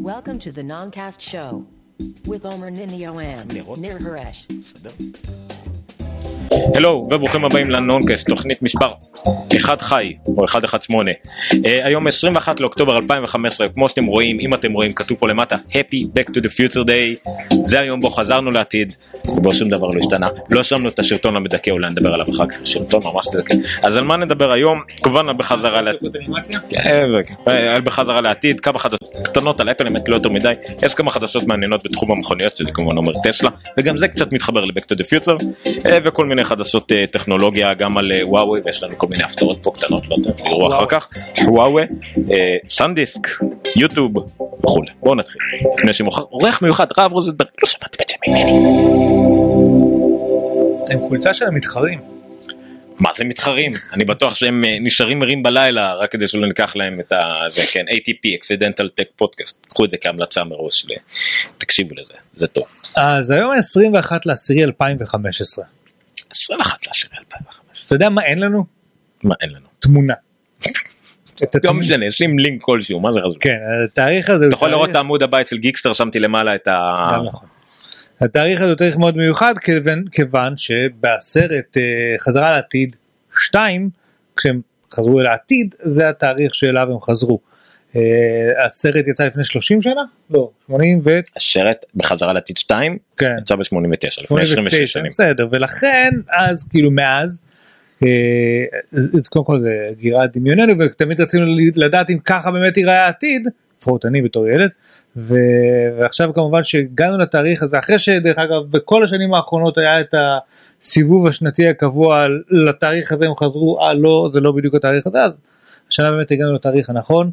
Welcome to the Noncast show with עומר ניניו and ניר הרש. הלו וברוכים הבאים לנונקאסט, תוכנית מספר 1 חי או 118. היום 21 לאוקטובר 2015, כמו שאתם רואים, אם אתם רואים כתוב פה למטה Happy Back to the Future Day. זה היום בו חזרנו לעתיד, בו שום דבר לא השתנה. לא שמנו את השרטון המדכא, אולי נדבר עליו אחר כך, שרטון ממש מדכא. אז על מה נדבר היום? כמובן בחזרה לעתיד, כמה חדשות קטנות על אפל, אמת לא יותר מדי. יש כמה חדשות מעניינות בתחום המכוניות, שזה כמובן אומר טסלה, וגם זה קצת מתחבר ל-Back to the Future, וכל מיני חדשות טכנולוגיה, גם על וואוי, ויש לנו כל מיני הפתעות פה קטנות, לא תראו אחר כך, וואוי, סנדיסק, יוטיוב, וכו'. בואו נתחיל. לפני שמוכר, עורך מיוחד, רב רוזנברג, לא שמעת בעצם ממני. הם חולצה של המתחרים. מה זה מתחרים? אני בטוח שהם נשארים מרים בלילה, רק כדי שלא ניקח להם את זה, כן, ATP, Accidental Tech Podcast, קחו את זה כהמלצה מראש, תקשיבו לזה, זה טוב. אז היום 21 לעשירי 2015. 21 לעשירי 2015. אתה יודע מה אין לנו? מה אין לנו? תמונה. לא משנה, שים לינק כלשהו, מה זה חזור? כן, התאריך הזה... אתה יכול לראות את העמוד הבא אצל גיקסטר, שמתי למעלה את ה... גם נכון. התאריך הזה הוא תאריך מאוד מיוחד, כיוון שבעשרת חזרה לעתיד 2, כשהם חזרו אל העתיד, זה התאריך שאליו הם חזרו. הסרט יצא לפני 30 שנה? לא, 80 ו... הסרט בחזרה לעתיד 2 יצא ב-89, לפני 26 שנים. בסדר, ולכן, אז כאילו מאז, אז קודם כל זה גירה דמיוננו, ותמיד רצינו לדעת אם ככה באמת ייראה העתיד, לפחות אני בתור ילד, ועכשיו כמובן שהגענו לתאריך הזה, אחרי שדרך אגב בכל השנים האחרונות היה את הסיבוב השנתי הקבוע לתאריך הזה, הם חזרו, לא, זה לא בדיוק התאריך הזה, אז השנה באמת הגענו לתאריך הנכון,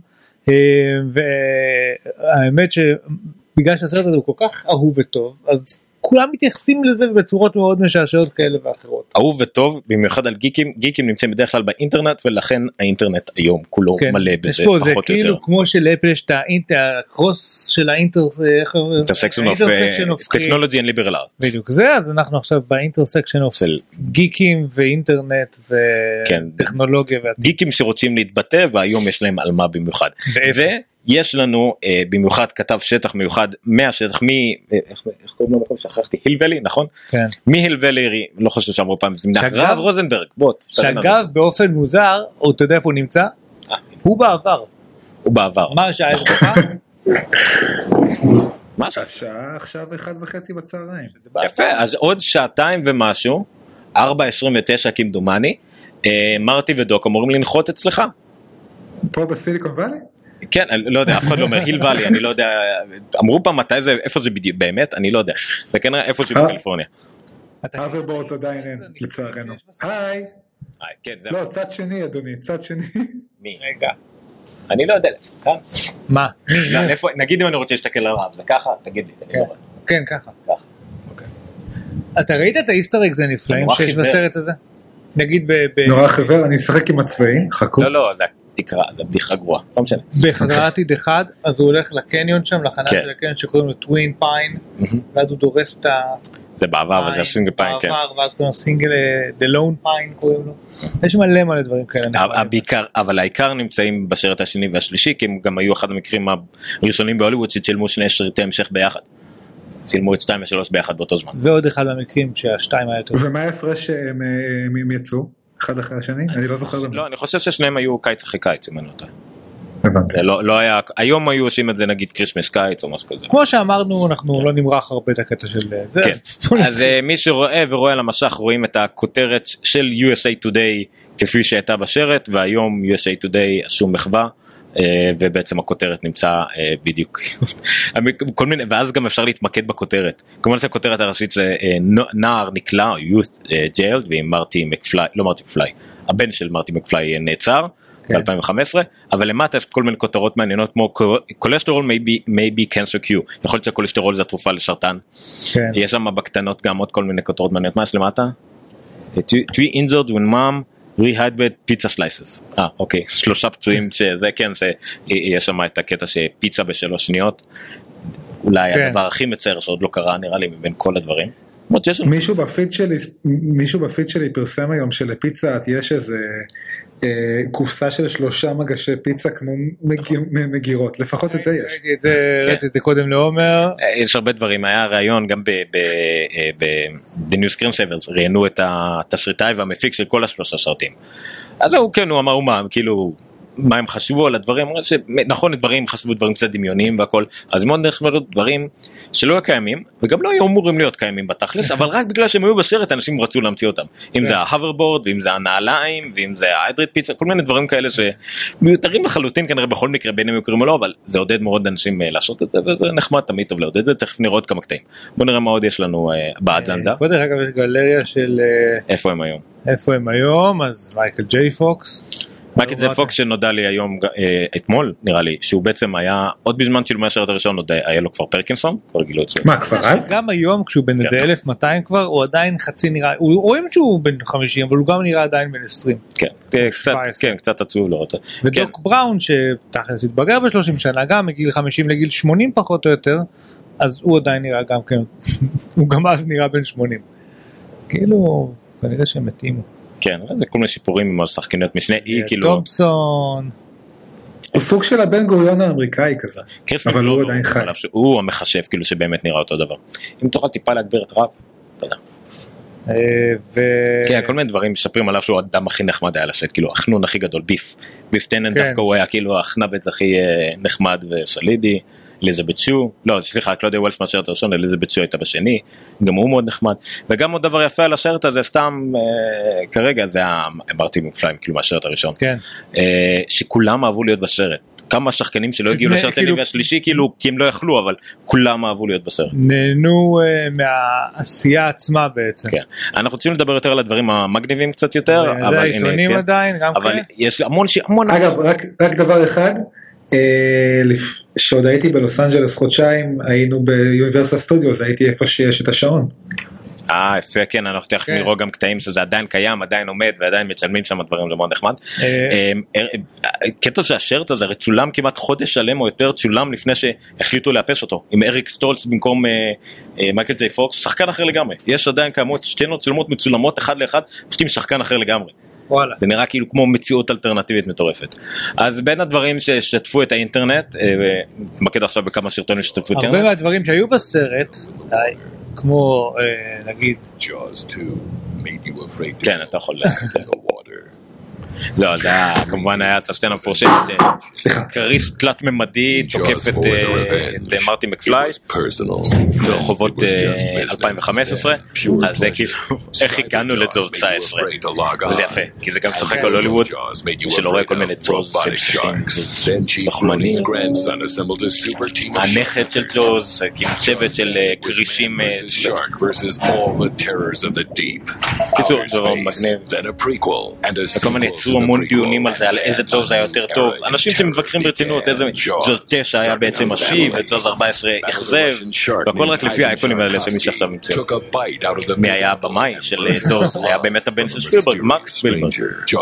והאמת שבגלל שהסרט הזה הוא כל כך אהוב וטוב, אז כולם מתייחסים לזה בצורות מאוד משעשעות כאלה ואחרות. אהוב וטוב, במיוחד על גיקים, גיקים נמצאים בדרך כלל באינטרנט, ולכן האינטרנט היום כולו מלא בזה, פחות או יותר. זה כאילו כמו שלאפל יש את הקרוס של האינטרסקשן אוף טכנולוגי אין ליברל ארט. בדיוק זה, אז אנחנו עכשיו באינטרסקשן אוף גיקים ואינטרנט וטכנולוגיה. גיקים שרוצים להתבטא, והיום יש להם על מה במיוחד. יש לנו במיוחד כתב שטח מיוחד מהשטח, איך קוראים למקום? שכחתי, הילבלי, נכון? כן. מהילבלי, לא חושב שאמרו פעם, רב רוזנברג, בוא. שאגב, באופן מוזר, אתה יודע איפה הוא נמצא? הוא בעבר. הוא בעבר. מה השעה יש לך? השעה עכשיו 1:30 בצהריים. יפה, אז עוד שעתיים ומשהו, 4:29 כמדומני, מרטי ודוק אמורים לנחות אצלך. פה בסיליקון ואלי? כן, לא יודע, אף אחד לא אומר, הילבלי, אני לא יודע, אמרו פעם מתי זה, איפה זה בדיוק, באמת, אני לא יודע, זה כנראה איפה זה בקליפורניה. הוברבורדס עדיין אין, לצערנו. היי! לא, צד שני, אדוני, צד שני. מי? רגע. אני לא יודע, כאן. מה? נגיד אם אני רוצה להשתכל לרב, זה ככה, תגיד לי. כן, ככה. אתה ראית את האיסטר-אג זה נפלאים שיש בסרט הזה? נגיד ב... נורא חבר, אני אשחק עם הצבעים, חכו. לא, לא, זה תקרא, זה בדיחה גרועה, לא משנה. בחזרתית אחד, אז הוא הולך לקניון שם, לחנה של הקניון שקוראים לו טווין פיין, ואז הוא דורס את ה... זה בעבר, וזה הסינגל פיין, כן. בעבר, ואז קוראים סינגל, דה לון פיין קוראים לו. יש מלא מלא דברים כאלה. אבל העיקר נמצאים בשרט השני והשלישי, כי הם גם היו אחד המקרים הראשונים בהוליווד, שצילמו שני שרטי המשך ביחד. צילמו את 2 ו3 ביחד באותו זמן. ועוד אחד מהמקרים שהשתיים היה יותר. ומה ההפרש שהם יצאו? אחד אחרי השני? אני לא זוכר. לא, אני חושב ששניהם היו קיץ אחרי קיץ, אם אני לא טועה. הבנתי. לא היה, היום היו עושים את זה נגיד קריסמס קיץ או משהו כזה. כמו שאמרנו, אנחנו לא נמרח הרבה את הקטע של זה. אז מי שרואה ורואה על המשך, רואים את הכותרת של USA Today כפי שהייתה בשרט, והיום USA Today עשו מחווה, ובעצם הכותרת נמצא בדיוק. כל מיני, ואז גם אפשר להתמקד בכותרת. כמובן שהכותרת הראשית זה נער נקלע, youth jailed, ועם מרטי מקפליי, לא מרטי מקפליי, הבן של מרטי מקפליי נעצר ב-2015, אבל למטה יש כל מיני כותרות מעניינות כמו cholesterol may be cancer cure. יכול להיות שהכולסטרול זה התרופה לשרטן. יש שם בקטנות גם עוד כל מיני כותרות מעניינות. מה יש למטה? Three injured when mom rehydrated pizza slices. אוקיי, 3 פצועים שזה כן, יש שם את הקטע שפיצה ב3 שניות, אולי הדבר הכי מצער שעוד לא קרה נראה לי מבין כל הדברים. מישהו בפיד שלי פרסם היום שלפיצה יש איזה קופסה של 3 מגשי פיצה כמו מגירות, לפחות את זה יש. ראיתי את זה קודם לעומר. יש הרבה דברים, היה רעיון גם ב-The New Screen Savers, ראיינו את התסריטאי והמפיק של כל השלושה סרטים. אז הוא כן, הוא אמר, כאילו, מה הם חשבו על הדברים, נכון, דברים חשבו דברים קצת דמיוניים והכל, אז מאוד נחמדו דברים שלא היו קיימים, וגם לא היו אמורים להיות קיימים בתכלס, אבל רק בגלל שהם היו בסרט, אנשים רצו להמציא אותם, אם זה ההוברבורד, ואם זה הנעליים, ואם זה האדריד פיצה, כל מיני דברים כאלה שמיותרים לחלוטין, כנראה בכל מקרה בין אם יוקרים או לא, אבל זה עודד מאוד אנשים לעשות את זה, וזה נחמד, תמיד טוב לעודד את זה, תכף נראה עוד כמה קטעים. בוא נראה מה עוד יש לנו באג'נדה. בוא נראה גם גלריה של... איפה הם היום? איפה הם היום? אז מייקל ג'יי פוקס. מייקל ג'יי פוקס שנודע לי היום, אתמול נראה לי, שהוא בעצם היה, עוד בזמן שלו מהשרת הראשון, היה לו כבר פרקינסון, כבר גילו את זה. מה כבר אז? גם היום כשהוא בן 1200 כבר, הוא עדיין חצי נראה, הוא רואים שהוא בן 50, אבל הוא גם נראה עדיין בן 20. כן, קצת עצוב לראות. ודוק בראון, שתכלס התבגר ב-30 שנה, גם מגיל 50 לגיל 80 פחות או יותר, אז הוא עדיין נראה גם כן, הוא גם אז נראה בן 80. כאילו, כנראה שהם מתאימו. כן, זה כל מיני סיפורים עם השחקניות משנה, היא כאילו... טומפסון. הוא סוג של הבן גוריון האמריקאי כזה, אבל הוא עדיין חי. הוא המחשב, כאילו שבאמת נראה אותו דבר. אם תוכל טיפה להגביר את רב, תודה. כן, כל מיני דברים מספרים עליו שהוא האדם הכי נחמד היה לשאת, כאילו החנון הכי גדול, ביף טנן דווקא הוא היה כאילו החנבץ הכי נחמד וסלידי, אליזבת שו, לא, סליחה, קלודיה וולס מהשרת הראשון, אליזבת שו הייתה בשני, גם הוא מאוד נחמד, וגם עוד דבר יפה על השרת הזה, סתם, כרגע זה אמרתי מופלאים, כאילו מהשרת הראשון, שכולם אהבו להיות בשרת, כמה שחקנים שלא הגיעו לשרת הליגה השלישי, כאילו, כי הם לא יכלו, אבל כולם אהבו להיות בסרט. נהנו מהעשייה עצמה בעצם. כן. אנחנו רוצים לדבר יותר על הדברים המגניבים קצת יותר, אבל הנה, עיתונים עדיין, גם כן. אבל יש המון... אגב, רק דבר אחד, שעוד הייתי בלוס אנג'לס חודשיים, היינו ביוניברסל סטודיוס, הייתי איפה שיש את השעון. יפה, כן, אנחנו תכף נראה גם קטעים שזה עדיין קיים, עדיין עומד ועדיין מצלמים שם הדברים, זה מאוד נחמד. קטע שהשרט הזה, הרי צולם כמעט חודש שלם או יותר, צולם לפני שהחליטו לאפש אותו, עם אריק סטולץ במקום מייקל ג'יי פוקס, שחקן אחר לגמרי. יש עדיין קיימות שתינו צלמות מצולמות אחד לאחד, פשוט עם שחקן אחר לגמרי. זה נראה כאילו כמו מציאות אלטרנטיבית מטורפת. אז בין הדברים ששתפו את האינטרנט, ומקד עכשיו בכמה שרטונים ששתפו את האינטרנט. הרבה מהדברים שהיו בסרט, כמו נגיד Jaws 2 made you afraid to go. כן, אתה יכול לא, זה כמובן היה את השטיין המפורשת קריס תלת ממדי תוקף את מרטי מקפליי ברחובות 2015, אז זה כאילו איך הגענו לזו 19, וזה יפה כי זה גם צוחק על הוליווד שלא רואה כל מיני צ'וז וחמנים, הנכד של צ'וז כאילו צוות של קרישים קיצור, זה מגניב, וכל מיני יצרו המון דיונים על זה, על איזה צ'וז זה היה יותר טוב, אנשים שמתווכחים ברצינות, איזה צ'וז 9 היה בעצם משיב, וצ'וז 14 יחזב, והכל רק לפי האייקונים האלה שמי שעכשיו נמצא. מי היה במאי של צ'וז, היה באמת הבן של ספילברג, מקס ספילברג,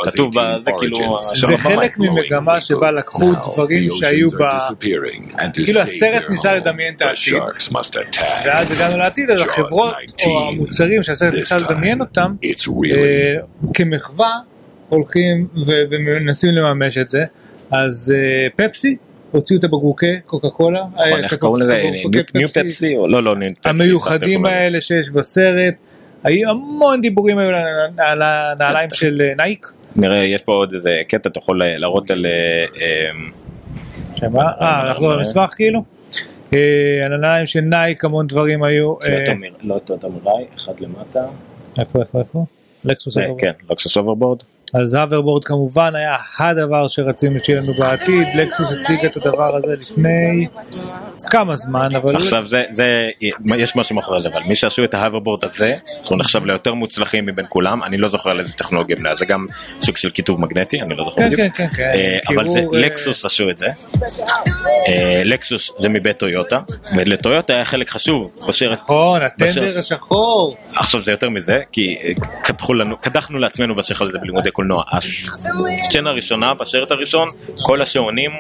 כתוב בזה כאילו... זה חלק ממגמה שבה לקחו דברים שהיו ב... כאילו הסרט ניסה לדמיין את העתיד, ואז הגענו לעתיד, אז החברות או המוצרים שהסרט ניסה לדמיין אותם, כמחווה, הולכים ומנסים לממש את זה, אז פפסי, הוציאו את הבקבוקי, קוקה קולה, ניו פפסי, המיוחדים האלה שיש בסרט, היו המון דיבורים על הנעליים של נייק. נראה, יש פה עוד איזה קטע, אתה יכול להראות על... שמה? אנחנו במסמך כאילו? הנעליים של נייק, המון דברים היו... לא אותו תמירי, אחד למטה. איפה? לקסוס אוברבורד. אז הוברבורד כמובן היה הדבר שרצינו שיהיה לנו בעתיד, לקסוס הציג את הדבר הזה לפני כמה זמן, אבל... עכשיו זה, יש משהו מאחורי זה, אבל מי שעשו את ההוברבורד הזה, הוא נחשב ליותר מוצלחים מבין כולם, אני לא זוכר על איזה טכנולוגיה בניה, זה גם סוג של כיתוב מגנטי, אני לא זוכר בדיוק, אבל זה, לקסוס עשו את זה, לקסוס זה מבית טויוטה, ולטויוטה היה חלק חשוב בשרת... נכון, הטנדר השחור! עכשיו זה יותר מזה, כי קדחנו לעצמנו בשחל הזה בלימודי הקולנוע. הסצנה הראשונה, בשרט הראשון, כל השעונים,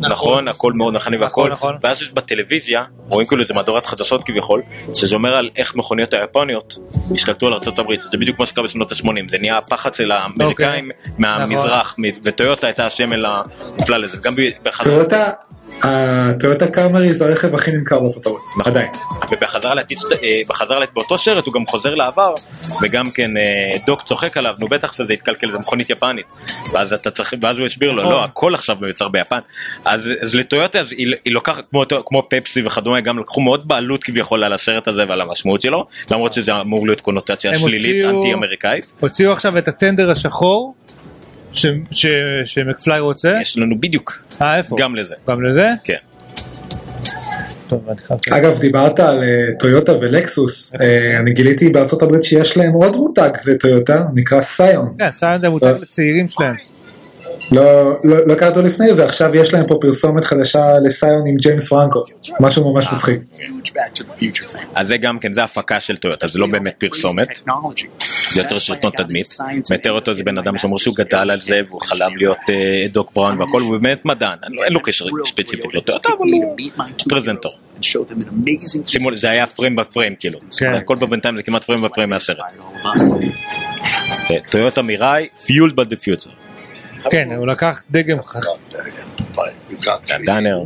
נכון, הכל מאוד מכני והכל, ואז בטלוויזיה, רואים כאילו איזה מהדורת חדשות כביכול, שזה אומר על איך מכוניות היפוניות השתלטו על ארצות הברית, זה בדיוק מה שקרה בשנות ה-80, זה נהיה הפחד של האמריקאים מהמזרח, וטויוטה הייתה השם אל המפלל לזה, גם בחדשות. הטויוטה קאמרי זה הרכב הכי נמכר בארצות הברית, עדיין. ובחזרה לעתיד באותו שרט הוא גם חוזר לעבר, וגם כן דוק צוחק עליו, נו בטח שזה התקלקל, זה מכונית יפנית, ואז הוא הסביר לו, לא, הכל עכשיו מיוצר ביפן. אז לטויוטה היא לוקחת, כמו פפסי וכדומה, גם לקחו מאוד בעלות כביכול על השרט הזה ועל המשמעות שלו, למרות שזה אמור להיות קונוטציה שלילית אנטי-אמריקאית. הוציאו עכשיו את הטנדר השחור, שמקפליי רוצה. יש לנו בדיוק. איפה? גם לזה. גם לזה? כן. אגב, דיברת על טויוטה ולקסוס, אני גיליתי בארצות הברית שיש להם עוד מותג לטויוטה, נקרא סיון. כן, סיון זה מותג לצעירים שלהם. לא קראתו לפני, ועכשיו יש להם פה פרסומת חדשה לסיון עם ג'יימס פרנקו, משהו ממש מצחיק. אז זה גם כן, זה הפקה של טויוטה, זה לא באמת פרסומת. זה יותר שרטון תדמית, מתאר אותו זה בן אדם שאומר שהוא גדל על זה, והוא חלם להיות דוק בראון והכל, הוא באמת מדען, אין לו קשר ספציפית לטויוטה, אבל הוא פרזנטור. שימו לב, זה היה פריים בפריים כאילו, הכל בבינתיים זה כמעט פריים בפריים מהסרט. טויוטה מיראי, Fueled by the Future. כן, הוא לקח דגם דאנר,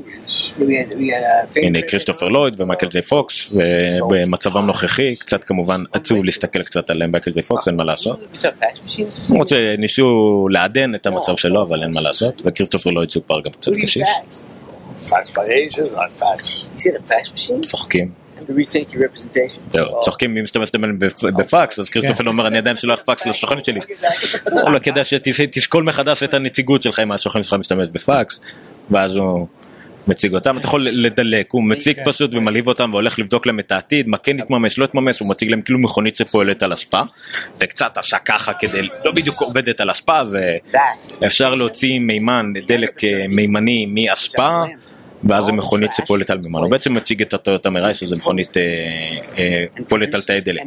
הנה קריסטופר לויד ומייקל ג'יי פוקס, ובמצבם נוכחי קצת כמובן עצוב להסתכל קצת עליהם. מייקל ג'יי פוקס אין מה לעשות, למרות שניסו לעדן את המצב שלו, אבל אין מה לעשות, וקריסטופר לויד שהוא כבר גם קצת קשיש. צוחקים צוחקים אם שתמשתם עליהם בפקס, אז קריסטופל אומר אני עדיין שלא איך פקס לשוכן שלי, הוא לא כדאי שתשקול מחדש את הנציגות שלך אם השוכן שלך משתמש בפקס, ואז הוא מציג אותם, אתה יכול לדלק, הוא מציג פשוט ומלהיב אותם והולך לבדוק להם את העתיד, מה כן יתממש, לא יתממש, הוא מציג להם כאילו מכונית שפועלת על הספה, זה קצת עשה ככה כדי, לא בדיוק עובדת על הספה, אפשר להוציא מימן, דלק מימני מהספה, ואז זה מכונית שפועלת על מימן, הוא בעצם מציג את הטויוטה מיראי, שזה מכונית פועלת על תאי דלק.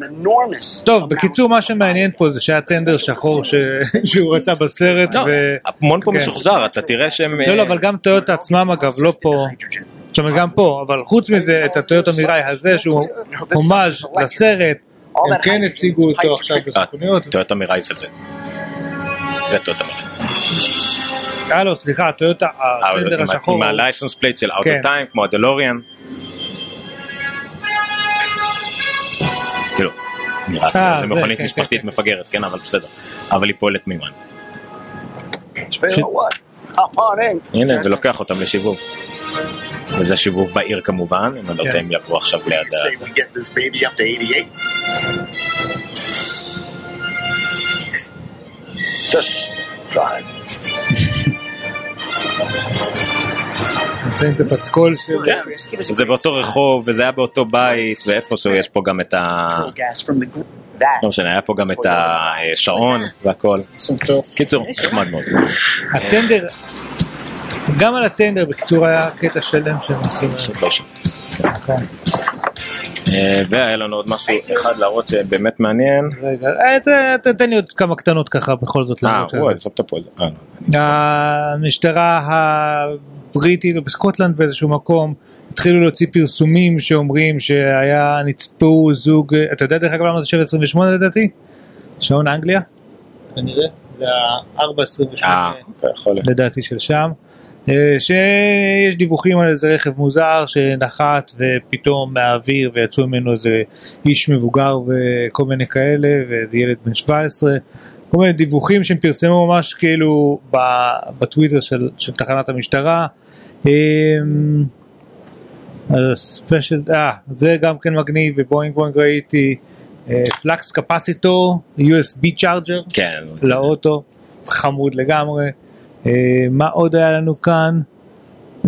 טוב, בקיצור מה שמעניין פה זה שהיה טנדר שחור שהוא רצה בסרט. לא, המון פה משוחזר, אתה תראה שהם... לא, אבל גם טויוטה עצמם אגב, לא פה, זאת אומרת גם פה, אבל חוץ מזה את הטויוטה מיראי הזה שהוא הומאז' לסרט, הם כן הציגו אותו עכשיו בסרטוניות. טויוטה מיראי זה זה. זה טויוטה מיראי. הלו, סליחה, הטויוטה, הסנדר השחור. עם הלייסנס פלייט של אאוט אוף טיים, כמו הדלוריאן. כאילו, נראה, זה מכונית משפחתית מפגרת, כן, אבל בסדר. אבל היא פועלת מימן. הנה, ולוקח אותם לשיבוב. וזה שיבוב בעיר כמובן, אם לא תהם יבואו עכשיו ליד ה... זה באותו רחוב וזה היה באותו בית, ואיפשהו יש פה גם את ה... לא משנה, היה פה גם את השעון והכל. קיצור, נחמד מאוד. הטנדר, גם על הטנדר בקיצור היה קטע שלם שעושים. והיה לנו עוד משהו אחד להראות שבאמת מעניין. רגע, תתן לי עוד כמה קטנות ככה בכל זאת להראות. המשטרה הבריטית בסקוטלנד באיזשהו מקום התחילו להוציא פרסומים שאומרים שהיה נצפו זוג, אתה יודע דרך אגב למה זה 728 לדעתי? שעון אנגליה? כנראה, זה 428 לדעתי של שם. שיש דיווחים על איזה רכב מוזר שנחת ופתאום מהאוויר ויצאו ממנו איזה איש מבוגר וכל מיני כאלה וילד בן 17, כל מיני דיווחים שהם פרסמו ממש כאילו בטוויטר של תחנת המשטרה. זה גם כן מגניב, ובוינג ראיתי פלקס קפסיטור USB צ'ארג'ר לאוטו, חמוד לגמרי. מה עוד היה לנו כאן?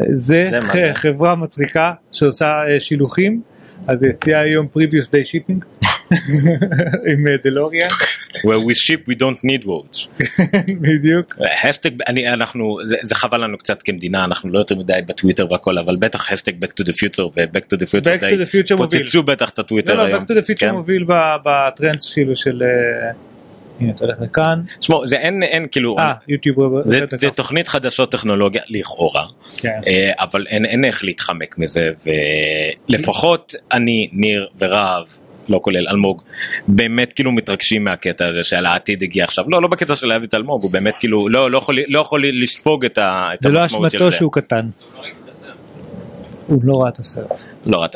זה חברה מצחיקה שעושה שילוחים, אז הציעה היום previous day shipping עם דלוריאן, where we ship we don't need roads. בדיוק זה חבל לנו קצת כמדינה, אנחנו לא יותר מדי בטוויטר והכל, אבל בטח hashtag back to the future ו-back to the future, back to the future מוביל, פוצצו בטח את הטוויטר היום. back to the future מוביל בטרנדס שלו של הנה, אתה הולך לכאן. תשמעו, זה אין כאילו... יוטיוב... זה תוכנית חדשות טכנולוגיה, לכאורה. אבל אין איך להתחמק מזה, ולפחות אני, ניר ורהב, לא כולל אלמוג, באמת כאילו מתרגשים מהקטע הזה שעל העתיד הגיע עכשיו. לא בקטע של להביא את אלמוג, הוא באמת כאילו לא יכול לספוג את המשמעות של זה. זה לא אשמתו שהוא קטן. הוא לא ראה את הסרט.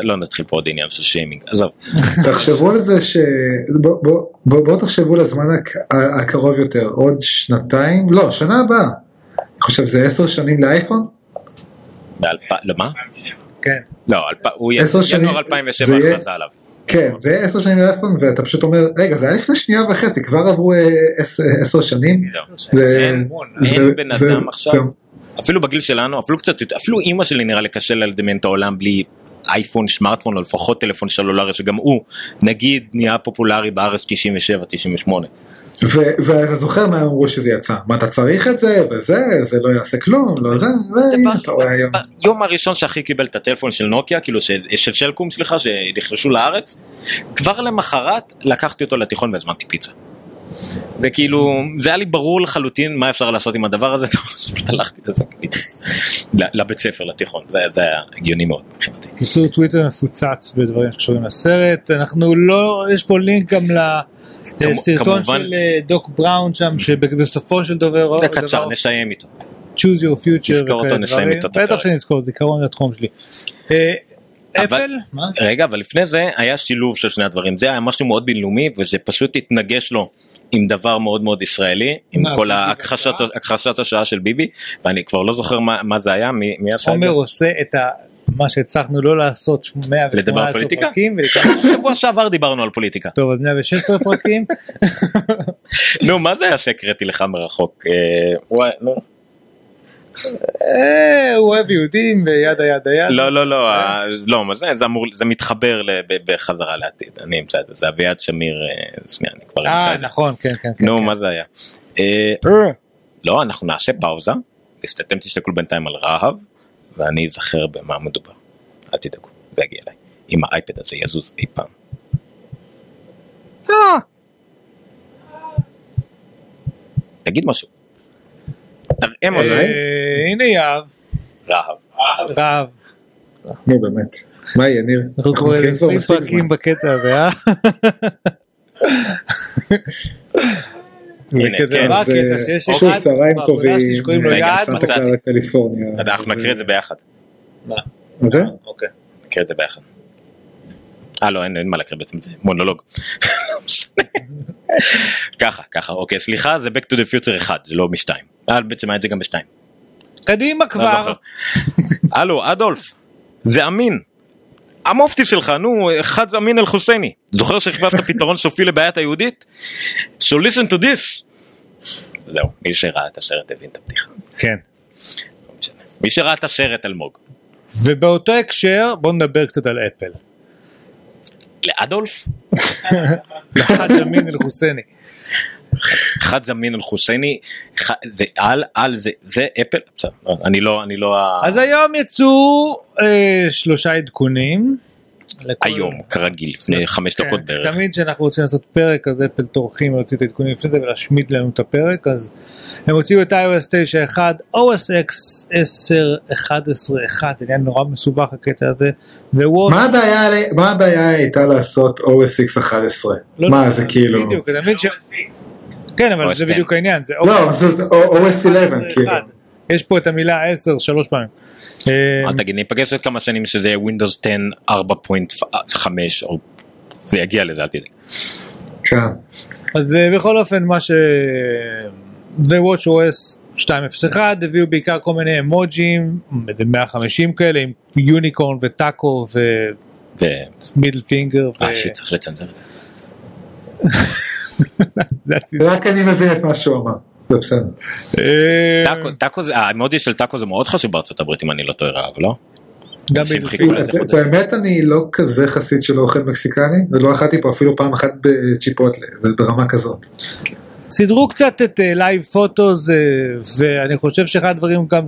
לא נתחיל פה עוד עניין של שיימינג, עזוב. תחשבו על זה בואו תחשבו לזמן הקרוב יותר, עוד שנתיים, לא, שנה הבאה. אני חושב זה 10 שנים לאייפון? למה? כן. לא, הוא ינואר 2007 הכרזה עליו. כן, זה יהיה 10 שנים לאייפון, ואתה פשוט אומר, רגע, זה היה לפני 1.5 שנים, כבר עברו 10 שנים. אין בן אדם עכשיו. אפילו בגיל שלנו, אפילו קצת, אפילו אמא שלי נראה לי קשה לדמיין את העולם בלי אייפון, סמארטפון, או לפחות טלפון סלולרי, שגם הוא, נגיד, נהיה פופולרי בארץ 97-98. ואני זוכר מה אמרו שזה יצא, מה אתה צריך את זה, וזה, זה לא יעשה כלום, לא זה, יום הראשון שהכי קיבל את הטלפון של נוקיה, כאילו של שלקום, סליחה, שנכנסו לארץ, כבר למחרת לקחתי אותו לתיכון והזמנתי פיצה. זה כאילו, זה היה לי ברור לחלוטין מה אפשר לעשות עם הדבר הזה, הלכתי לבית ספר, לתיכון, זה היה הגיוני מאוד. קיצור, טוויטר מפוצץ בדברים שקשורים לסרט, אנחנו לא, יש פה לינק גם לסרטון של דוק בראון שם, שבסופו של דבר, זה קצר, נסיים איתו. Choose your future. נזכור אותו, נסיים איתו. בטח שנזכור, זה קרון לתחום שלי. אבל, רגע, אבל לפני זה היה שילוב של שני הדברים, זה היה משהו מאוד בינלאומי, וזה פשוט התנגש לו עם דבר מאוד מאוד ישראלי, עם כל הכחשת השעה של ביבי, ואני כבר לא זוכר מה זה היה, מי השעה. עומר עושה את מה שהצלחנו לא לעשות 118 פרקים. שבוע שעבר דיברנו על פוליטיקה. טוב, אז 116 פרקים. נו, מה זה היה שהקראתי לך מרחוק? וואי, נו. הוא אוהב יהודים וידה ידה ידה. לא, זה מתחבר בחזרה לעתיד, אני אמצא את זה, זה אביעד שמיר, שנייה, אני כבר אמצא את זה. נכון, כן. נו, מה זה היה? לא, אנחנו נעשה פאוזה, אתם תשתכלו בינתיים על רהב, ואני אזכר במה מדובר. אל תדאגו, זה יגיע אליי. אם האייפד הזה יזוז אי פעם. תגיד משהו. הנה יאב רהב נו באמת, מה יהיה נראה? אנחנו קוראים 20 פרקים בקטע הזה שוב צהריים טובים סנטה קלרה קליפורניה אנחנו נקריא את זה ביחד מה זה? נקריא את זה ביחד לא, אין מה להקריא בעצם זה מונולוג ככה, אוקיי, סליחה זה Back to the Future 1, זה לא מ-2 בעצם היה את זה גם בשתיים. קדימה כבר. הלו, אדולף, זה אמין. המופתי שלך, נו, חאג' אמין אל-חוסייני. זוכר שחיפשת פתרון סופי לבעיית היהודית? So listen to this. זהו, מי שראה את הסרט הבין את הבדיחה. כן. מי שראה את הסרט אלמוג. ובאותו הקשר, בוא נדבר קצת על אפל. לאדולף? לחאג' אמין אל-חוסייני. חאג' אמין אל-חוסייני זה על זה אפל אני לא אז היום יצאו 3 עדכונים היום כרגיל לפני 5 דקות בערך תמיד שאנחנו רוצים לעשות פרק אז אפל טורחים להוציא את העדכונים לפני זה ולהשמיד לנו את הפרק אז הם הוציאו את iOS 9.1 OS X 10.11.1 עניין נורא מסובך הקטע הזה מה הבעיה הייתה לעשות OS X 11 מה זה כאילו בדיוק תמיד ש... כן, אבל זה בדיוק העניין. לא, זה OS 11. יש פה את המילה 10, 3 פעמים. אל תגיד, ניפגש עוד כמה שנים שזה Windows 10 4.5, זה יגיע לזה, אל תדאג. כן. אז בכל אופן, מה ש... ו-WatchOS 2.0.1 הביאו בעיקר כל מיני אמוג'ים, 150 כאלה, עם יוניקורן וטאקו ומידל פינגר. שצריך לצנזר את זה. רק אני מבין את מה שהוא אמר זה בסדר המודי של טאקו זה מאוד חשוב בארצות הברית אם אני לא טועה רעב לא? את האמת אני לא כזה חסיד שלא אוכל מקסיקני ולא אכלתי פה אפילו פעם אחת בצ'יפוטלה ברמה כזאת סדרו קצת את לייב פוטוז ואני חושב שאחד הדברים גם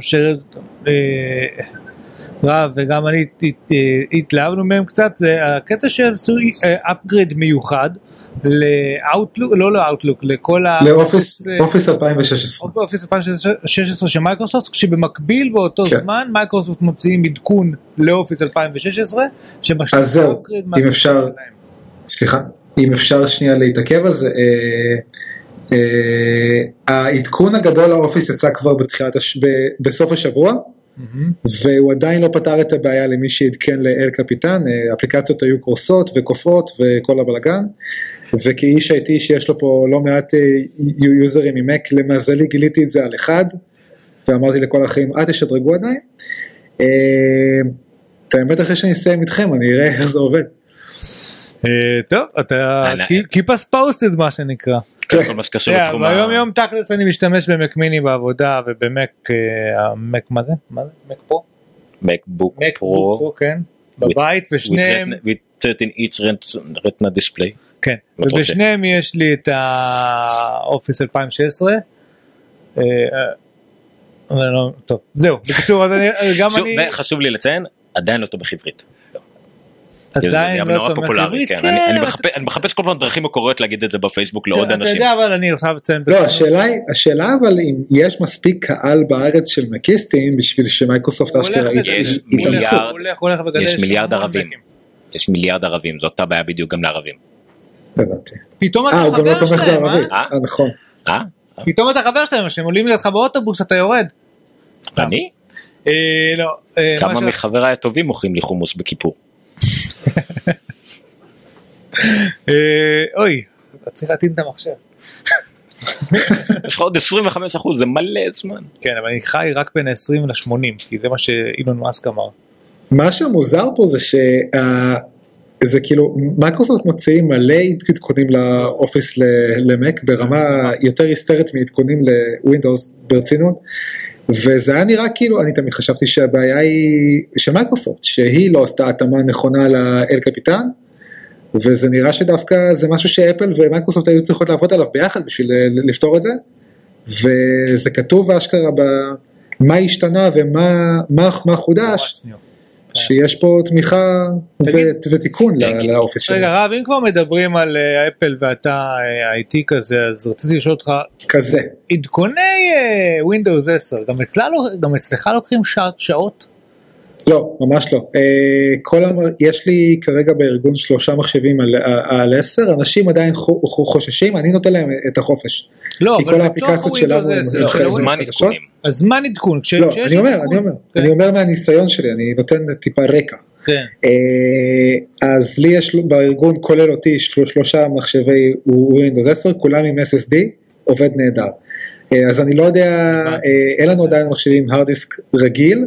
רב וגם אני התלהבנו מהם קצת, זה הקטע שהם עשו upgrade מיוחד לאוטלוק, לא לאוטלוק, לכל לאופיס 2016. אופיס 2016 של מייקרוסופט, כשבמקביל באותו זמן מייקרוסופט מוציאים עדכון לאופיס 2016, שמשלם upgrade מהקרוסופט שלהם. סליחה, אם אפשר שנייה להתעכב על זה, העדכון הגדול לאופיס יצא כבר בסוף השבוע, והוא עדיין לא פתר את הבעיה למי שהתקן לאל קפיטן, אפליקציות היו קורסות וקופות וכל הבלגן, וכאיש הייתי שיש לו פה לא מעט יוזרים עם מק, למזלי גיליתי את זה על אחד, ואמרתי לכל החיים, תשדרגו עדיין, את האמת אחרי שאני אסיים איתכם, אני אראה איך זה עובד. טוב, אתה keep us posted מה שנקרא. ביום יום תכלס אני משתמש במק מיני בעבודה ובמק, המק מה זה? מק פרו? מקבוק פרו בבית ושניהם with 13-inch retina display, כן, ובשניהם יש לי את האופיס 2016. טוב, זהו, בקיצור, חשוב לי לציין, עדיין לא טוב בחיברית, עדיין לא תומכת. אני מחפש כל פעם דרכים מקוריות להגיד את זה בפייסבוק לעוד אנשים. אתה יודע, אבל אני עכשיו אציין. לא, השאלה אבל אם יש מספיק קהל בארץ של מקיסטים בשביל שמייקרוסופט אשכרה יתאמצו. יש מיליארד ערבים. יש מיליארד ערבים, זו אותה בעיה בדיוק גם לערבים. הבנתי. פתאום אתה חבר שלהם, נכון. פתאום אתה חבר שלהם, כשהם עולים לך באוטובוס אתה יורד. אני? לא. כמה מחבריי הטובים מוכרים לי חומוס בכיפור. אוי, אתה צריך להתאים את המחשב, יש לך עוד 25%, זה מלא זמן. כן, אבל אני חי רק בין 20-80, כי זה מה שאילון מאסק אמר. מה שמוזר פה זה זה כאילו מייקרוסופט מוציאים מלא עדכונים לאופיס למק ברמה יותר היסטרית מעדכונים לווינדאוס ברצינות, וזה היה נראה כאילו, אני תמיד חשבתי שהבעיה היא שמייקרוסופט, שהיא לא עשתה התאמה נכונה לאל קפיטן, וזה נראה שדווקא זה משהו שאפל ומייקרוסופט היו צריכות לעבוד עליו ביחד בשביל לפתור את זה, וזה כתוב אשכרה במה השתנה ומה חודש, שיש פה תמיכה ותיקון לאופיס שלנו. רגע רב, אם כבר מדברים על אפל ואתה IT כזה, אז רציתי לשאול אותך, כזה עדכוני ווינדאוס 10 גם אצלך לוקחים שעות? לא, ממש לא. יש לי כרגע בארגון 3 מחשבים על 10, אנשים עדיין חוששים, אני נותן להם את החופש. לא, אבל בתוך ווינדאוס 10 זמן עדכונים. הזמן עדכון. לא, אני אומר מהניסיון שלי, אני נותן טיפה רקע. אז לי יש בארגון, כולל אותי, 3 מחשבי ווינדאוס 10, כולם עם SSD, עובד נהדר. אז אני לא יודע, אין לנו עדיין מחשבים hard disk רגיל,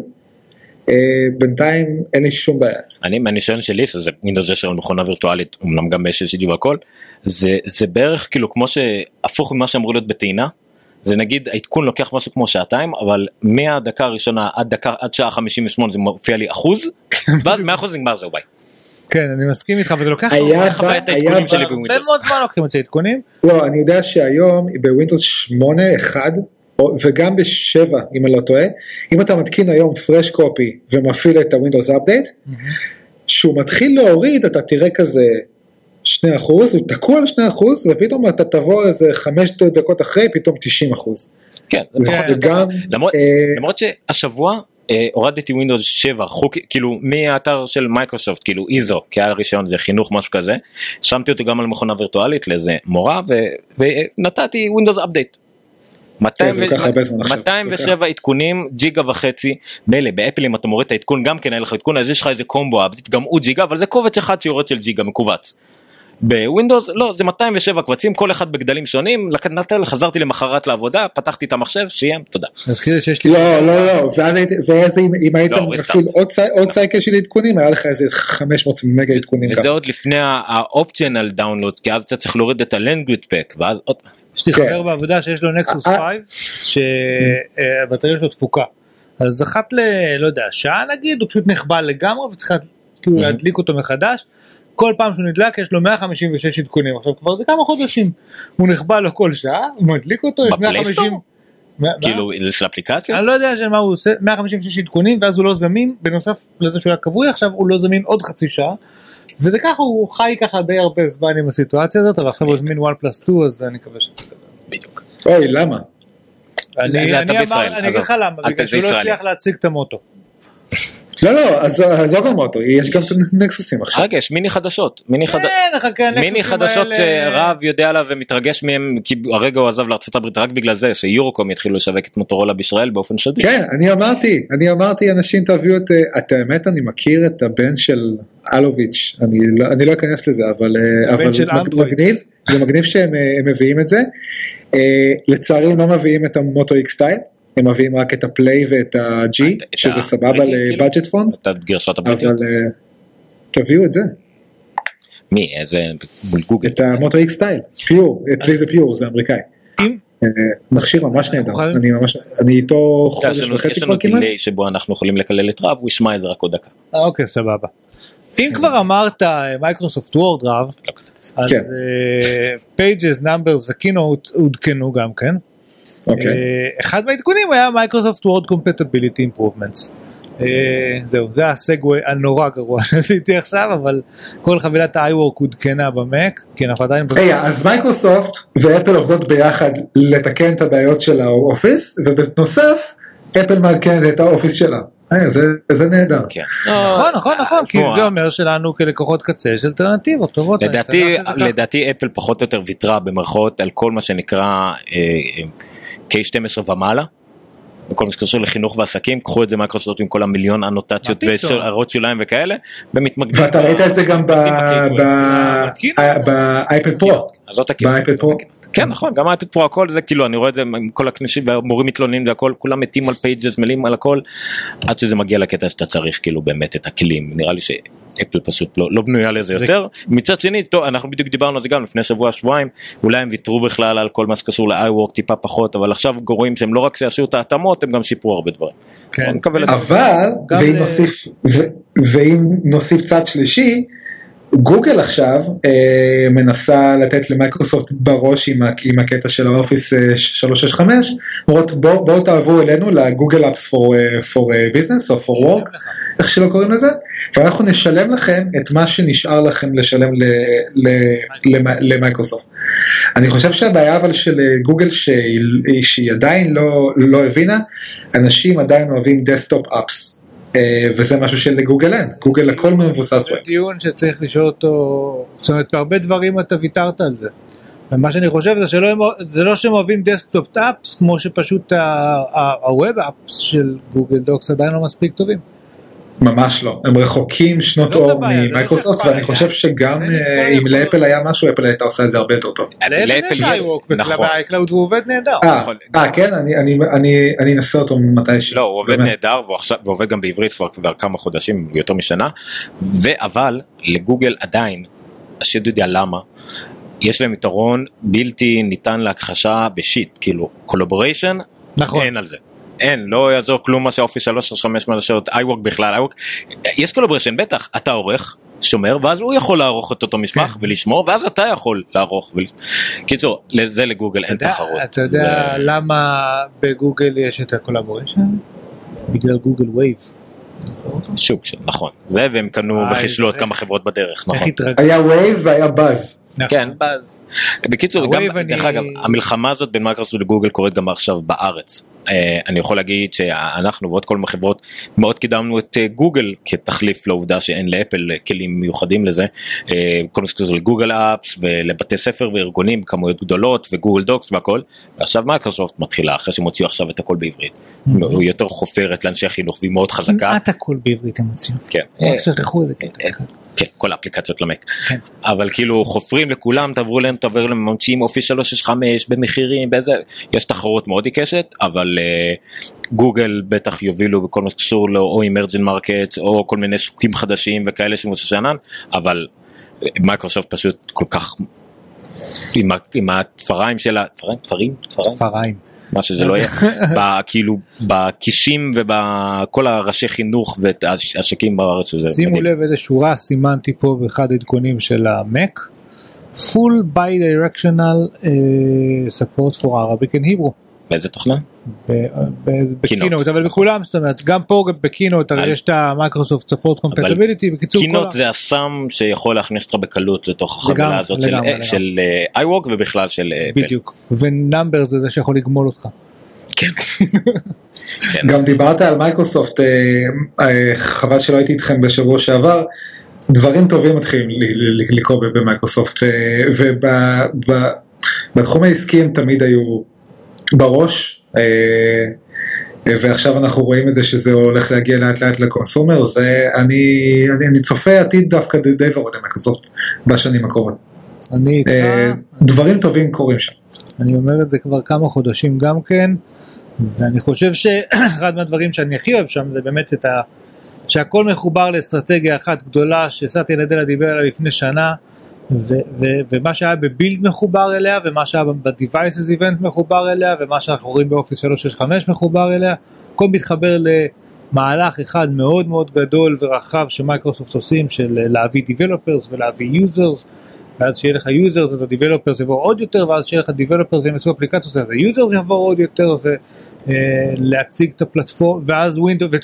בינתיים אין לי שום בעיה. אני מהניסיון שלי, זה מינדוס 10 על מכונה וירטואלית, אמנם גם SSD והכל, זה בערך כאילו כמו שהפוך ממה שאמרו להיות בטעינה, זה נגיד העדכון לוקח משהו כמו שעתיים, אבל מהדקה הראשונה עד שעה 58 זה מופיע לי 1%, ואז 100% נגמר זה ביי. כן, אני מסכים איתך, וזה לוקח חוויית העדכונים שלי בווינדוס. הרבה מאוד זמן לוקחים את זה עדכונים. לא, אני יודע שהיום בווינדוס 8.1, וגם ב7 אם אני לא טועה, אם אתה מתקין היום פרש קופי ומפעיל את הווינדוס אפדייט, שהוא מתחיל להוריד, אתה תראה כזה 2%, הוא תקוע על 2%, ופתאום אתה תבוא איזה 5 דקות אחרי, פתאום 90%. כן, זה גם... למרות שהשבוע הורדתי ווינדוס 7, כאילו מהאתר של מייקרוסופט, כאילו איזו, כעל ראשון, זה חינוך משהו כזה, שמתי אותו גם על מכונה וירטואלית לאיזה מורה, ונתתי ווינדוס אפדייט. 207 עדכונים, 1.5 ג'יגה, מלא, באפל אם אתה מוריד את העדכון, גם כן היה לך עדכון, אז יש לך איזה קומבו, גם הוא ג'יגה, אבל זה קובץ אחד שיורד של ג'יגה מקובץ. בווינדוס, לא, זה 207 קבצים, כל אחד בגדלים שונים, חזרתי למחרת לעבודה, פתחתי את המחשב, שיים, תודה. לא, לא, לא, ואז אם היית מפעיל עוד סייקל של עדכונים, היה לך איזה 500 מגה עדכונים. וזה עוד לפני האופציונל דאונלוד, כי אז אתה צריך להוריד את הלנגוויג' פאק, ואז עוד יש לי חבר בעבודה שיש לו נקסוס 5 שהבטריה שלו תפוקה, אז אחת לא יודע שעה נגיד, הוא פשוט נחבל לגמרי וצריך להדליק אותו מחדש. כל פעם שהוא נדלק יש לו 156 עדכונים, עכשיו כבר זה כמה חודשים, הוא נחבל לו כל שעה, הוא מדליק אותו, יש 150 כאילו, לאפליקציה? אני לא יודע של מה הוא עושה, 156 עדכונים, ואז הוא לא זמין, בנוסף לזה שהוא היה קבוי, עכשיו הוא לא זמין עוד חצי שעה, וזה ככה, הוא חי ככה די הרבה זמן עם הסיטואציה הזאת, אבל עכשיו הוא זמין 1+2, אז אני מקווה שזה... בדיוק. אוי, למה? אני אגיד לך למה, בגלל שהוא לא הצליח להציג את המוטו. לא, לא, אז עזוב המוטו, יש גם נקסוסים עכשיו. רגע, יש מיני חדשות. מיני חדשות שרב יודע עליו ומתרגש מהם, כי הרגע הוא עזב לארצות הברית רק בגלל זה, שיורוקום יתחילו לשווק את מוטורולה בישראל באופן שדי. כן, אני אמרתי, אנשים תביאו את האמת, אני מכיר את הבן של אלוביץ', אני לא אכנס לזה, אבל מגניב, זה מגניב שהם מביאים את זה. לצערי הם לא מביאים את המוטו איקס טייל, הם מביאים רק את הפליי ואת ה-G, שזה סבבה לבאדג'ט פונס, אבל תביאו את זה. מי? איזה גוגל? את המוטו איקס טייל, פיור, אצלי זה פיור, זה אמריקאי. מכשיר ממש נהדר, אני איתו חודש וחצי כבר כמעט. יש לנו דילי שבו אנחנו יכולים לקלל את רב, הוא ישמע איזה רק עוד דקה. אוקיי, סבבה. אם כבר אמרת מייקרוסופט וורד רב, אז פייג'ס, נאמברס וקינוט הודכנו גם כן. אחד מהעדכונים היה מייקרוסופט וורד קומפטיביליטי אימפרובמנטס. זהו, זה הסגווי הנורא גרוע שעשיתי עכשיו, אבל כל חבילת ה-iWork הודכנה במק, כי אנחנו עדיין... אז מייקרוסופט ואפל עובדות ביחד לתקן את הבעיות של האופיס, ובנוסף אפל מעדכנת את האופיס שלה. זה נהדר. נכון, כי זה אומר שלנו כלקוחות קצה של אלטרנטיבות טובות. לדעתי אפל פחות או יותר ויתרה במרכאות על כל מה שנקרא K12 ומעלה, בכל מה שקשור לחינוך ועסקים, קחו את זה מייקרוסופט עם כל המיליון אנוטציות והערות שוליים וכאלה, ואתה ראית את זה גם באייפד פרו. באייפד פרו? כן, נכון, גם האייפד פרו, הכל זה כאילו, אני רואה את זה עם כל הכנישים, והמורים מתלוננים והכל, כולם מתים על פייג'ס, מלאים על הכל, עד שזה מגיע לקטע שאתה צריך כאילו באמת את הכלים, נראה לי ש... אפל פשוט לא בנויה לזה יותר. מצד שני, טוב, אנחנו בדיוק דיברנו על זה גם לפני שבוע-שבועיים, אולי הם ויתרו בכלל על כל מה שקשור ל-iWork טיפה פחות, אבל עכשיו גורמים שהם לא רק שעשו את ההתאמות, הם גם שיפרו הרבה דברים. אבל, ואם נוסיף צד שלישי, גוגל עכשיו מנסה לתת למייקרוסופט בראש עם הקטע של האופיס 365, אומרות בואו תעברו אלינו לגוגל אפס for business או for work, איך שלא קוראים לזה, ואנחנו נשלם לכם את מה שנשאר לכם לשלם למייקרוסופט. אני חושב שהבעיה אבל של גוגל שהיא עדיין לא הבינה, אנשים עדיין אוהבים דסקטופ אפס. וזה משהו של גוגל אין, גוגל הכל מבוסס זה דיון שצריך לשאול אותו, זאת אומרת בהרבה דברים אתה ויתרת על זה, ומה שאני חושב זה לא שהם אוהבים דסקטופ אפס כמו שפשוט הווב אפס של גוגל דוקס עדיין לא מספיק טובים, ממש לא, הם רחוקים שנות אור ממייקרוסופט, ואני חושב שגם אם לאפל היה משהו, אפל הייתה עושה את זה הרבה יותר טוב. לאפל יש iWork בקלאוד, והוא עובד נהדר. כן, אני אנסה אותו מתישהו. לא, הוא עובד נהדר, והוא עובד גם בעברית כבר כמה חודשים, יותר משנה, אבל לגוגל עדיין, השד יודע למה, יש להם יתרון בלתי ניתן להכחשה בשיט, כאילו, קולובוריישן, אין על זה. אין, לא יעזור כלום מה שהאופיס 365 מהשעות, iWork בכלל, iWork, יש קולובריישן, בטח, אתה עורך, שומר, ואז הוא יכול לערוך את אותו משמח ולשמור, ואז אתה יכול לערוך, קיצור, לזה לגוגל אין תחרות. אתה יודע למה בגוגל יש את הקולובריישן? בגלל גוגל ווייב. שוב, נכון, זה והם קנו וחישלו עוד כמה חברות בדרך, נכון. היה ווייב והיה באז. כן, באז. בקיצור, דרך אגב, המלחמה הזאת בין מייקרוסופט לגוגל קורית גם עכשיו בארץ. אני יכול להגיד שאנחנו ועוד כל החברות מאוד קידמנו את גוגל כתחליף לעובדה שאין לאפל כלים מיוחדים לזה, כל מיני לגוגל אפס ולבתי ספר וארגונים כמויות גדולות וגוגל דוקס והכל, ועכשיו מייקרוסופט מתחילה אחרי שהם הוציאו עכשיו את הכל בעברית, הוא יותר חופרת לאנשי החינוך והיא מאוד חזקה. כמעט הכל בעברית הם הוציאו, רק שכחו איזה קטע אחד. כן, כל האפליקציות למק. אבל כאילו חופרים לכולם, תעברו להם מממשים אופיס 365 במחירים, יש תחרות מאוד עיקשת, אבל גוגל בטח יובילו בכל מה שקשור לו, או אמרג'ן מרקט, או כל מיני שווקים חדשים וכאלה שמוששנן, אבל מייקרוסופט פשוט כל כך, עם התפריים שלה, תפריים. מה שזה לא יהיה, כאילו בקישים ובכל הראשי חינוך והשקים בארץ. שימו לב איזה שורה, סימנתי פה באחד העדכונים של המק, full bi-directional support for Arabic and Hebrew. באיזה תוכנה? בקינות, אבל בכולם, זאת אומרת, גם פה בקינות, הרי יש את המייקרוסופט ספורט קומפטביליטי, בקיצור קינות זה הסם שיכול להכניס אותך בקלות לתוך החבילה הזאת של iWalk ובכלל של אפל. בדיוק, ונאמבר זה שיכול לגמול אותך. גם דיברת על מייקרוסופט, חבל שלא הייתי איתכם בשבוע שעבר, דברים טובים מתחילים לקרוא במייקרוסופט, ובתחום העסקי הם תמיד היו בראש, ועכשיו אנחנו רואים את זה שזה הולך להגיע לאט לאט לקונסומר, זה אני צופה עתיד דווקא די ורוד למייקרוסופט בשנים הקרובות. דברים טובים קורים שם. אני אומר את זה כבר כמה חודשים גם כן, ואני חושב שאחד מהדברים שאני הכי אוהב שם, זה באמת שהכל מחובר לאסטרטגיה אחת גדולה, שסעתי נדלה דיבר עליה לפני שנה, ומה שהיה בבילד מחובר אליה, ומה שהיה בדיווייסס איבנט מחובר אליה, ומה שאנחנו רואים באופיס 365 מחובר אליה, הכל מתחבר למהלך אחד מאוד מאוד גדול ורחב שמייקרוסופט עושים, של להביא דיבלופרס ולהביא יוזרס, ואז שיהיה לך יוזרס, אז הדיבלופרס יבוא עוד יותר, ואז שיהיה לך דיבלופרס והם יצאו אפליקציות, אז היוזרס יבוא עוד יותר, ולהציג את הפלטפורם, ואז ווינדוס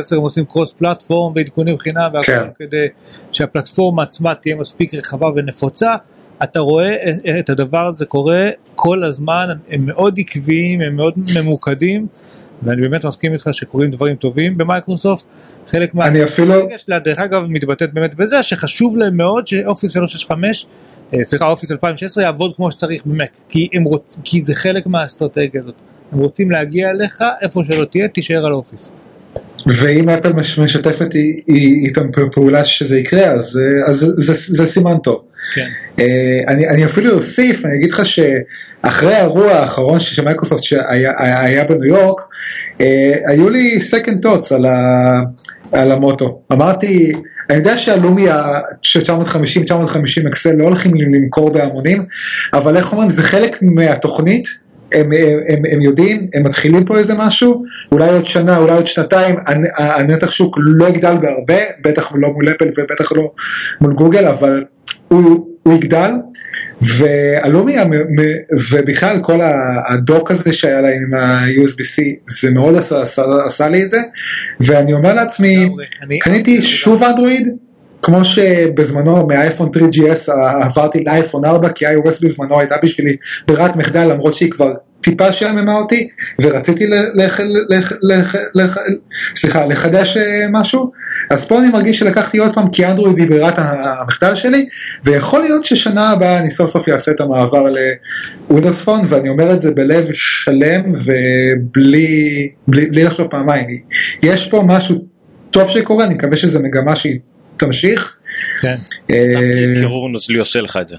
10 הם עושים קרוס פלטפורם, ועדכונים חינם, והכל כדי שהפלטפורמה עצמה תהיה מספיק רחבה ונפוצה. אתה רואה את הדבר הזה קורה כל הזמן, הם מאוד עקביים, הם מאוד ממוקדים, ואני באמת מסכים איתך שקוראים דברים טובים במייקרוסופט, חלק מה... אני אפילו... דרך אגב מתבטאת באמת בזה, שחשוב להם מאוד שאופיס 365, סליחה, אופיס 2016 יעבוד כמו שצריך במק, כי זה חלק מהאסטרטגיה הזאת. הם רוצים להגיע אליך, איפה שלא תהיה, תישאר על אופיס. ואם אפל משתפת איתם פעולה שזה יקרה, אז זה סימן טוב. אני אפילו אוסיף, אני אגיד לך שאחרי האירוע האחרון של מייקרוסופט שהיה בניו יורק, היו לי second thoughts על המוטו. אמרתי, אני יודע שהלומי 950 אקסל לא הולכים למכור בהמונים, אבל איך אומרים, זה חלק מהתוכנית, הם יודעים, הם מתחילים פה איזה משהו, אולי עוד שנה, אולי עוד שנתיים, הנתח שוק לא יגדל בהרבה, בטח לא מול אפל ובטח לא מול גוגל, אבל הוא יגדל, והלומי, ובכלל כל הדוק הזה שהיה להם עם ה-USB-C, זה מאוד עשה לי את זה, ואני אומר לעצמי, קניתי שוב אנדרואיד, כמו שבזמנו מהאייפון 3GS עברתי לאייפון 4, כי iOS בזמנו הייתה בשבילי ברירת מחדל, למרות שהיא כבר טיפה שעממה אותי, ורציתי לחדש משהו, אז פה אני מרגיש שלקחתי עוד פעם, כי אנדרואיד היא ברירת המחדל שלי, ויכול להיות ששנה הבאה אני סוף סוף אעשה את המעבר לווינדוס פון, ואני אומר את זה בלב שלם, ובלי לחשוב פעמיים, יש פה משהו טוב שקורה, אני מקווה שזה מגמה שהיא, תמשיך. כן. סתם כי קירור נוזלי עושה לך את זה.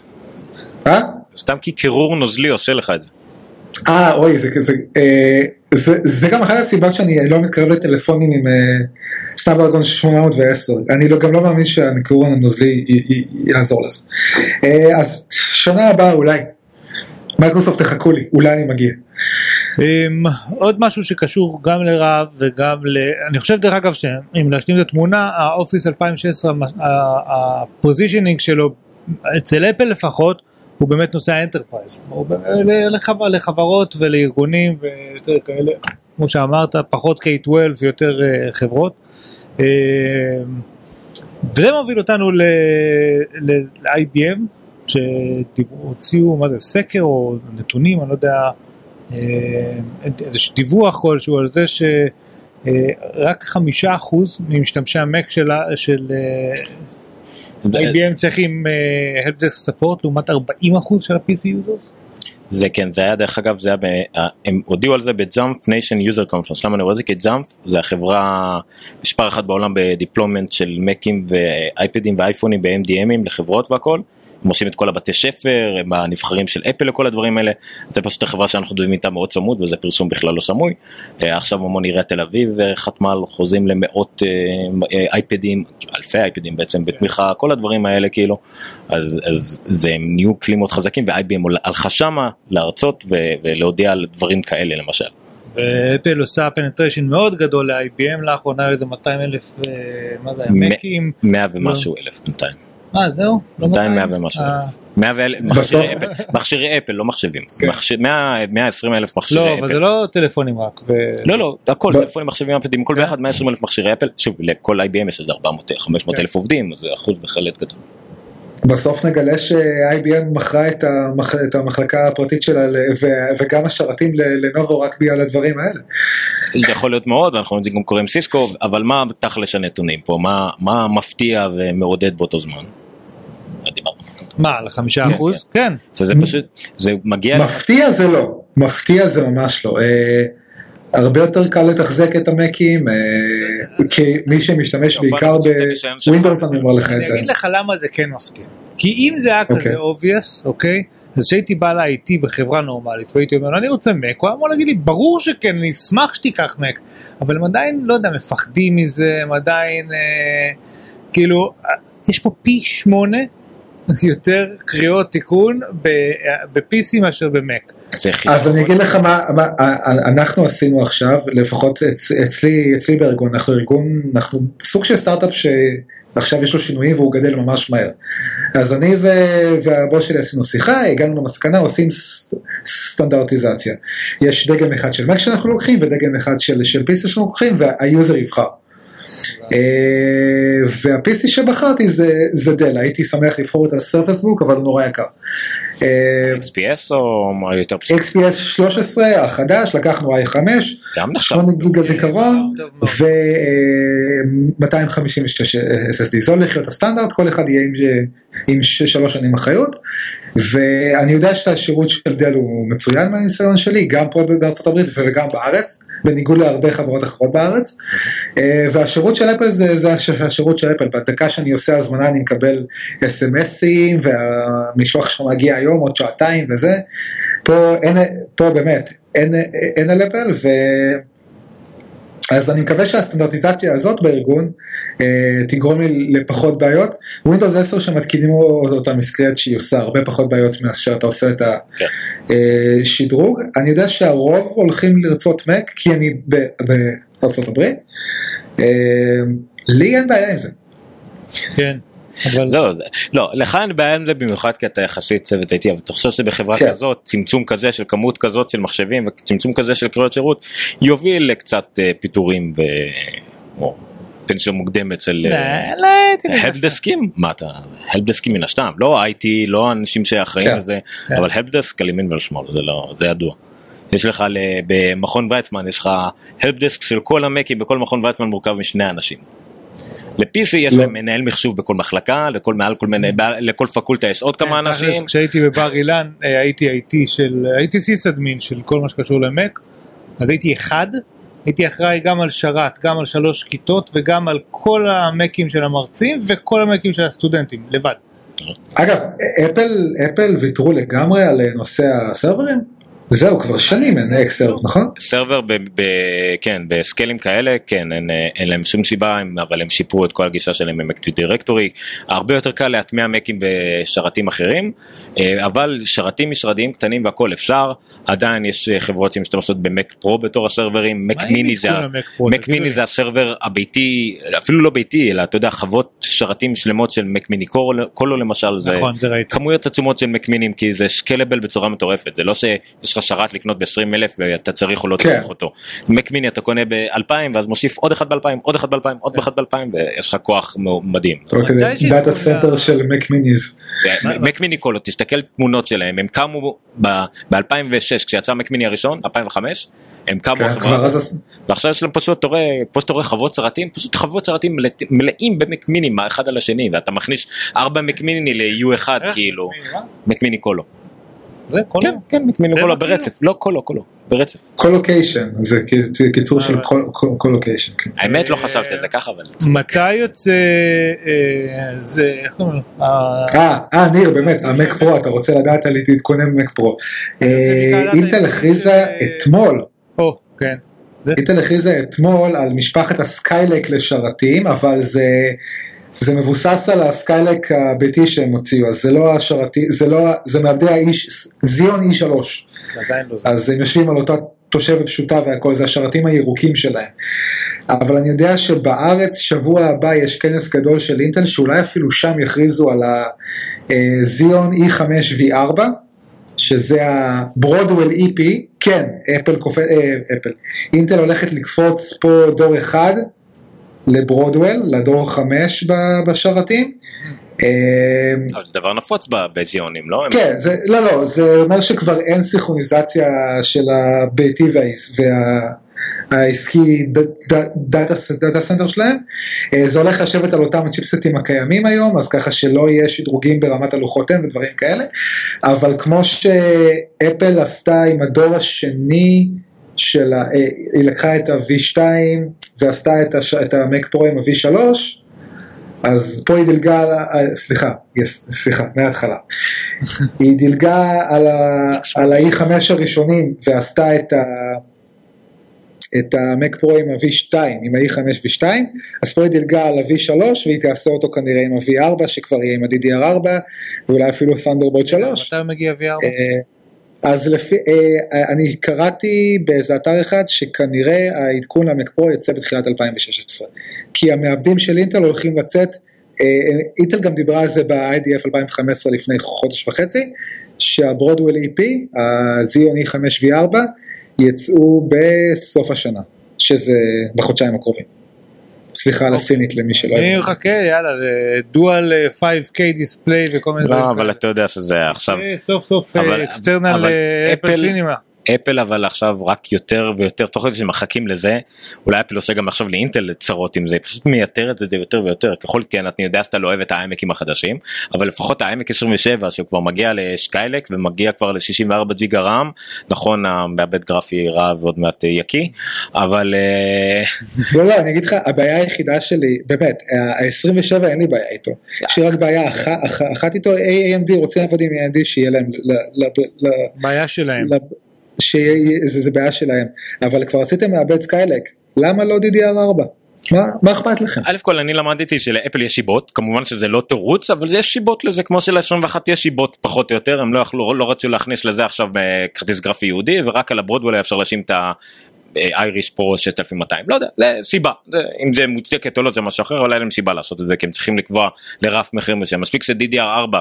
אה? סתם כי קירור נוזלי עושה לך את זה. אוי, זה גם אחת הסיבה שאני לא מתקרב לטלפונים עם סנאפדרגון 810. אני גם לא מאמין שהקירור הנוזלי יעזור לזה. אז שנה הבאה אולי. מייקרוסופט תחכו לי, אולי אני מגיע. עוד משהו שקשור גם לרב וגם אני חושב דרך אגב שאם להשלים את התמונה, האופיס 2016 הפוזישנינג שלו אצל אפל לפחות הוא באמת נושא האנטרפרייז, הוא לחברות ולארגונים ויותר כאלה, כמו שאמרת, פחות K-12 ויותר חברות, וזה מוביל אותנו ל-IBM שהוציאו מה זה, סקר או נתונים, אני לא יודע איזשהו דיווח כלשהו על זה שרק 5% ממשתמשי המק של IBM צריכים helpdesk support לעומת 40% של ה-PC users. זה כן, זה היה דרך אגב, הם הודיעו על זה ב-Jump Nation User Conference, למה אני רואה את זה כ-Jump, זה החברה מספר אחת בעולם בדיפלומנט של מקים ואייפדים ואייפונים ב-MDMים לחברות והכל, הם עושים את כל הבתי שפר, הם הנבחרים של אפל וכל הדברים האלה, זה פשוט החברה שאנחנו דובים איתה מאוד צמוד, וזה פרסום בכלל לא סמוי, עכשיו המון עיריית תל אביב, חתמה על חוזים למאות אייפדים, אלפי אייפדים בעצם בתמיכה, כל הדברים האלה כאילו, אז זה נהיו כלים מאוד חזקים, ו-IBM הלכה שמה לארצות, ולהודיע על דברים כאלה למשל. ואפל עושה פנטריישן מאוד גדול ל-IBM, לאחרונה איזה 200,000, מה זה, מקים? 100 ומשהו אלף בינתיים. זהו? 200 ומשהו אלף. מכשירי אפל, לא מחשבים, 120,000 מכשירי אפל. לא, אבל זה לא טלפונים רק. לא, הכל, טלפונים, מחשבים, אפלים, כל ביחד 120,000 מכשירי אפל. שוב, לכל IBM יש 400,000-500,000 עובדים, אז זה אחוז בהחלט גדול. בסוף נגלה ש-IBM מכרה את המחלקה הפרטית שלה וגם השרתים לנובו רק בגלל הדברים האלה. זה יכול להיות מאוד, אנחנו גם קוראים סיסקו, אבל מה תכל'ס הנתונים פה? מה מפתיע ומעודד באותו זמן? מה, ל5%? כן. זה פשוט, זה מגיע... מפתיע זה לא, מפתיע זה ממש לא. הרבה יותר קל לתחזק את המקים, כמי שמשתמש בעיקר בווינדוס, אני אומר לך את זה. אני אגיד לך למה זה כן מפתיע. כי אם זה היה כזה obvious, אוקיי? אז שהייתי בא ל-IT בחברה נורמלית, והייתי אומר, אני רוצה מק, הוא אמור להגיד לי, ברור שכן, אני אשמח שתיקח מק, אבל הם עדיין, לא יודע, מפחדים מזה, הם עדיין, כאילו, יש פה פי 8, יותר קריאות תיקון ב-PC מאשר במק. אז אני אגיד לך מה אנחנו עשינו עכשיו, לפחות אצלי בארגון, אנחנו ארגון, אנחנו סוג של סטארט-אפ שעכשיו יש לו שינויים והוא גדל ממש מהר. אז אני והבוס שלי עשינו שיחה, הגענו למסקנה, עושים סטנדרטיזציה. יש דגם אחד של מק שאנחנו לוקחים ודגם אחד של PC שאנחנו לוקחים, והיוזר יבחר. והפיסי שבחרתי זה דל, הייתי שמח לבחור את הסרפס בוק, אבל הוא נורא יקר. XPS או יותר פסק? XPS 13 החדש, לקחנו i5, 8 גיגה זיכרון ו256 SSD, זו הולך להיות הסטנדרט, כל אחד יהיה עם 3 שנים אחריות, ואני יודע שהשירות של דל הוא מצוין מהניסיון שלי, גם פה בארצות הברית וגם בארץ, בניגוד להרבה חברות אחרות בארץ, והשירות של אפל זה השירות של אפל, בדקה שאני עושה הזמנה אני מקבל SMSים, והמשלוח שמגיע היום עוד שעתיים וזה, פה באמת אין על אפל, אז אני מקווה שהסטנדרטיזציה הזאת בארגון תגרום לי לפחות בעיות. ווינדוס 10 שמתקינים אותה מסקרית שהיא עושה הרבה פחות בעיות מאשר אתה עושה את השדרוג, אני יודע שהרוב הולכים לרצות מק, כי אני בארצות הברית, לי אין בעיה עם זה. כן, אבל... לא, לך אין בעיה עם זה במיוחד כי אתה יחסית צוות איתי, אבל אתה חושב שבחברה כזאת, צמצום כזה של כמות כזאת של מחשבים, וצמצום כזה של קריאות שירות, יוביל לקצת פיתורים או פנסיה מוקדמת של הלפדסקים, מה אתה? הלפדסקים מן השתם, לא IT, לא אנשים שאחראים לזה, אבל הלפדסק על ימין ועל שמאל, זה ידוע. יש לך במכון ויצמן, יש לך הלפדסק של כל המקים, בכל מכון ויצמן מורכב משני אנשים. ל-PC יש להם מנהל מחשוב בכל מחלקה, לכל פקולטה יש עוד כמה אנשים. כשהייתי בבר אילן, הייתי סיסדמין של כל מה שקשור למק, אז הייתי אחד, הייתי אחראי גם על שרת, גם על 3 כיתות, וגם על כל המקים של המרצים, וכל המקים של הסטודנטים, לבד. אגב, אפל ויתרו לגמרי על נושא הסרברים? זהו, כבר שנים אין אקסרבר, נכון? סרבר, כן, בסקלים כאלה, כן, אין להם שום סיבה, אבל הם שיפרו את כל הגישה שלהם במקטיב דירקטורי, הרבה יותר קל להטמיע מקים בשרתים אחרים, אבל שרתים משרדיים קטנים והכל אפשר, עדיין יש חברות שמשתמשות במק פרו בתור הסרברים, מק מיני זה הסרבר הביתי, אפילו לא ביתי, אלא אתה יודע, חוות שרתים שלמות של מק מיני קולו למשל, זה כמויות עצומות של מק מינים, כי זה שקלבל בצורה מטורפת, זה לא ש יש לך שרת לקנות ב-20,000 ואתה צריך או לא צריך אותו. מק מיני אתה קונה ב-2,000 ואז מוסיף עוד אחד ב-2,000, עוד אחד ב-2,000, עוד אחד ב-2,000 ויש לך כוח מדהים. דאטה סנטר של מק מיניז. מק מיני קולו, תסתכל תמונות שלהם, הם קמו ב-2006 כשיצא מק מיני הראשון, 2005, הם קמו חברה, ועכשיו יש להם פשוט חוות שרתים, פשוט חוות שרתים מלאים במק מיני מה אחד על השני, ואתה מכניס 4 מק מיני ל-U1 כאילו, מק מיני קולו. כן, מקמינו קולו ברצף, לא קולו, ברצף. קולוקיישן, זה קיצור של קולוקיישן. האמת לא חשבת את זה ככה, אבל... מתי יוצא זה... ניר, באמת, המק פרו, אתה רוצה לדעת עלי תתכונן במק פרו. אינטל הכריזה אתמול. כן. אינטל הכריזה אתמול על משפחת הסקיילק לשרתים, אבל זה מבוסס על הסקיילק הביתי שהם הוציאו, אז זה לא השרתי, זה מעבדי זיון E3, אז הם יושבים על אותה תושבת פשוטה והכל, זה השרתים הירוקים שלהם, אבל אני יודע שבארץ שבוע הבא יש כנס גדול של אינטל, שאולי אפילו שם יכריזו על זיון E5V4, שזה הברודוול EP, כן, אינטל הולכת לקפוץ פה דור אחד לברודוול, לדור 5 בשרתים. זה דבר נפוץ בזיונים, לא? כן, לא, זה אומר שכבר אין סיכרוניזציה של הביתי והעסקי דאטה סנטר שלהם. זה הולך לשבת על אותם הצ'יפסטים הקיימים היום, אז ככה שלא יהיה שדרוגים ברמת הלוחותיהם ודברים כאלה, אבל כמו שאפל עשתה עם הדור השני, היא לקחה את ה-V2 ועשתה את המק פרו עם ה-V3, אז פה היא דילגה סליחה, מההתחלה. היא דילגה על ה-E5 הראשונים ועשתה את המק פרו עם ה-V2, עם ה-E5 V2, אז פה היא דילגה על ה-V3 והיא תעשה אותו כנראה עם ה-V4, שכבר יהיה עם ה-DDR4, ואולי אפילו Thunderbird 3. מתי מגיע V4? אז אני קראתי באיזה אתר אחד שכנראה העדכון למק פרו יצא בתחילת 2016, כי המעבדים של אינטל הולכים לצאת, אינטל גם דיברה על זה ב-IDF 2015 לפני חודש וחצי, שהברודוול EP, הזיון E5 V4, יצאו בסוף השנה, שזה בחודשיים הקרובים. סליחה על הסינית למי שלא יודע. אני מחכה, יאללה, דואל 5K דיספליי וכל מיני דברים. לא, אבל אתה יודע שזה עכשיו... סוף סוף אקסטרנל אפל סינימה. אפל אבל עכשיו רק יותר ויותר, תוך כדי שמחכים לזה, אולי אפל עושה גם עכשיו לאינטל צרות עם זה, פשוט מייתר את זה יותר ויותר, ככל כן, אני יודע שאתה לא אוהב את ה-IMECים החדשים, אבל לפחות ה-IMEC 27, שהוא כבר מגיע לSkyLake, ומגיע כבר ל-64 ג'יגה רם, נכון, המעבד גרפי רע ועוד מעט יקי, אבל... לא, אני אגיד לך, הבעיה היחידה שלי, באמת, ה-27 אין לי בעיה איתו, שרק בעיה אחת איתו, AMD, רוצים לעבוד עם AMD שיהיה להם בעיה שלהם. שזה בעיה שלהם, אבל כבר עשיתם מעבד סקיילק, למה לא DDR4? מה אכפת לכם? א' כל אני למדתי שלאפל יש שיבות, כמובן שזה לא תירוץ, אבל יש שיבות לזה, כמו של-21 יש שיבות פחות או יותר, הם לא רצו להכניס לזה עכשיו כרטיס גרפי יהודי, ורק על הברודוול אפשר לשים את אייריש פרו 6200, לא יודע, זה סיבה, אם זה מוצדקת או לא זה משהו אחר, אולי להם סיבה לעשות את זה, כי הם צריכים לקבוע לרף מחיר מסוים, מספיק ש-DDR4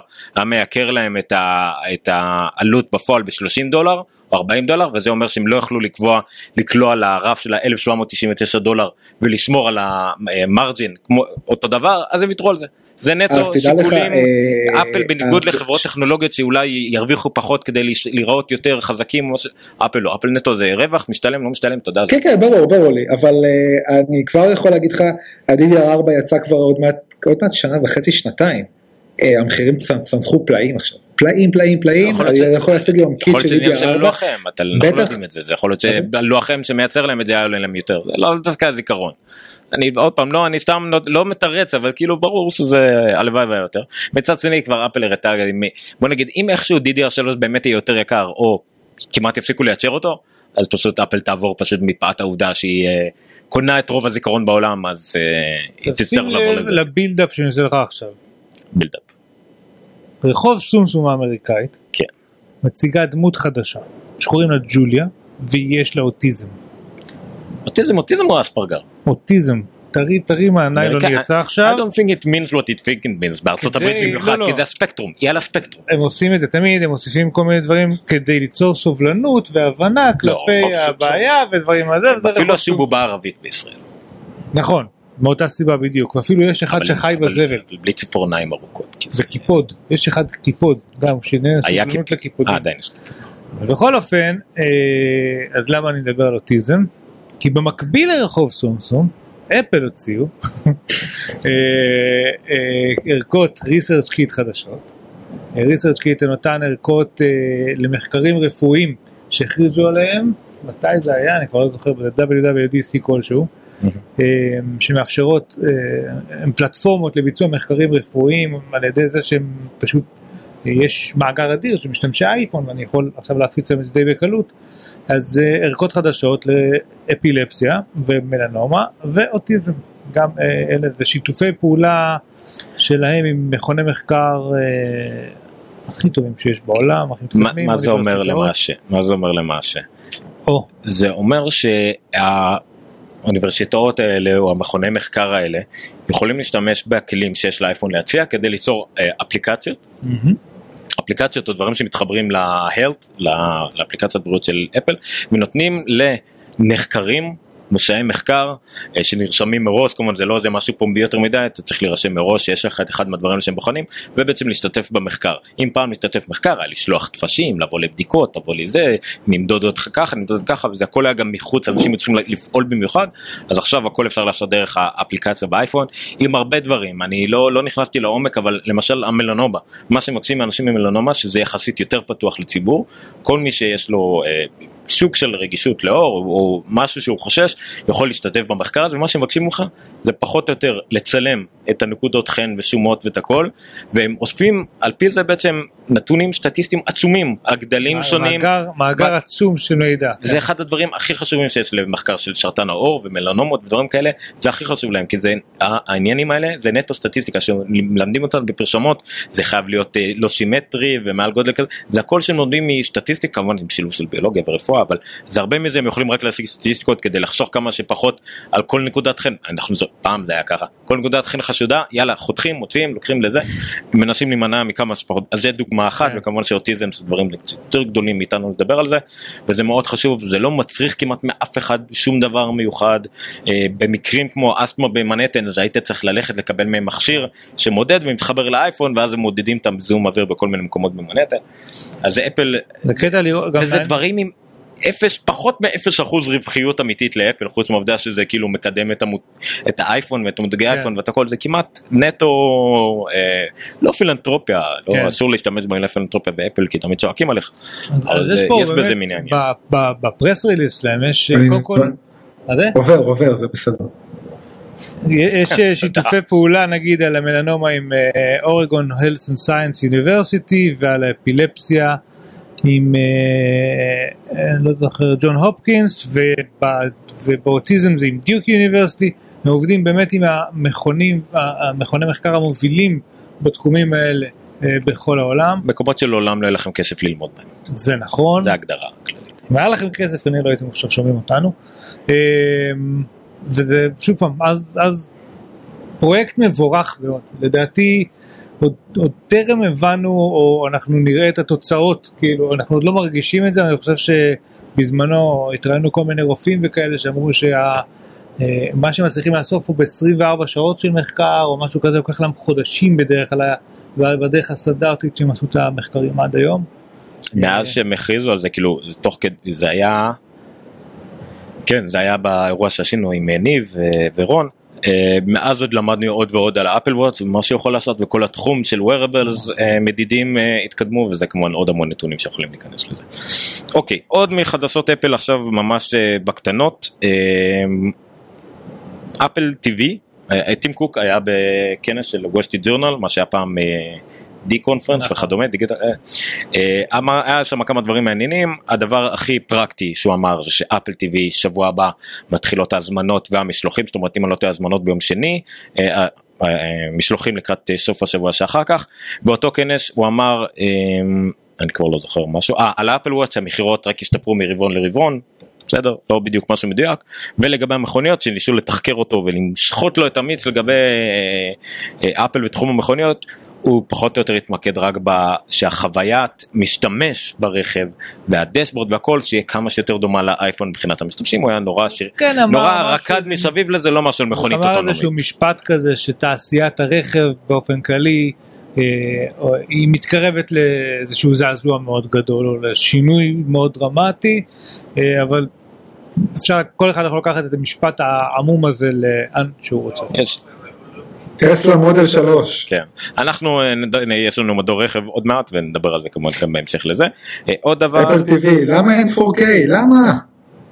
מייקר להם את העלות בפועל ב$30 או $40, וזה אומר שהם לא יכלו לקלוע על הרף של $1,799 ולשמור על המרג'ין, אותו דבר, אז הם יתרו על זה. זה נטו שיקולים, אפל בניגוד לחברות טכנולוגיות שאולי ירוויחו פחות כדי לראות יותר חזקים, אפל לא, אפל נטו זה רווח, משתלם, לא משתלם, תודה. כן, כן, ברור לי, אבל אני כבר יכול להגיד לך, ה-DDR4 יצא כבר עוד מעט שנה וחצי, שנתיים, המחירים צנחו פלאים עכשיו. פלאים, אני יכול להשיג יום קיט של DDR4. יכול להיות שזה ללוחם, אתה לא יודעים את זה, זה יכול להיות שללוחם שמייצר להם את זה היה להם יותר, זה לא דווקא הזיכרון. אני עוד פעם, אני סתם לא מתרץ, אבל כאילו ברור שזה הלוואי והיה יותר. מצד שני כבר אפל הראתה, בוא נגיד, אם איכשהו DDR3 באמת יהיה יותר יקר, או כמעט יפסיקו לייצר אותו, אז פשוט אפל תעבור פשוט מפאת העובדה שהיא קונה את רוב הזיכרון בעולם, אז היא תצטרך לעבור לזה. לבילדאפ שאני עושה לך עכשיו. בילדאפ. רחוב סומסום האמריקאית, כן. מציגה דמות חדשה, שקוראים לה ג'וליה, ויש לה אוטיזם. אוטיזם או אספרגר? אוטיזם. תראי מה הניילון יצא עכשיו. I don't think it means what it thinking means, בארצות הברית במיוחד, כי זה הספקטרום, יהיה לה ספקטרום. הם עושים את זה תמיד, הם מוסיפים כל מיני דברים, כדי ליצור סובלנות והבנה כלפי הבעיה ודברים הזה. אפילו השיבו בערבית בישראל. נכון. מאותה סיבה בדיוק, ואפילו יש אחד שחי בזבל. בלי ציפורניים ארוכות. וקיפוד, יש אחד קיפוד, גם שנהיה סובלנות לקיפודים. עדיין. בכל אופן, אז למה אני מדבר על אוטיזם? כי במקביל לרחוב סומסום, אפל הוציאו ערכות ריסרצ' קיט חדשות. ריסרצ' קיט נותן ערכות למחקרים רפואיים שהכריזו עליהם, מתי זה היה, אני כבר לא זוכר, ב-WWDC כלשהו, שמאפשרות פלטפורמות לביצוע מחקרים רפואיים על ידי זה שהם פשוט יש מאגר אדיר שמשתמשי אייפון ואני יכול עכשיו להפיץ להם את זה די בקלות, אז ערכות חדשות לאפילפסיה ומלנומה ואוטיזם, גם אלה ושיתופי פעולה שלהם עם מכוני מחקר הכי טובים שיש בעולם. מה זה אומר למעשה? זה אומר שה האוניברסיטאות האלה או המכוני מחקר האלה יכולים להשתמש בכלים שיש לאייפון להציע כדי ליצור אפליקציות, אפליקציות או דברים שמתחברים ל-Health, לאפליקציית בריאות של אפל, ונותנים לנחקרים, מושאי מחקר, שנרשמים מראש, כלומר זה לא זה משהו פומבי יותר מדי, אתה צריך להירשם מראש, יש לך את אחד מהדברים שהם בוחנים, ובעצם להשתתף במחקר. אם פעם להשתתף מחקר, היה לשלוח תפשים, לבוא לבדיקות, לבוא לזה, נמדוד אותך ככה, נמדוד אותך ככה, וזה הכל היה גם מחוץ, אנשים צריכים לפעול במיוחד, אז עכשיו הכל אפשר לעשות דרך האפליקציה באייפון, עם הרבה דברים, אני לא נכנסתי לעומק, אבל למשל המלנומה, מה שמקשים מאנשים במלנומה, שזה יחסית יותר פתוח לציבור, כל מי שיש לו שוק של רגישות לאור, או משהו שהוא חושש, יכול להשתתף במחקר הזה, ומה שמבקשים לך, זה פחות או יותר לצלם את הנקודות חן ושומות ואת הכל, והם אוספים, על פי זה בעצם נתונים סטטיסטיים עצומים, הגדלים שונים. מאגר עצום של מידע. זה אחד הדברים הכי חשובים שיש למחקר של שרטן האור ומלנומות ודברים כאלה, זה הכי חשוב להם, כי זה, העניינים האלה, זה נטו סטטיסטיקה, שמלמדים אותנו בפרשמות, זה חייב להיות לא סימטרי ומעל גודל כזה, זה הכל שמלמדים מסטטיסטיקה, כמובן זה בשילוב של ביולוגיה ורפואה, אבל זה הרבה מזה הם יכולים רק להשיג סטטיסטיקות כדי לחסוך כמה שפחות על כל נקודת חן, אנחנו פעם זה היה ככה, כל נקודת חן חשודה, יאללה, חותכים, מוציאים, לוקחים לזה, מנסים להימנע מכמה שפחות, אז זה דוגמה אחת, וכמובן שאוטיזם זה דברים יותר גדולים מאיתנו לדבר על זה, וזה מאוד חשוב, זה לא מצריך כמעט מאף אחד שום דבר מיוחד, במקרים כמו אסתמה במנהטן, אז היית צריך ללכת לקבל מהם מכשיר שמודד ומתחבר לאייפון, ואז הם מודדים את זיהום אוויר בכל מיני מקומות במנהטן, אז אפל, וזה דברים עם פחות מ-0% רווחיות אמיתית לאפל, חוץ מהעובדה שזה כאילו מקדם את האייפון ואת מותגי האייפון ואת הכל, זה כמעט נטו לא פילנטרופיה, אסור להשתמש במילה פילנטרופיה באפל, כי תמיד צועקים עליך, אז יש בזה מיני עניין. בפרס ריליס להם יש עובר, זה בסדר. יש שיתופי פעולה נגיד על המלנומה עם אורגון הלס אנד סיינס יוניברסיטי, ועל האפילפסיה עם לא זוכר ג'ון הופקינס, ובאוטיזם זה עם דיוק יוניברסיטי, ועובדים באמת עם המכוני מחקר המובילים בתחומים האלה בכל העולם. מקומות של עולם לא יהיה לכם כסף ללמוד בהם. זה נכון. זה הגדרה כללית. אם היה לכם כסף, אני לא הייתם עכשיו שומעים אותנו. וזה שוב פעם, אז פרויקט מבורך מאוד. לדעתי, עוד טרם הבנו, או אנחנו נראה את התוצאות, כאילו, אנחנו עוד לא מרגישים את זה, אני חושב שבזמנו התראינו כל מיני רופאים וכאלה שאמרו שמה שמצליחים לאסוף הוא ב-24 שעות של מחקר, או משהו כזה, לוקח להם חודשים בדרך כלל, בדרך הסטנדרטית שהם עשו את המחקרים עד היום. מאז שהם הכריזו על זה, כאילו, תוך כדי, זה היה, כן, זה היה באירוע שעשינו עם ניב ורון, מאז עוד למדנו עוד ועוד על האפל וואץ ומה שיכול לעשות, וכל התחום של wearables מדידים התקדמו, וזה כמובן עוד המון נתונים שיכולים להיכנס לזה. אוקיי, עוד מחדשות אפל עכשיו ממש בקטנות, אפל TV, טים קוק היה בכנס של וול סטריט ג'ורנל, מה שהיה פעם די-קונפרנס וכדומה, היה שם כמה דברים מעניינים, הדבר הכי פרקטי שהוא אמר, זה שאפל TV שבוע הבא מתחילות ההזמנות והמשלוחים, זאת אומרת אם אני לא תהיה הזמנות ביום שני, משלוחים לקראת סוף השבוע שאחר כך, באותו כנס הוא אמר, אני כבר לא זוכר משהו, על האפל וואץ המחירות רק השתפרו מרבעון לרבעון, בסדר, לא בדיוק משהו מדויק, ולגבי המכוניות שניסו לתחקר אותו ולמשחות לו את המיץ לגבי אפל ותחום המכוניות, הוא פחות או יותר התמקד רק שהחוויית משתמש ברכב והדשבורד והכל, שיהיה כמה שיותר דומה לאייפון מבחינת המשתמשים, הוא היה נורא רקד מסביב לזה, לא משהו מכונית אוטונומית. הוא אמר איזשהו משפט כזה, שתעשיית הרכב באופן כללי, היא מתקרבת לאיזשהו זעזוע מאוד גדול, או לשינוי מאוד דרמטי, אבל אפשר, כל אחד יכול לקחת את המשפט העמום הזה לאן שהוא רוצה. יש. טסלה מודל 3. כן. אנחנו, יש לנו מדור רכב עוד מעט, ונדבר על זה כמובן גם בהמשך לזה. עוד דבר... אפל TV, למה אין 4K? למה?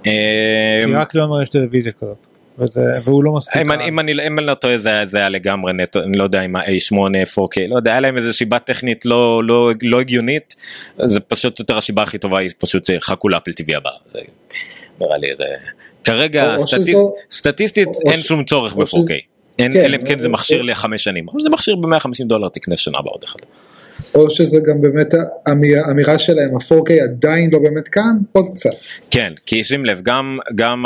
כי רק לא אומר יש טלוויזיה כזאת. והוא לא מספיק. אם אני לא טועה, זה היה לגמרי נטו, אני לא יודע אם ה-A8, 4K, לא יודע, היה להם איזו שיבה טכנית לא הגיונית, זה פשוט יותר השיבה הכי טובה, היא פשוט חכו לאפל TV הבא. זה נראה לי, זה... כרגע, סטטיסטית, אין שום צורך ב-4K. אלא אם כן זה מכשיר לחמש שנים, אבל זה מכשיר ב$150 תקנה שנה בעוד אחד. או שזה גם באמת האמירה שלהם, ה-4K עדיין לא באמת כאן, עוד קצת. כן, כי שים לב, גם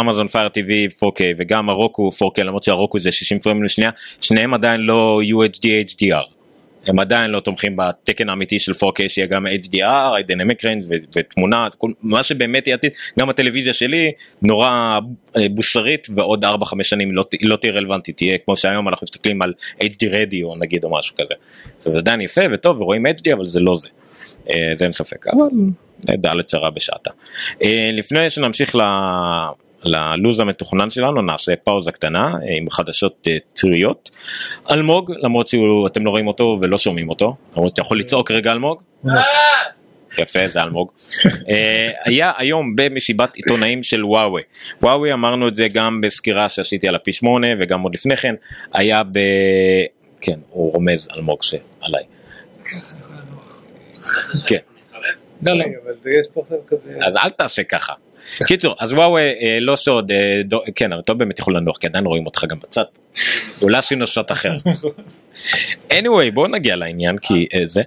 אמזון פייר טיווי 4K וגם הרוקו 4K, למרות שהרוקו זה 60 פריים לשנייה, שניהם עדיין לא UHD HDR, הם עדיין לא תומכים בתקן האמיתי של 4K שיהיה גם HDR, Dynamic Range ותמונה, מה שבאמת היא עתיד, גם הטלוויזיה שלי נורא בוסרית ועוד 4-5 שנים לא תהיה רלוונטית, תהיה כמו שהיום אנחנו מסתכלים על HD רדיו נגיד או משהו כזה, אז זה עדיין יפה וטוב ורואים HD אבל זה לא זה, זה אין ספק, אבל דלת שרה בשעתה. לפני שנמשיך ללוז המתוכנן שלנו, נעשה פאוזה קטנה עם חדשות טריות. אלמוג, למרות שאתם לא רואים אותו ולא שומעים אותו, למרות שאתה יכול לצעוק רגע אלמוג. יפה, זה אלמוג. היה היום במשיבת עיתונאים של וואוי. וואוי אמרנו את זה גם בסקירה שעשיתי על הפי 8 וגם עוד לפני כן, היה כן, הוא רומז אלמוג שעליי. כן. אז אל תעשה ככה. קיצור, אז וואו, לא שעוד, כן, אבל אתה באמת יכול לנוח, כי עדיין רואים אותך גם בצד, אולי עשינו שעת אחרת. anyway, בואו נגיע לעניין, כי זה,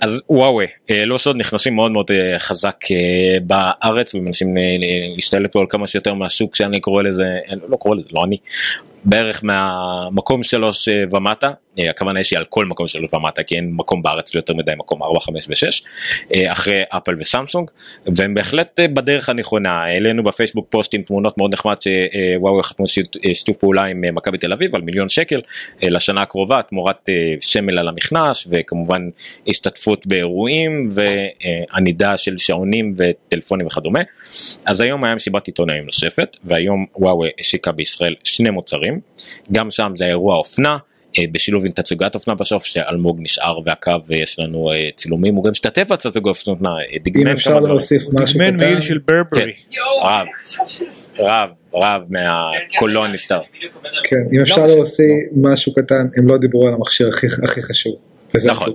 אז וואו, לא שעוד נכנסים מאוד מאוד חזק בארץ, ומנסים להשתלט פה על כמה שיותר מהשוק, שאני קורא לזה, לא קורא לזה, לא אני, בערך מהמקום 3 ומטה, הכוונה יש לי על כל מקום 3 ומטה, כי אין מקום בארץ ויותר מדי מקום 4, 5 ו6, אחרי אפל וסמסונג, והם בהחלט בדרך הנכונה, העלינו בפייסבוק פוסטים תמונות מאוד נחמד, שוואו חתמו שיתוף פעולה עם מכבי תל אביב, על $1,000,000 לשנה הקרובה, תמורת שמל על המכנס, וכמובן השתתפות באירועים, וענידה של שעונים וטלפונים וכדומה, אז היום היה מסיבת עיתונאים נוספת, והיום וואו השיקה בישראל 2 מוצרים, גם שם זה אירוע אופנה בשילוב עם תצוגת אופנה בסוף שאלמוג נשאר והקו ויש לנו צילומים, הוא גם משתתף בתצוגת אופנה. אם אפשר להוסיף משהו קטן, דגמן מעיל של ברברי רב מהקולון נפטר. אם אפשר להוסיף משהו קטן, הם לא דיברו על המכשיר הכי חשוב, נכון,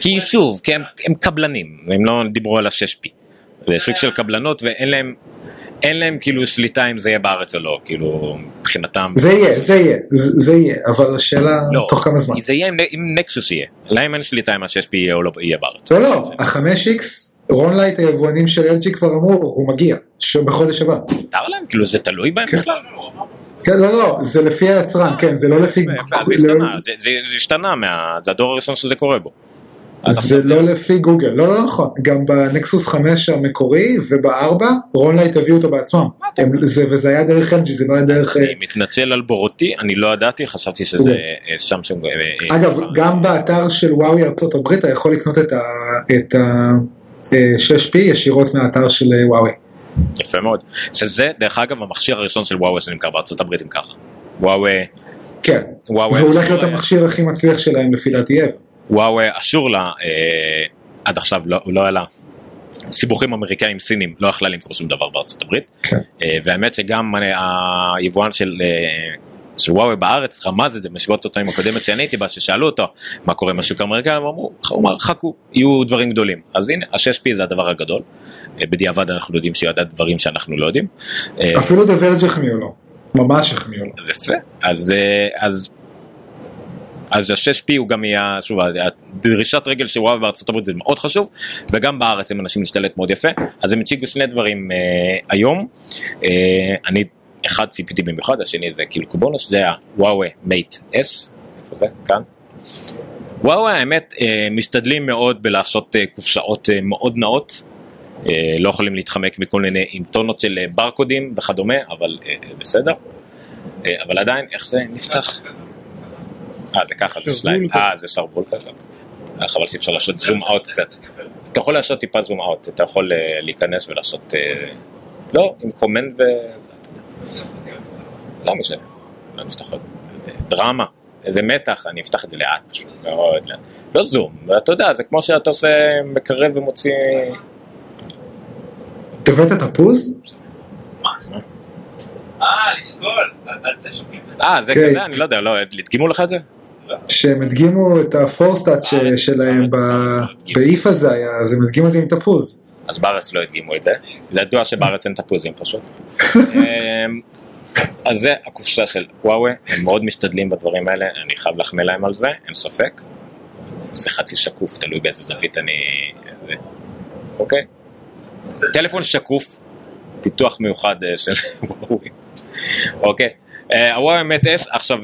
כי שוב הם קבלנים, הם לא דיברו על ה6P, זה שוק של קבלנות ואין להם כאילו שליטה אם זה יהיה בארץ או לא, כאילו מבחינתם. זה יהיה, אבל השאלה תוך כמה זמן. זה יהיה אם נקסוס יהיה, להם אין שליטה אם ה6P יהיה או לא יהיה בארץ. לא, ה5X, רונלייט היבואנים של LG כבר אמרו, הוא מגיע, בחודש הבא. תאר להם, כאילו זה תלוי בהם בכלל. לא, זה לפי היצרן, כן, זה לא לפי... זה השתנה, זה הדור הראשון שזה קורה בו. זה לא לפי גוגל, לא נכון, גם בנקסוס 5 המקורי וב4 רונלייט הביאו אותו בעצמם, וזה היה דרך LG, זה לא היה דרך... אני מתנצל על בורותי, אני לא ידעתי, חשבתי שזה סמסונג. אגב, גם באתר של וואוי ארצות הברית אתה יכול לקנות את ה6P ישירות מהאתר של וואוי. יפה מאוד, שזה דרך אגב המכשיר הראשון של וואוי שנמכר בארצות הברית, אם ככה וואוי, כן, והולך להיות המכשיר הכי מצליח שלהם לפי דעתי. וואו, אשור לה, עד עכשיו לא היה לה, סיבוכים אמריקאים סינים לא יכלה למכור שום דבר בארצות הברית, כן. והאמת שגם היבואן של וואו בארץ רמז את זה, משיבות אותם הקודמת שאני הייתי בה, ששאלו אותו מה קורה עם השוק האמריקאי, אמרו, חכו, יהיו דברים גדולים, אז הנה, ה6P זה הדבר הגדול, בדיעבד אנחנו יודעים שיודע דברים שאנחנו לא יודעים. אפילו דבר ג'חמיו לא, ממש ג'חמיו לא. זה יפה, אז ה6P הוא גם יהיה, שוב, הדרישת רגל של וואו בארצות הברית זה מאוד חשוב, וגם בארץ הם אנשים להשתלט מאוד יפה, אז הם הציגו שני דברים היום, אני אחד ציפיתי במיוחד, השני זה כאילו קובונוס, זה הוואו מייט S, איפה זה? כאן. וואו האמת משתדלים מאוד בלעשות קופסאות מאוד נאות, לא יכולים להתחמק מכל מיני עם טונות של ברקודים וכדומה, אבל בסדר, אבל עדיין איך זה נפתח? זה ככה, זה סליים, זה סרבול ככה, חבל שאפשר לעשות זום אאוט קצת, אתה יכול לעשות טיפה זום אאוט, אתה יכול להיכנס ולעשות, לא, עם קומנט לא משנה, לא נפתח עוד, זה דרמה, זה מתח, אני אפתח את זה לאט פשוט, לא זום, אתה יודע, זה כמו שאתה עושה מקרב ומוציא... תבט את הפוז? מה? לשקול, זה שומעים. זה כזה, אני לא יודע, לא, תדגימו לך את זה? שהם הדגימו את הפורסטאט שלהם באיף הזה, אז הם הדגימו את זה עם תפוז. אז בארץ לא הדגימו את זה, זה ידוע שבארץ אין תפוזים פשוט. אז זה הקופסה של וואו, הם מאוד משתדלים בדברים האלה, אני חייב לחמל להם על זה, אין ספק. זה חצי שקוף, תלוי באיזה זווית אני... אוקיי? טלפון שקוף, פיתוח מיוחד של הוואוי. אוקיי. הוואוי מת S, עכשיו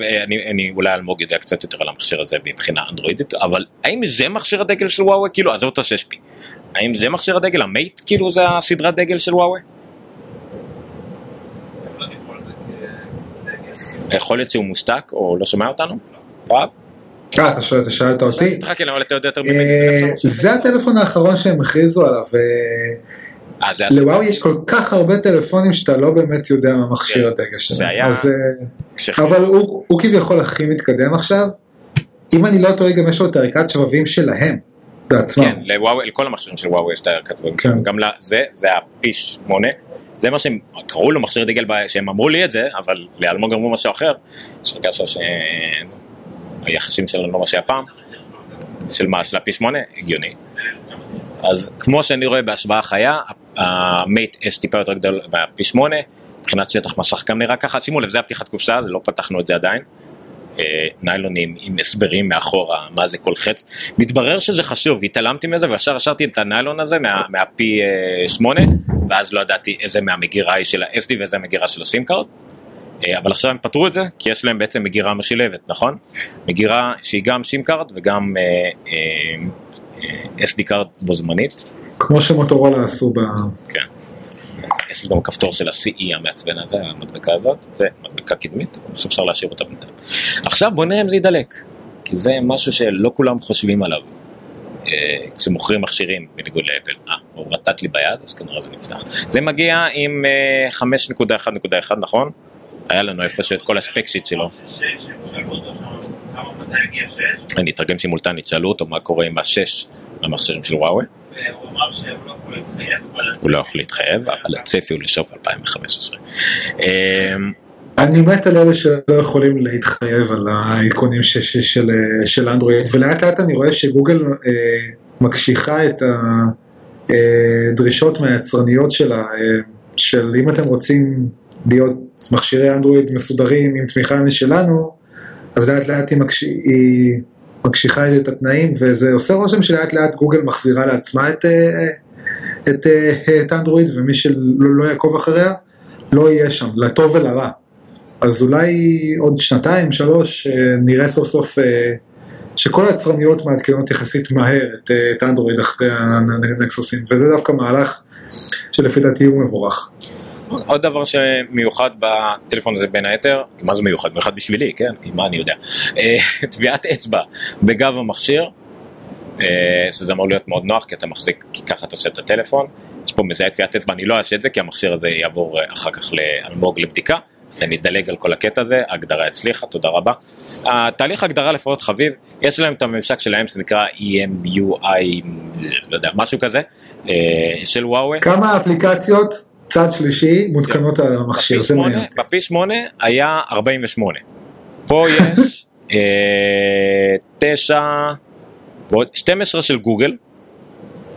אני אולי אלמוג יודע קצת יותר על המכשיר הזה מבחינה אנדרואידית, אבל האם זה מכשיר הדגל של וואוי? כאילו, עזוב את ה6P. האם זה מכשיר הדגל? המייט כאילו זה הסדרת דגל של וואוי? יכול להיות שהוא מוסתק או לא שומע אותנו? אוהב? אתה שאלת אותי? זה הטלפון האחרון שהם הכריזו עליו. לוואוי יש כל כך הרבה טלפונים שאתה לא באמת יודע מה מכשיר הדגל שלהם, אבל הוא כביכול הכי מתקדם עכשיו. אם אני לא טועה, גם יש לו את ערכת שבבים שלהם בעצמם. כן, לכל המכשירים של וואוי יש את הערכת שבבים שלהם, גם לזה, זה ה-P8, זה מה שהם קראו לו מכשיר דגל, שהם אמרו לי את זה, אבל לאלמוג אמרו משהו אחר, שרגשו היחסים שלנו לא מה שהיה פעם, של מה? של ה-P8? הגיוני. אז כמו שאני רואה בהשוואה חיה, המייט S טיפה יותר גדול מה-P8, מבחינת שטח מסך גם נראה ככה, שימו לב, זה הפתיחת קופסה, לא פתחנו את זה עדיין, ניילונים עם הסברים מאחורה, מה זה כל חץ, מתברר שזה חשוב, התעלמתי מזה, ואשר השארתי את הניילון הזה מה-P8, ואז לא ידעתי איזה מהמגירה היא של ה-SD ואיזה המגירה של הסים-קארד, אבל עכשיו הם פתרו את זה, כי יש להם בעצם מגירה משילבת, נכון? מגירה שהיא גם SIM-קארד וגם SD-קארד בו זמנית. כמו שמוטורולה עשו ב... כן. יש לי גם כפתור של ה-CE המעצבן הזה, המדבקה הזאת, זה מדבקה קדמית, בסוף אפשר להשאיר אותה בינתיים. עכשיו בוא נראה אם זה ידלק, כי זה משהו שלא כולם חושבים עליו. כשמוכרים מכשירים בניגוד לאפל, הוא רטט לי ביד, אז כנראה זה נפתח. זה מגיע עם 5.1.1, נכון? היה לנו איפה שאת כל הספק שיט שלו. אני אתרגם שימולטנית, שאלו אותו מה קורה עם ה6 למכשירים של וואוי. הוא אמר שהוא לא יכול להתחייב, אבל הצפי הוא לשוף 2015. אני מת על אלה שלא יכולים להתחייב על העדכונים של אנדרואיד, ולאט לאט אני רואה שגוגל מקשיחה את הדרישות מהיצרניות שלה, של אם אתם רוצים להיות מכשירי אנדרואיד מסודרים עם תמיכה משלנו, אז לאט לאט היא מקשיחה את התנאים, וזה עושה רושם שלאט לאט גוגל מחזירה לעצמה את אנדרואיד, ומי שלא יעקוב אחריה לא יהיה שם, לטוב ולרע. אז אולי עוד 2-3 נראה סוף סוף שכל היצרניות מעדכנות יחסית מהר את אנדרואיד אחרי הנקסוסים, וזה דווקא מהלך שלפי דעתי הוא מבורך. עוד דבר שמיוחד בטלפון הזה בין היתר, מה זה מיוחד? מיוחד בשבילי, כן? מה אני יודע? טביעת אצבע בגב המכשיר, שזה אמור להיות מאוד נוח, כי אתה מחזיק, כי ככה אתה עושה את הטלפון, יש פה מזהה טביעת אצבע, אני לא אעשה את זה, כי המכשיר הזה יעבור אחר כך לאלמוג לבדיקה, אז אני אדלג על כל הקטע הזה, ההגדרה הצליחה, תודה רבה. התהליך ההגדרה לפחות חביב, יש להם את הממשק שלהם, שנקרא EMUI, לא יודע, משהו כזה, של וואוי. כמה אפליקציות? צד שלישי, מותקנות על המכשיר. ב-P8 היה 48. פה יש 9, 12 של גוגל.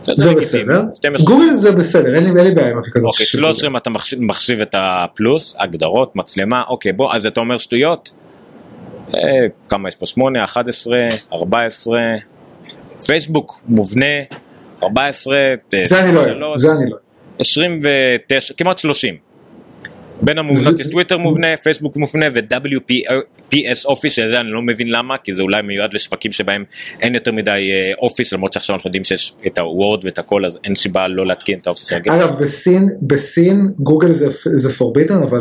זה בסדר. גוגל זה בסדר, אין לי בעיה עם אפליקציות של גוגל. 13 אתה מחשיב את הפלוס, הגדרות, מצלמה, אוקיי, בוא, אז אתה אומר שטויות. כמה יש פה? 8, 11, 14. פייסבוק מובנה, 14. זה אני לא יודע, זה אני לא יודע. 29, כמעט 30. בין המובנות יש טוויטר מובנה, פייסבוק מובנה ו-WPS אופיס, שזה אני לא מבין למה, כי זה אולי מיועד לשווקים שבהם אין יותר מדי אופיס, למרות שעכשיו אנחנו יודעים שיש את ה-Word ואת הכל, אז אין סיבה לא להתקין את האופיס. אגב, בסין, גוגל זה פורבידן, אבל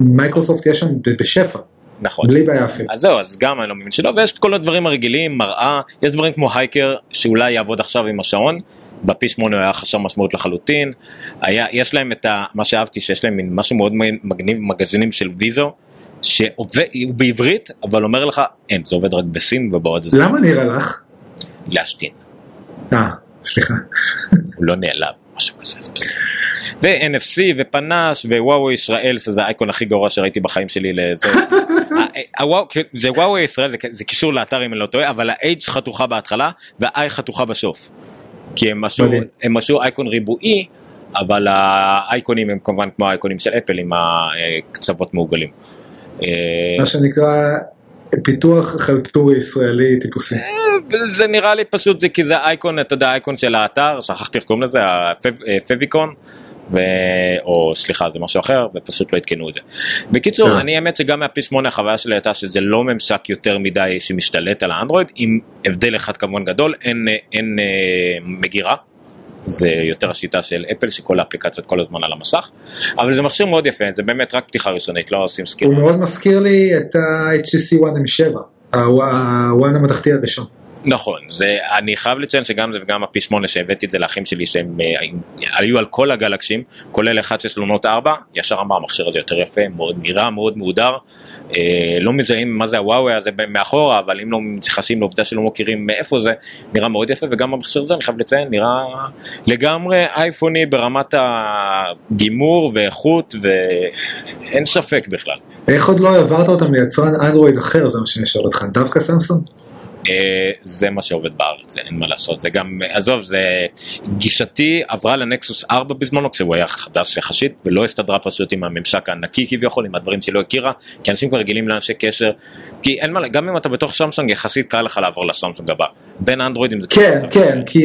מייקרוסופט יש שם בשפע. נכון. בלי בעיה אפילו. אז זהו, אז גם אני לא מבין שלא, ויש את כל הדברים הרגילים, מראה, יש דברים כמו הייקר, שאולי יעבוד עכשיו עם השעון, ב-P8 היה חסר משמעות לחלוטין, יש להם את מה שאהבתי, שיש להם משהו מאוד מגניב, מגזינים של ויזו, שעובד בעברית, אבל אומר לך, אין, זה עובד רק בסין ובעוד הזה. למה נראה לך? להשתין. סליחה. הוא לא נעלב, משהו כזה, זה בסדר. ו-NFC ופנש ווואו ישראל, שזה האייקון הכי גרוע שראיתי בחיים שלי לזה. זה וואו ישראל, זה קישור לאתר אם אני לא טועה, אבל ה-H חתוכה בהתחלה, וה-I חתוכה בשוף. כי הם משהו אייקון ריבועי, אבל האייקונים הם כמובן כמו האייקונים של אפל עם הקצוות מעוגלים. מה שנקרא פיתוח חלטורי ישראלי טיפוסי. זה נראה לי פשוט, כי זה אייקון, אתה יודע, האייקון של האתר, שכחתי איך קוראים לזה, הפביקון, או סליחה זה משהו אחר, ופשוט לא התקנו את זה. בקיצור, אני האמת שגם מה-P8 החוויה שלי הייתה שזה לא ממשק יותר מדי שמשתלט על האנדרואיד, עם הבדל אחד כמובן גדול, אין מגירה, זה יותר השיטה של אפל, שכל האפליקציות כל הזמן על המסך, אבל זה מכשיר מאוד יפה, זה באמת רק פתיחה ראשונית, לא עושים סקירה. הוא מאוד מזכיר לי את ה-HTC One M7, ה-One המתחתי הראשון. נכון, אני חייב לציין שגם זה וגם ה-P8 שהבאתי את זה לאחים שלי שהם היו על כל הגלקשים, כולל אחד שיש לו נוט 4, ישר אמר המכשיר הזה יותר יפה, מאוד נראה, מאוד מודר, לא מזהים מה זה הוואוי הזה מאחורה, אבל אם לא מתייחסים לעובדה שלא מוכרים מאיפה זה, נראה מאוד יפה, וגם המכשיר הזה אני חייב לציין, נראה לגמרי אייפוני ברמת הגימור ואיכות, ואין ספק בכלל. איך עוד לא העברת אותם ליצרן אנדרואיד אחר, זה מה שנשאר אותך, דווקא סמסונג? זה מה שעובד בארץ, אין מה לעשות, זה גם, עזוב, זה גישתי עברה לנקסוס 4 בזמנו, כשהוא היה חדש יחשית, ולא הסתדרה פשוט עם הממשק הענקי כביכול, עם הדברים שלא הכירה, כי אנשים כבר רגילים לאנשי קשר, כי אין מה, גם אם אתה בתוך סמסונג, יחסית קל לך לעבור לסמסונג הבא, בין האנדרואידים זה... כן, כן, כי...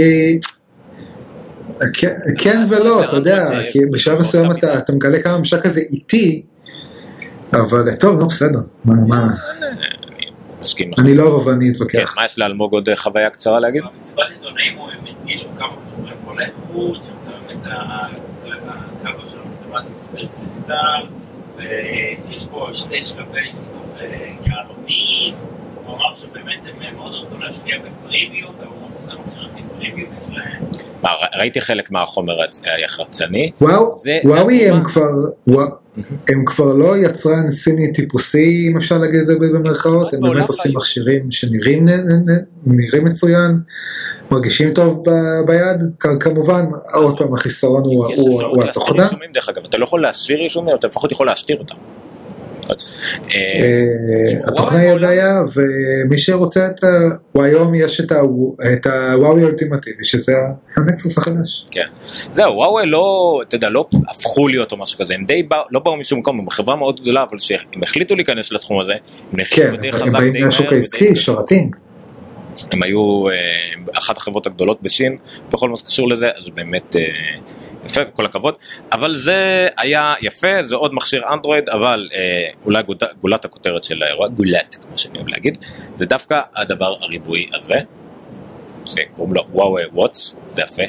כן ולא, אתה יודע, כי בשלב מסוים אתה מגלה כמה ממשק הזה איתי, אבל טוב, לא בסדר, מה... אני לא רוב, אני אתווכח. מה יש לאלמוג עוד חוויה קצרה להגיד? במסיבת עיתונאים הוא מגיש כמה חשובים כל איכות, שמצרים את הקאבר של המצבת מספר פריסטל, ויש פה שתי שלבי שיתוף יעלומים, הוא אמר שבאמת הם מאוד רוצים להשקיע בפריביות, אבל הוא רוצה להשקיע בפריביות שלהם. ראיתי חלק מהחומר היחרצני. וואוי, הם כבר לא יצרן סיני טיפוסי, אם אפשר להגיד את זה במרכאות, הם באמת עושים מכשירים שנראים מצוין, מרגישים טוב ביד, כמובן, עוד פעם החיסרון הוא התוכנה. דרך אגב, אתה לא יכול להסתיר רישומים, אתה לפחות יכול להסתיר אותם. התוכנה היא הבעיה, ומי שרוצה את היום יש את הוואוי האולטימטיבי, שזה הנקסוס החדש. כן, זהו, וואוי לא, אתה יודע, לא הפכו להיות או משהו כזה, הם די לא באו משום מקום, הם חברה מאוד גדולה, אבל שהם החליטו להיכנס לתחום הזה, כן, הם באים מהשוק העסקי, שרתים. הם היו אחת החברות הגדולות בסין, בכל מה שקשור לזה, אז באמת... יפה, כל הכבוד, אבל זה היה יפה, זה עוד מכשיר אנדרואיד, אבל אולי גולת הכותרת של האירוע, גולת, כמו שאני אוהב להגיד, זה דווקא הדבר הריבועי הזה, שקוראים לו וואוי ווטס, זה יפה,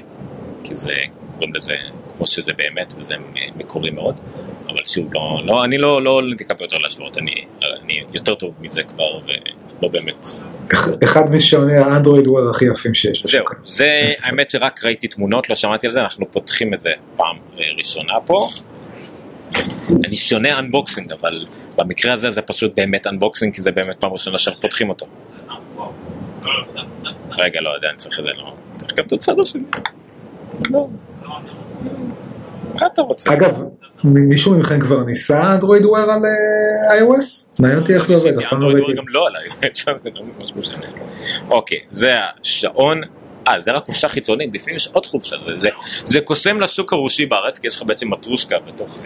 כי זה קוראים לזה כמו שזה באמת, וזה מקורי מאוד, אבל שוב, אני לא נתקע ביותר להשוואות, אני יותר טוב מזה כבר, ולא באמת. אחד משעוני האנדרואיד הוא הכי יפים שיש. זהו, זה האמת שרק ראיתי תמונות, לא שמעתי על זה, אנחנו פותחים את זה פעם ראשונה פה. אני שונה אנבוקסינג, אבל במקרה הזה זה פשוט באמת אנבוקסינג, כי זה באמת פעם ראשונה שפותחים אותו. רגע, לא יודע, אני צריך את זה, לא. צריך גם את הצד השני. לא. מה אתה רוצה? אגב, מישהו ממכם כבר ניסה אנדרואיד וויר על iOS? מעניין אותי איך זה עובד, אף פעם לא ראיתי. אנדרואיד וויר גם לא על iOS. אוקיי, זה השעון, זה רק חופשה חיצונית, בפנים יש עוד חופשה, זה קוסם לשוק הרושי בארץ, כי יש לך בעצם מטרוסקה בתוך זה.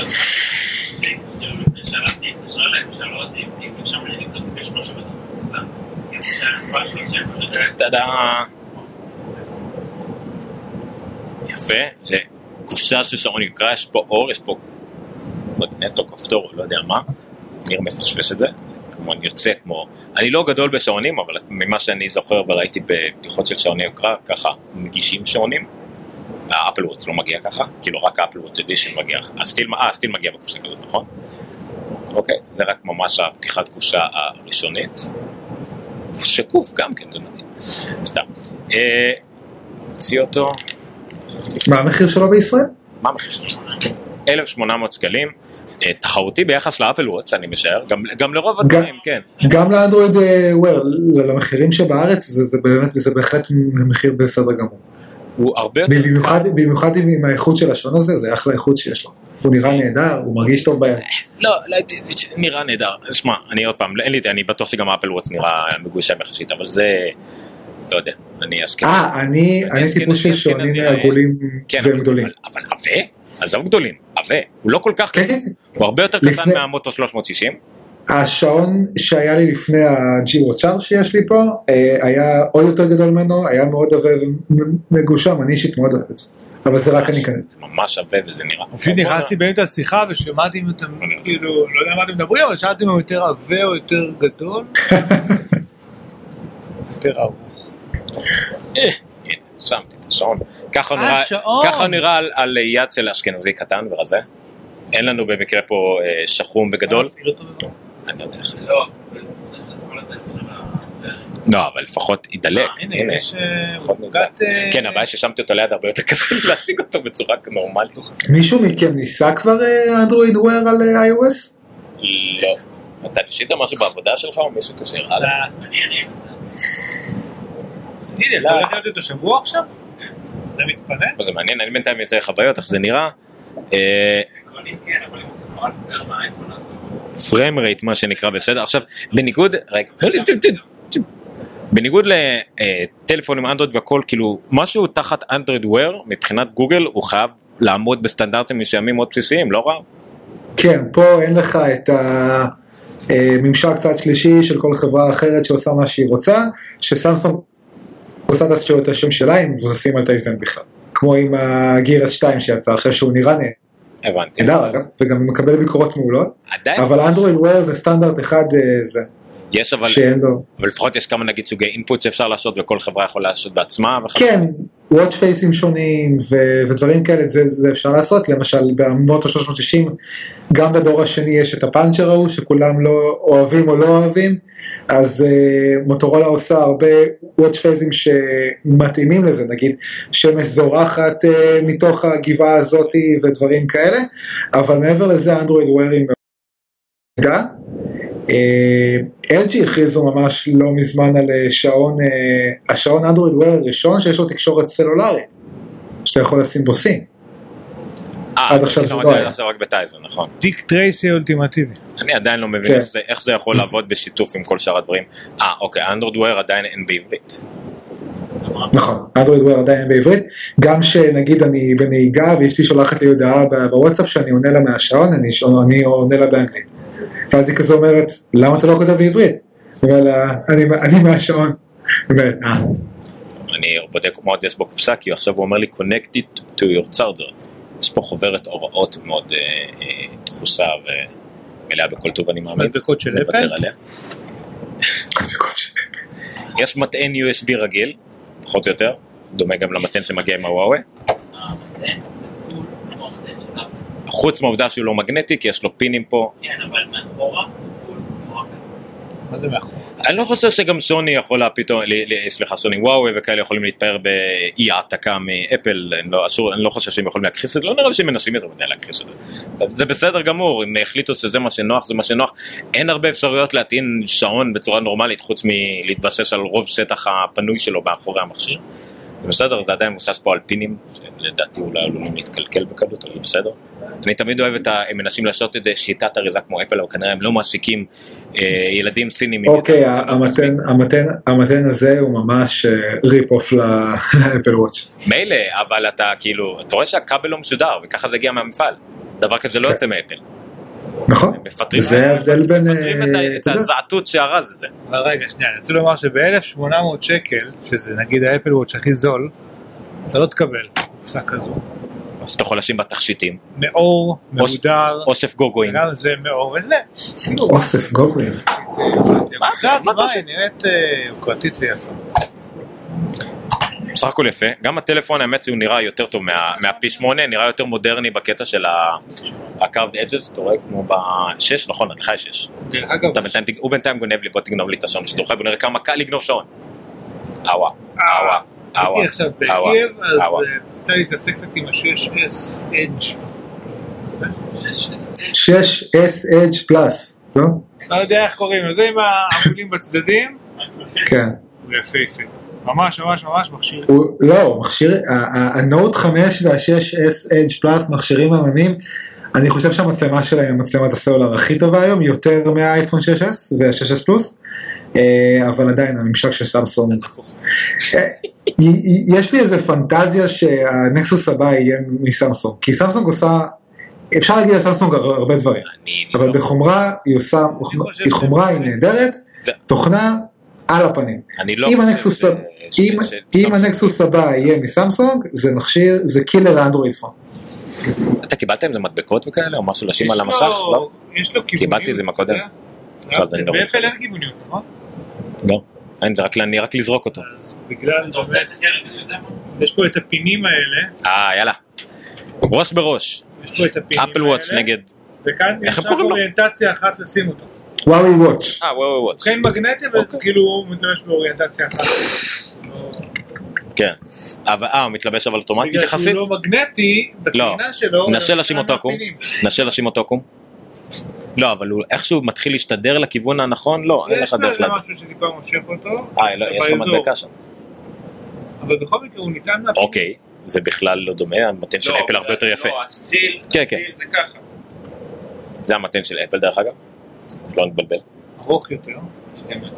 שלחתי את השאלה, אם שאלות, אם שם נקדות יש משהו בתוך זה. תדע. יפה, זה... קופסה ששעון יקרה, יש פה אור, יש פה מגנט או כפתור, לא יודע מה, נראה מפשפש את זה, כמו אני יוצא, כמו, אני לא גדול בשעונים, אבל ממה שאני זוכר וראיתי בפתיחות של שעוני יקרה, ככה, מגישים שעונים, האפל ווטס לא מגיע ככה, כאילו רק האפל ווטס אדישן מגיע, הסטיל מגיע בקופסה כזאת, נכון? אוקיי, זה רק ממש הפתיחת קופסה הראשונית, שקוף גם כן, זה נגיד, סתם, נוציא אותו, מה המחיר שלו בישראל? מה המחיר שלו? 1,800 שקלים, תחרותי ביחס לאפל ווטס, אני משער, גם לרוב הדברים, כן. גם לאנדרואיד וויר, למחירים שבארץ, זה בהחלט מחיר בסדר גמור. הוא הרבה יותר... במיוחד עם האיכות של השעון הזה, זה אחלה איכות שיש לו. הוא נראה נהדר, הוא מרגיש טוב ביד. לא, נראה נהדר. שמע, אני עוד פעם, אני בטוח שגם האפל ווטס נראה מגושם יחסית, אבל זה... לא יודע, אני אסכן. אני טיפוש של שעונים עגולים והם גדולים. אבל עווה, עזוב גדולים, עווה, הוא לא כל כך קטן, הוא הרבה יותר קטן מהמוטו 360. השעון שהיה לי לפני הג'ירו צ'אר שיש לי פה, היה עוד יותר גדול ממנו, היה מאוד עווה ומגושם, אני אישית מאוד אוהב את זה. אבל זה רק אני קנית. ממש שווה וזה נראה. פשוט נכנסתי באמת לשיחה ושמעתי אם אתם, כאילו, לא יודע מה אתם מדברים, אבל שאלתי אם הוא יותר עווה או יותר גדול. יותר ארוך. הנה, שמתי את השעון. ככה נראה על יד של אשכנזי קטן ורזה. אין לנו במקרה פה שחום וגדול. אני יודע איך. לא, צריך לתקול את זה. לא, אבל לפחות ידלק. הנה, יש מוגת... כן, הבעיה ששמתי אותו ליד הרבה יותר כזה להשיג אותו בצורה נורמלית. מישהו מכם ניסה כבר אנדרואיד וויר על iOS? לא. אתה נשאית משהו בעבודה שלך או מישהו כזה הראה? לא, אני אתה הולך להיות אותו שבוע עכשיו? זה מתפנה? זה מעניין, אני בינתיים יצא חוויות, איך זה נראה? עקרונית כן, אבל אם עושה נורא יותר מהאייפון הזה. פריים רייט, מה שנקרא בסדר. עכשיו, בניגוד... רגע, בניגוד לטלפון עם אנדרואיד והכל, כאילו, משהו תחת אנדרואיד וויר, מבחינת גוגל, הוא חייב לעמוד בסטנדרטים מסוימים מאוד בסיסיים, לא רע? כן, פה אין לך את הממשק צד שלישי של כל חברה אחרת שעושה מה שהיא רוצה, שסמסונג עושה את השם שלה, הם מבוססים על טייזן בכלל. כמו עם הגירס 2 שיצא, אחרי שהוא נראה נהל. הבנתי. נהל, אגב, וגם מקבל ביקורות מעולות. עדיין. אבל אנדרואיד וויר זה סטנדרט אחד זה. יש אבל לפחות יש כמה נגיד סוגי אינפוט שאפשר לעשות וכל חברה יכולה לעשות בעצמה. כן, watch faces שונים ודברים כאלה זה אפשר לעשות, למשל במוטו 360 גם בדור השני יש את הפאנצ'ר ההוא שכולם לא אוהבים או לא אוהבים, אז מוטורולה עושה הרבה watch faces שמתאימים לזה, נגיד שמש זורחת מתוך הגבעה הזאת ודברים כאלה, אבל מעבר לזה אנדרואיד ווירים נדע. LG הכריזו ממש לא מזמן על שעון, השעון אנדרואיד וויר הראשון שיש לו תקשורת סלולרית שאתה יכול לשים בו סים. עד עכשיו זה לא היה רק בטייזן, נכון? דיק טרייסי אולטימטיבי. אני עדיין לא מבין איך זה יכול לעבוד בשיתוף עם כל שאר הדברים. אוקיי, אנדרואיד וויר עדיין אין בעברית. נכון, אנדרואיד וויר עדיין אין בעברית, גם שנגיד אני בנהיגה ואשתי שולחת לי הודעה בוואטסאפ שאני עונה לה מהשעון, אני עונה לה באנגלית, ואז היא כזה אומרת, למה אתה לא כותב בעברית? אבל אני מהשעון. אני בודק מה עוד יש בו קופסה, כי עכשיו הוא אומר לי, connected to your charger. יש פה חוברת הוראות מאוד תחוסה ומלאה בכל טוב, אני מאמין. מדבקות של אפל? מדבקות של אפל. יש מטען USB רגיל, פחות או יותר, דומה גם למטען שמגיע עם הוואוי. המטען. חוץ מהעובדה שהוא לא מגנטי, כי יש לו פינים פה. כן, אבל מאחורה? מה זה מאחורה? אני לא חושב שגם סוני יכולה פתאום, סליחה, סוני וואוי וכאלה יכולים להתפאר באי העתקה מאפל, אני לא חושב שהם יכולים להכחיס את זה, לא נראה לי שהם מנסים יותר מדי להכחיס את זה. זה בסדר גמור, אם החליטו שזה מה שנוח, זה מה שנוח. אין הרבה אפשרויות להטעין שעון בצורה נורמלית, חוץ מלהתבסס על רוב שטח הפנוי שלו באחורי המכשיר. בסדר, זה עדיין מוסס פה על פינים, שלדעתי אולי עלולים להתקלקל בקלות, אבל בסדר. אני תמיד אוהב הם מנסים לעשות את שיטת אריזה כמו אפל, אבל כנראה הם לא מעסיקים ילדים סינים. אוקיי, המתן הזה הוא ממש ריפ אוף לאפל וואץ'. מילא, אבל אתה כאילו, אתה רואה שהקבל לא מסודר, וככה זה הגיע מהמפעל. דבר כזה לא יוצא מאפל. נכון, זה ההבדל בין... מפתרים את הזעתות שהרז את זה. אבל רגע, שנייה, אני רוצה לומר שב-1,800 שקל, שזה נגיד האפל וואץ' הכי זול, אתה לא תקבל קופסה כזו. אז אתה יכול לשים בתכשיטים. מאור, מעודר. אוסף גוגוין. גם זה מאור, אין לה. אוסף גוגוין. זה עצמה, היא נראית יוקרתית ויפה. בסך הכל יפה. גם הטלפון, האמת, הוא נראה יותר טוב מה-P8, נראה יותר מודרני בקטע של ה-Carved Edges, אתה רואה כמו ב-6, נכון, עד לך ה-6. הוא בינתיים גונב לי, בוא תגנוב לי את השעון, שתוכל, בוא נראה כמה קל לגנוב שעון. אהווה, אהווה, אהווה. הייתי עכשיו בעקב, אז תצא להתעסק קצת עם ה-6S Edge. 6S Edge פלאס, לא? לא יודע איך קוראים, זה עם העמולים בצדדים. כן. ויפה יפה. ממש, ממש, ממש מכשיר. לא, מכשיר, הנוט 5 וה-6S Edge Plus מכשירים מהממים, אני חושב שהמצלמה שלהם, מצלמת הסלולר הכי טובה היום, יותר מהאייפון 6S וה-6S פלוס, אבל עדיין הממשק של סמסונג. יש לי איזה פנטזיה שהנקסוס הבא יהיה מסמסונג, כי סמסונג עושה, אפשר להגיד לסמסונג הרבה דברים, אבל בחומרה היא עושה, היא חומרה, היא נהדרת, תוכנה, על הפנים. אם הנקסוס, אם הנקסוס הבא יהיה מסמסונג, זה מכשיר, זה קילר האנדרואיד פון. אתה קיבלת עם זה מדבקות וכאלה, או משהו לשים על המשך? לא, קיבלתי את זה מהקודם. באפל אין גיווניות, נכון? לא, אין, זה רק לזרוק אותו. אז בגלל, יש פה את הפינים האלה. יאללה. ראש בראש. יש פה את הפינים האלה. אפל וואץ נגד. וכאן יש אוריינטציה אחת לשים אותו. וואוי וואץ. וואוי וואץ. כן מגנטי, וכאילו הוא מתלבש באוריינטציה אחת. כן. הוא מתלבש אבל אוטומטית יחסית. בגלל שהוא לא מגנטי, בטעינה שלו. נשא לשים אותו עקום. לא, אבל איכשהו מתחיל להשתדר לכיוון הנכון, לא, אין לך דרך לזה. יש משהו שטיפה מושך אותו. לא, יש לו מדבקה שם. אבל בכל מקרה הוא ניתן להפיק. אוקיי, זה בכלל לא דומה, המתן של אפל הרבה יותר יפה. לא, הסטיל, זה ככה. זה המתן של אפל דרך אגב. לא נתבלבל. ארוך יותר, שתם יותר,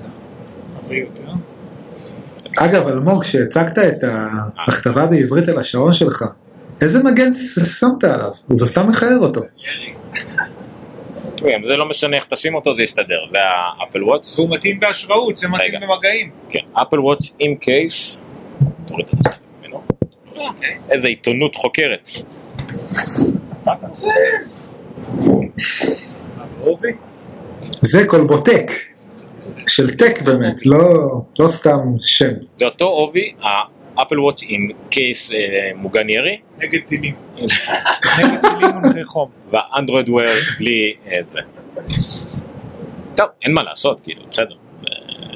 הרבה יותר. אגב, אלמוג, כשהצגת את הכתבה בעברית על השעון שלך, איזה מגן שמת עליו? זה סתם מכער אותו. זה לא משנה איך תשים אותו, זה יסתדר. זה האפל וואץ. הוא מתאים בהשראות, זה מתאים במגעים. כן, אפל וואץ עם קייס. תוריד את זה ממנו. איזה עיתונות חוקרת. מה אתה עושה? אובי? זה קולבוטק. של טק באמת, לא סתם שם. זה אותו אובי, האפל וואץ עם קייס מוגן ירי. נגד טילים. נגד טילים מונחי חום. והאנדרואיד וויר בלי זה. טוב, אין מה לעשות, כאילו, בסדר.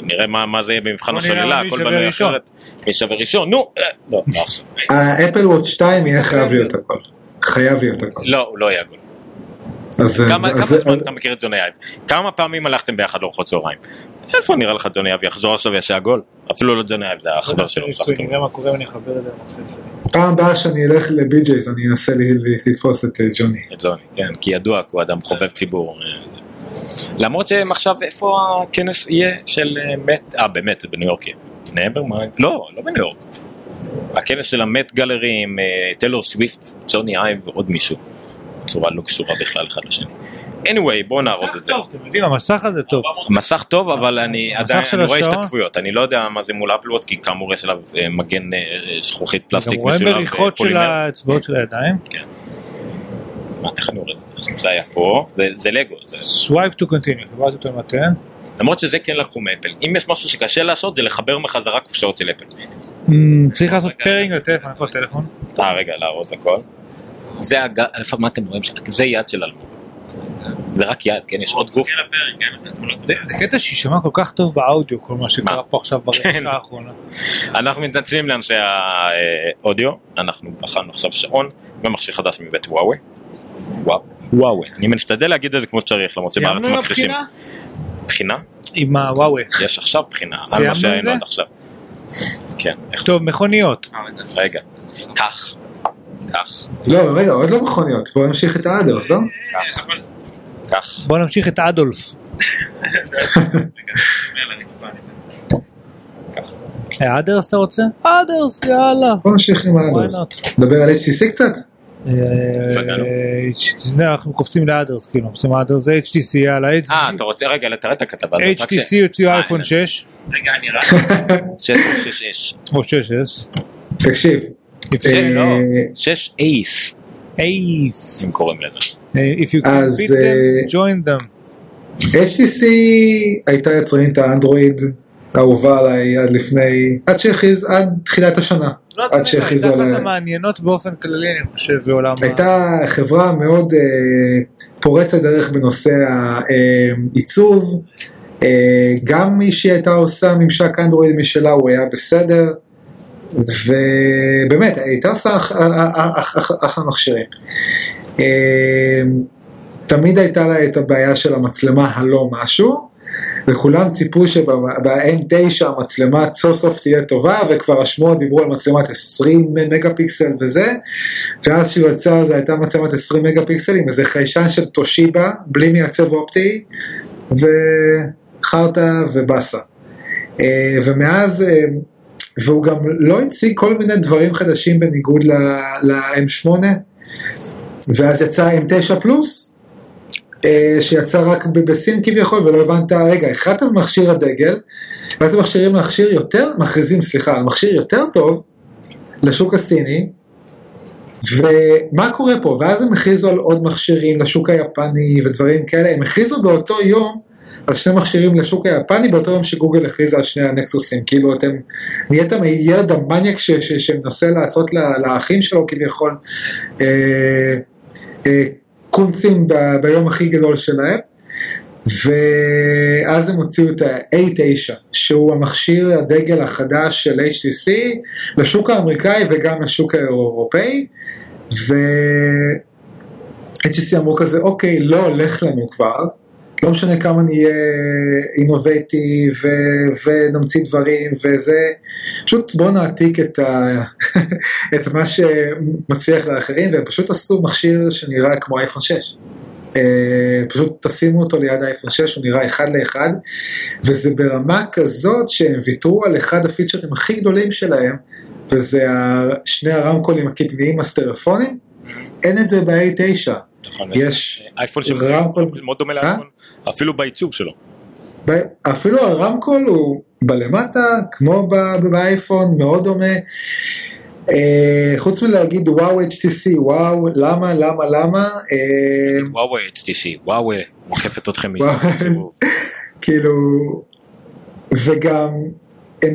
נראה מה זה יהיה במבחן השלילה, הכל במי אחרת. מי שווה ראשון, נו! לא, לא עכשיו. האפל וואץ 2 יהיה חייב להיות הכל. חייב להיות הכל. לא, הוא לא יהיה הכל. כמה זמן אתה מכיר את זוני אייב? כמה פעמים הלכתם ביחד לאורחות צהריים? איפה נראה לך דוני אייב יחזור עכשיו יעשה עגול? אפילו לא דוני אייב, זה החבר שלו. נראה מה קורה ואני אחבר את זה. פעם הבאה שאני אלך לבי-ג'ייז אני אנסה לתפוס את ג'וני. את ג'וני, כן, כי ידוע, הוא אדם חובב ציבור. למרות שמחשב איפה הכנס יהיה של מת, באמת, בניו יורק. נאבר, מה? לא בניו יורק. הכנס של המט גלרי עם טיילור סוויפט, ג'וני אייב ועוד מישהו. צורה לא קשורה בכלל אחד לשני. anyway, בואו נערוז את זה. המסך הזה טוב. המסך טוב, אבל אני עדיין רואה השתקפויות. אני לא יודע מה זה מול אפלוט, כי כאמור יש עליו מגן זכוכית פלסטיק. גם רואים מריחות של האצבעות של הידיים. כן. איך אני רואה את זה? זה היה פה. זה לגו. Swipe to continue. חברת אותו עם מתן. למרות שזה כן לקחו מאפל. אם יש משהו שקשה לעשות, זה לחבר מחזרה קופשאות של אפל. צריך לעשות פרינג לטלפון. רגע, להרוז הכל. זה הגל, לפעמים מה אתם רואים, זה יד של אלמוג, זה רק יד, כן, יש עוד גוף. זה קטע שישמע כל כך טוב באודיו, כל מה שקרה פה עכשיו ברשעה האחרונה. אנחנו מתנצלים לאנשי האודיו, אנחנו בחרנו עכשיו שעון, ומכשיר חדש מבית וואווי. וואווי, אני משתדל להגיד את זה כמו שצריך, למרות שבארץ מכחישים. בחינה? עם הוואווי. יש עכשיו בחינה, על מה שהיינו עד עכשיו. טוב, מכוניות. רגע, כך. לא, רגע, עוד לא מכוניות, בואו נמשיך את האדולף, לא? כך. בואו נמשיך את האדולף. האדרס אתה רוצה? האדרס, יאללה. בואו נמשיך עם האדרס. נדבר על HTC קצת? אנחנו קופצים לאדרס, כאילו, קופצים לאדרס, זה HTC, יאללה. אתה רוצה, רגע, תראה את הכתבה. HTC יוציאו אייפון 6. רגע, אני רואה. 6S. או 6S. תקשיב. שש אייס אם קוראים לזה. If you can beat them, join them. HTC הייתה יצרנית האנדרואיד האהובה עליי עד לפני, עד תחילת השנה, עד שהכריזו עליה. הייתה אחת המעניינות באופן כללי, אני חושב, בעולם. הייתה חברה מאוד פורצת דרך בנושא העיצוב. גם מי שהייתה עושה ממשק אנדרואיד משלה, הוא היה בסדר. ובאמת הייתה עושה אחלה מכשירים. תמיד הייתה לה את הבעיה של המצלמה הלא משהו, וכולם ציפו שב-M9 המצלמה סוף סוף תהיה טובה, וכבר השמועות דיברו על מצלמת 20 מגה פיקסל וזה, ואז שהוא יצא זה הייתה מצלמת 20 מגה פיקסל עם איזה חיישן של תושיבה בלי מייצב אופטי וחרטה ובסה. ומאז והוא גם לא הציג כל מיני דברים חדשים בניגוד ל-M8, ואז יצא M9 פלוס, שיצא רק בסין כביכול, ולא הבנת, רגע, החלטתם במכשיר הדגל, ואז מכשירים להכשיר יותר, מכריזים, סליחה, מכשיר יותר טוב לשוק הסיני, ומה קורה פה? ואז הם הכריזו על עוד מכשירים לשוק היפני ודברים כאלה, הם הכריזו באותו יום על שני מכשירים לשוק היפני, באותו יום שגוגל הכריזה על שני הנקסוסים, כאילו אתם נהייתם ילד המניאק שמנסה לעשות לאחים שלו כביכול קונצים ביום הכי גדול שלהם, ואז הם הוציאו את ה-A9, שהוא המכשיר הדגל החדש של HTC, לשוק האמריקאי וגם לשוק האירופאי, ו-HTC אמרו כזה, אוקיי, לא הולך לנו כבר, לא משנה כמה נהיה אינובייטיב ונמציא דברים וזה, פשוט בוא נעתיק את מה שמצליח לאחרים, והם פשוט עשו מכשיר שנראה כמו אייפון 6. פשוט תשימו אותו ליד האייפון 6, הוא נראה אחד לאחד, וזה ברמה כזאת שהם ויתרו על אחד הפיצ'רים הכי גדולים שלהם, וזה שני הרמקולים הקדמיים הסטריאופונים, אין את זה ב-A9. נכון, יש אייפון שמאוד דומה לאייפון, אפילו בעיצוב שלו. אפילו הרמקול הוא בלמטה, כמו באייפון, מאוד דומה. חוץ מלהגיד וואו HTC, וואו, למה? וואו HTC, וואו, מוחפת אתכם. כאילו, וגם הם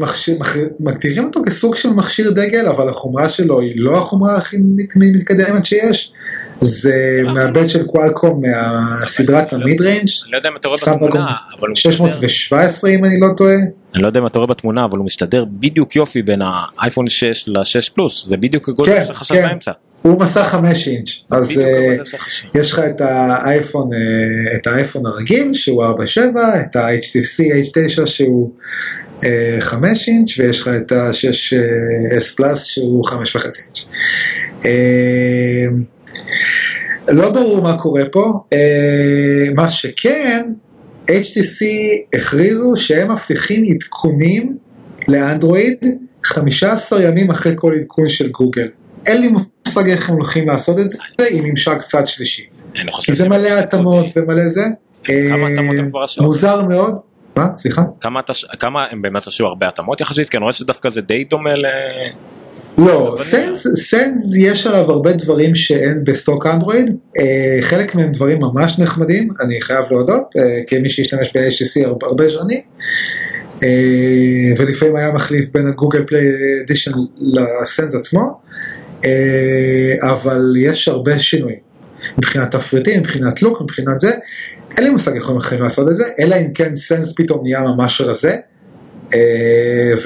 מגדירים אותו כסוג של מכשיר דגל, אבל החומרה שלו היא לא החומרה הכי מתקדמת שיש, זה מהבית של קואלקום מהסדרת המיד ריינג', 617 אם אני לא טועה. אני לא יודע אם אתה רואה בתמונה, אבל הוא מסתדר בדיוק יופי בין האייפון 6 ל-6 פלוס, זה בדיוק הגודל שחשב באמצע. הוא מסך 5 אינץ', אז יש לך את האייפון הרגיל שהוא 4.7, את ה-HTC H9 שהוא 5 אינץ', ויש לך את ה-6S פלוס שהוא 5.5 אינץ'. לא ברור מה קורה פה. מה שכן, HTC הכריזו שהם מבטיחים עדכונים לאנדרואיד 15 ימים אחרי כל עדכון של גוגל. אין לי מושג איך הם הולכים לעשות את זה, עם ממשק קצת שלישי. כי זה מלא התאמות ומלא זה. מוזר מאוד. מה? סליחה? כמה הם באמת עשו הרבה התאמות יחסית? כי אני רואה שדווקא זה די דומה ל... לא, סנס יש עליו הרבה דברים שאין בסטוק אנדרואיד, חלק מהם דברים ממש נחמדים, אני חייב להודות, כמי שהשתמש ב-HTC הרבה שנים, ולפעמים היה מחליף בין הגוגל פליי אדישן לסנס עצמו, אבל יש הרבה שינויים, מבחינת תפריטים, מבחינת לוק, מבחינת זה, אין לי מושג יכולים אחרים לעשות את זה, אלא אם כן סנס פתאום נהיה ממש רזה,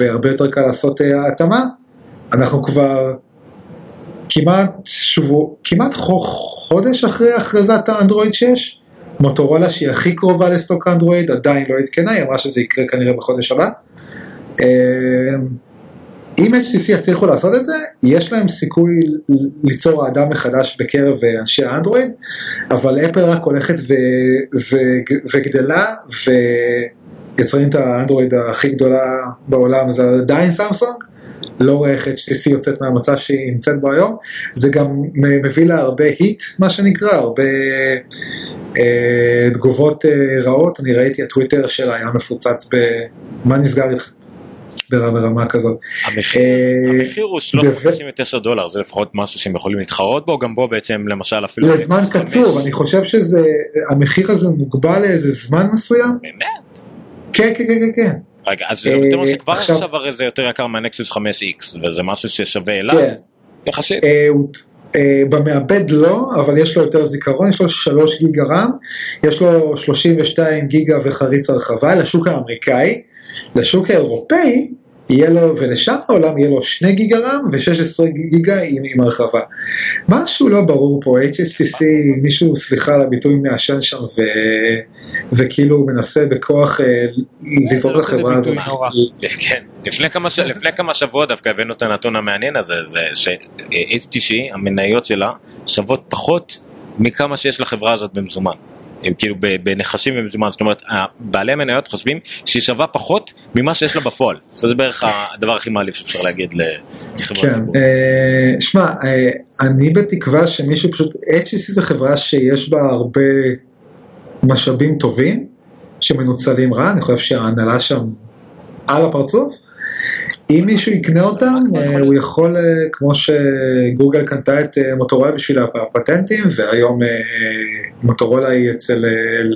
והרבה יותר קל לעשות התאמה, אנחנו כבר כמעט חודש אחרי הכרזת האנדרואיד 6, מוטורולה שהיא הכי קרובה לסטוק אנדרואיד, עדיין לא התקנה, היא אמרה שזה יקרה כנראה בחודש הבא. אם HTC יצליחו לעשות את זה, יש להם סיכוי ליצור האדם מחדש בקרב אנשי האנדרואיד, אבל אפל רק הולכת וגדלה, ויצרים את האנדרואיד הכי גדולה בעולם, זה עדיין סמסונג, לא רואה איך HTC יוצאת מהמצב שהיא נמצאת בו היום, זה גם מביא לה הרבה היט, מה שנקרא, הרבה תגובות רעות, אני ראיתי הטוויטר שלה היה מפוצץ במה נסגר איתך, ברמה כזאת. המחיר הוא $399, זה לפחות משהו שהם יכולים להתחרות בו, גם בו בעצם למשל אפילו... לזמן קצוב, אני חושב שהמחיר הזה מוגבל לאיזה זמן מסוים. באמת? כן. רגע, אז יותר מה שכבר עכשיו הרי זה יותר יקר מהנקסוס 5X, וזה משהו ששווה אליו, יחסית. במעבד לא, אבל יש לו יותר זיכרון, יש לו 3 גיגה רם, יש לו 32 גיגה וחריץ הרחבה, לשוק האמריקאי, לשוק האירופאי, יהיה לו, ולשאר העולם יהיה לו 2 גיגה רם, ו-16 גיגה עם הרחבה. משהו לא ברור פה, HTC, מישהו סליחה על הביטוי מהשן שם, וכאילו הוא מנסה בכוח לזרוק לחברה הזאת. לפני כמה שבועות דווקא הבאנו את הנתון המעניין הזה, ש-HTC, המניות שלה, שוות פחות מכמה שיש לחברה הזאת במזומן. הם כאילו בנחשים ובזמן, זאת אומרת, בעלי המניות חושבים שהיא שווה פחות ממה שיש לה בפועל. זה בערך הדבר הכי מעליף שאפשר להגיד לחברות ציבור. שמע, אני בתקווה שמישהו פשוט, HTC זה חברה שיש בה הרבה משאבים טובים שמנוצלים רע, אני חושב שההנהלה שם על הפרצוף, אם מישהו יקנה אותם, הוא יכול, כמו שגוגל קנתה את מוטורולה בשביל הפטנטים, והיום מוטורולה היא אצל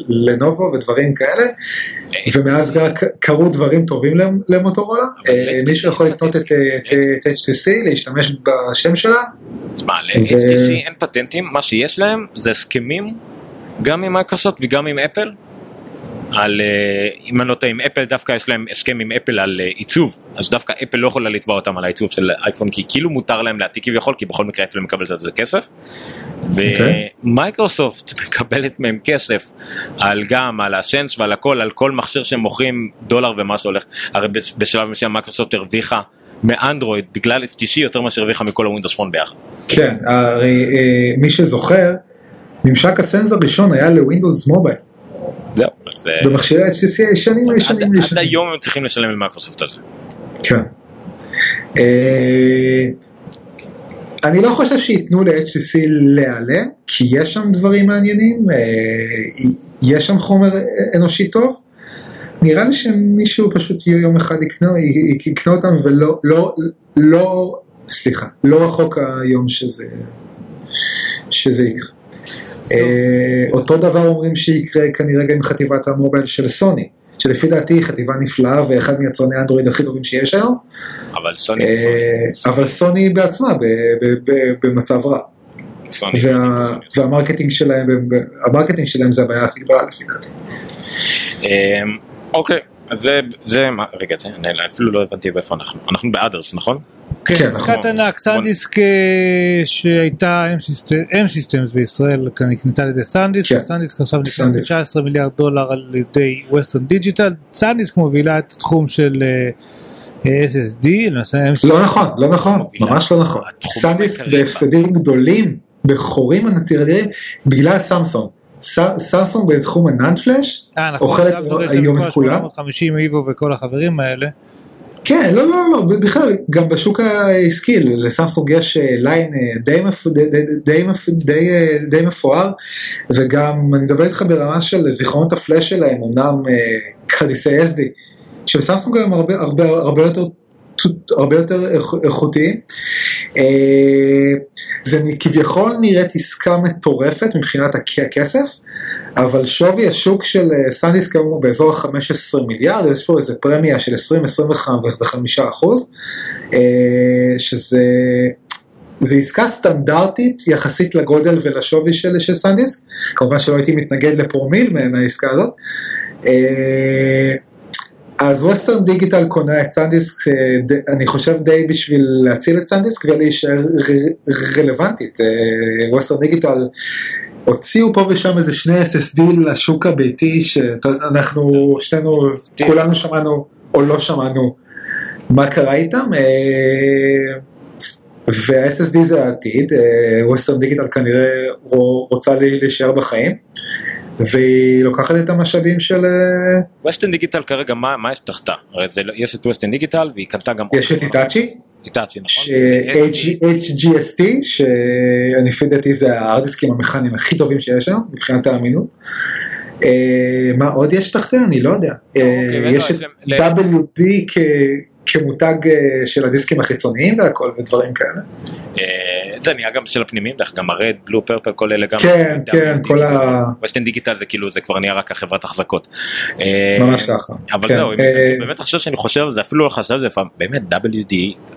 לנובו ודברים כאלה, ומאז קרו דברים טובים למוטורולה, מישהו יכול לקנות את HTC, להשתמש בשם שלה. אז מה, ל-HTC אין פטנטים, מה שיש להם זה הסכמים, גם עם מייקרוסופט וגם עם אפל, על, אם אני לא טועה, עם אפל דווקא יש להם הסכם עם אפל על עיצוב, אז דווקא אפל לא יכולה לתבוע אותם על העיצוב של אייפון, כי כאילו מותר להם להעתיק כביכול, כי בכל מקרה אפל מקבלת על זה כסף, ומייקרוסופט מקבלת מהם כסף על גם, על השנש ועל הכל, על כל מכשיר שמוכרים $1 ומה שהולך, הרי בשלב מסוים מייקרוסופט הרוויחה מאנדרואיד, בגלל HTC יותר מה שהרוויחה מכל הווינדוס פון ביחד. כן, הרי מי שזוכר, ממשק הסנזר ראשון היה לווינדוס מובייל. זהו, אז... במכשירי HTC ישנים. עד היום הם צריכים לשלם למייקרוסופט על זה. כן. אני לא חושב שיתנו ל-HTC להעלה, כי יש שם דברים מעניינים, יש שם חומר אנושי טוב, נראה לי שמישהו פשוט יום אחד יקנה אותם, ולא, סליחה, לא רחוק היום שזה יקרה. אותו דבר אומרים שיקרה כנראה גם חטיבת המובייל של סוני, שלפי דעתי היא חטיבה נפלאה ואחד מיצרני האנדרואיד הכי טובים שיש היום, אבל סוני בעצמה במצב רע, והמרקטינג שלהם זה הבעיה הכי גדולה לפי דעתי. אוקיי, זה מה, רגע, אפילו לא הבנתי באיפה אנחנו באדרס, נכון? כן, קטנה, סאנדיסק שהייתה M-Systems בישראל, כאן נקנתה על ידי סאנדיסק, סאנדיסק עכשיו נקנתה $19 מיליארד על ידי Western Digital, סאנדיסק מובילה את התחום של SSD, לא נכון, ממש לא נכון, סאנדיסק בהפסדים גדולים, בחורים הנתירים, בגלל סמסונג, סמסונג בתחום הנאנפלש, אוכלת היום את כולה, 50 איבו וכל החברים האלה, כן, לא, בכלל, גם בשוק העסקי, לסמסונג יש ליין די מפואר, וגם אני מדבר איתך ברמה של זיכרונות הפלאש שלהם, אמנם כרטיסי SD, שבסמסונג הם הרבה יותר איכותיים, זה כביכול נראית עסקה מטורפת מבחינת הכסף, אבל שווי השוק של סאנדיסק הוא באזור $15 מיליארד, יש פה איזה פרמיה של 20-25%, שזה עסקה סטנדרטית יחסית לגודל ולשווי של סאנדיסק, כמובן שלא הייתי מתנגד לפרומיל מהעסקה הזאת, אז ווסטרן דיגיטל קונה את סאנדיסק, אני חושב די בשביל להציל את סאנדיסק ולהישאר רלוונטית, ווסטרן דיגיטל הוציאו פה ושם איזה שני SSD לשוק הביתי, שאנחנו, שנינו, כולנו שמענו או לא שמענו מה קרה איתם, וה-SSD זה העתיד, Western Digital כנראה רוצה להישאר בחיים, והיא לוקחת את המשאבים של... Western Digital כרגע, מה יש תחתה? יש את Western Digital והיא קנתה גם... יש את איטאצ'י? HGST, שאני לפי דעתי זה הארדיסקים המכניים הכי טובים שיש שם, מבחינת האמינות. מה עוד יש תחתיה? אני לא יודע. יש את WD כמותג של הדיסקים החיצוניים והכל ודברים כאלה. זה נהיה גם של הפנימיים, גם הרד, בלו, פרפל, כל אלה גם. כן, כל ה... ווסטרן דיגיטל זה כאילו, זה כבר נהיה רק החברת החזקות. ממש ככה. אבל זהו, באמת חושב שאני חושב, זה אפילו לא חשב, זה באמת WD,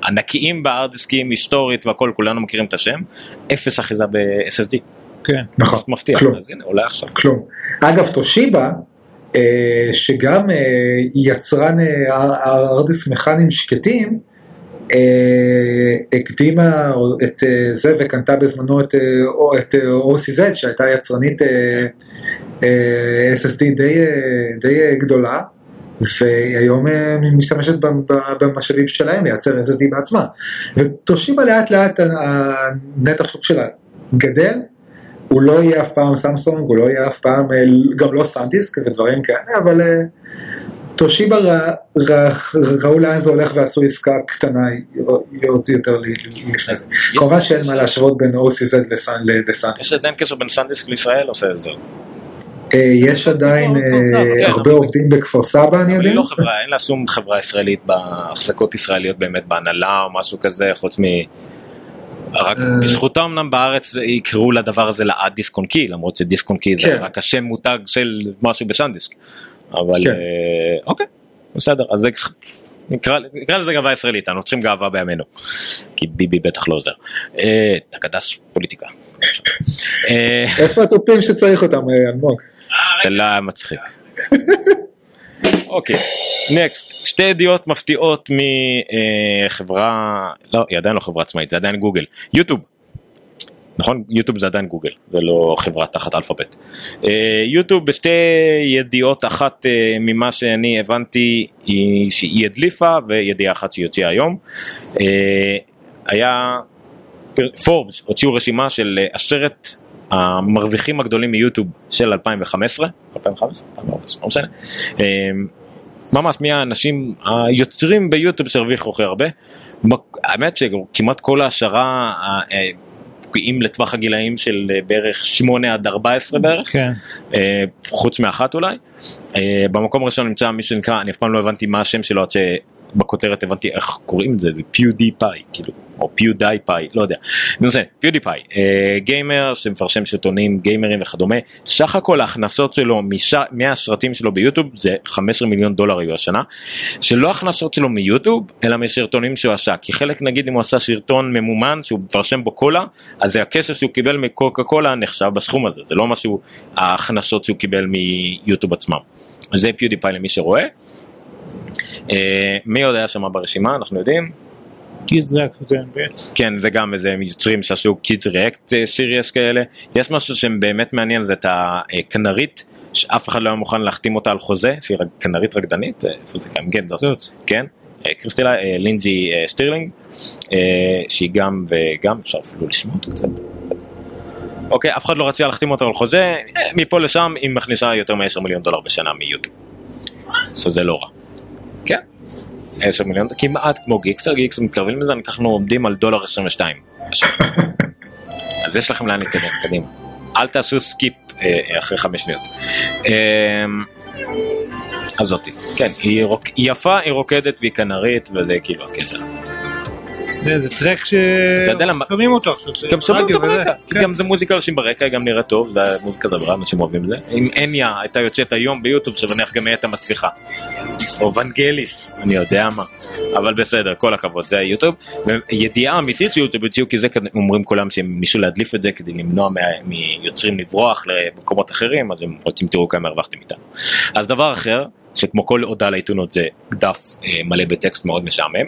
ענקיים בארדיסקים, היסטורית והכל, כולנו מכירים את השם, אפס אחיזה ב-SSD. כן, נכון. מפתיע, אז הנה, עולה עכשיו. כלום. אגב, תושיבה, שגם יצרן הארדיסק מכנים שקטים, הקדימה את זה וקנתה בזמנו את OCZ שהייתה יצרנית SSD די גדולה, והיום משתמשת במשאבים שלהם לייצר SSD בעצמה, ותושיבה לאט לאט הנתח שוק שלה גדל, הוא לא יהיה אף פעם סמסונג, הוא לא יהיה אף פעם גם לא סאנדיסק ודברים כאלה, אבל תושיבה ראו לאן זה הולך ועשו עסקה קטנה יותר לפני זה. כמובן שאין מה להשוות בין OCZ לסאנדיסק. יש עדיין קשר בין סאנדיסק לישראל עושה את זה. יש עדיין הרבה עובדים בכפר סבא, אני יודע. אבל היא לא חברה, אין לה שום חברה ישראלית, בהחזקות ישראליות באמת, בהנהלה או משהו כזה, חוץ מ... רק בזכותה אמנם בארץ יקראו לדבר הזה לעד דיסקונקי, למרות שדיסקונקי זה רק השם מותג של משהו בשנדיסק. אבל אוקיי, בסדר, אז זה... נקרא לזה גאווה ישראלית, אנחנו צריכים גאווה בימינו, כי ביבי בטח לא עוזר. נקדש פוליטיקה. איפה הטופים שצריך אותם, אלמוג? זה לא היה מצחיק. אוקיי, נקסט, שתי ידיעות מפתיעות מחברה, לא, היא עדיין לא חברה עצמאית, זה עדיין גוגל, יוטיוב. נכון, יוטיוב זה עדיין גוגל, זה לא חברה תחת אלפאבית. יוטיוב בשתי ידיעות, אחת ממה שאני הבנתי היא שהיא הדליפה, וידיעה אחת שהיא יוציאה היום. היה פורבס, הוציאו רשימה של 10 המרוויחים הגדולים מיוטיוב של 2015, לא משנה. ממש מהאנשים היוצרים ביוטיוב שהרוויחו הכי הרבה. האמת שכמעט כל ההשערה... פגיעים לטווח הגילאים של בערך 8-14 בערך, חוץ מאחת אולי. במקום הראשון נמצא מי שנקרא, אני אף פעם לא הבנתי מה השם שלו, עד שבכותרת הבנתי איך קוראים את זה, פיודיפיי, כאילו, או פיודיפיי, לא יודע. ננסה, פיודיפיי, גיימר שמפרשם סרטונים, גיימרים וכדומה, סך הכל ההכנסות שלו, מהסרטים שלו ביוטיוב, זה 15 מיליון דולר היו השנה, שלא הכנסות שלו מיוטיוב, אלא מסרטונים שהוא עשה, כי חלק נגיד אם הוא עשה סרטון ממומן, שהוא מפרשם בו קולה, אז זה הכסף שהוא קיבל מקוקה קולה נחשב בסכום הזה, זה לא משהו, ההכנסות שהוא קיבל מיוטיוב עצמם. זה פיודיפיי למי שרואה. מי עוד היה שם ברשימה, אנחנו יודעים. קידס ריאקט נותן בעצם. כן, זה גם איזה יוצרים שעשו קידס ריאקט סיריאס כאלה. יש משהו שבאמת מעניין, זה את הכנרית, שאף אחד לא היה מוכן להחתים אותה על חוזה, שהיא כנרית רקדנית, זה גם גנדות. כן, קריסטילה, לינזי שטירלינג, שהיא גם וגם, אפשר אפילו לשמוע אותה קצת. אוקיי, אף אחד לא רצה להחתים אותה על חוזה, מפה לשם היא מכניסה יותר מ-10 מיליון דולר בשנה מיוטיוב. זה לא רע. כן. 10 מיליון, כמעט כמו גיקסטר, גיקסטר מתקרבים לזה, אנחנו עומדים על דולר 22. אז יש לכם לאן להתקדם, קדימה. אל תעשו סקיפ אחרי 5 שניות. אז זאתי, כן, היא יפה, היא רוקדת והיא כנרית, וזה כאילו הקטע. זה טרק ששומעים אותו. גם שומעים אותו ברקע, גם זה מוזיקה לשים ברקע, גם נראה טוב, זה מוזיקה זברה, אנשים אוהבים זה. אם אניה הייתה יוצאת היום ביוטיוב, שבנך גם הייתה מצליחה. או ונגליס, אני יודע מה, אבל בסדר, כל הכבוד, זה היוטיוב, וידיעה אמיתית שיוטיוב יוציאו, כי זה אומרים כולם שמישהו להדליף את זה כדי למנוע מיוצרים לברוח למקומות אחרים, אז הם רוצים תראו כמה הרווחתם איתנו. אז דבר אחר, שכמו כל הודעה לעיתונות זה דף מלא בטקסט מאוד משעמם,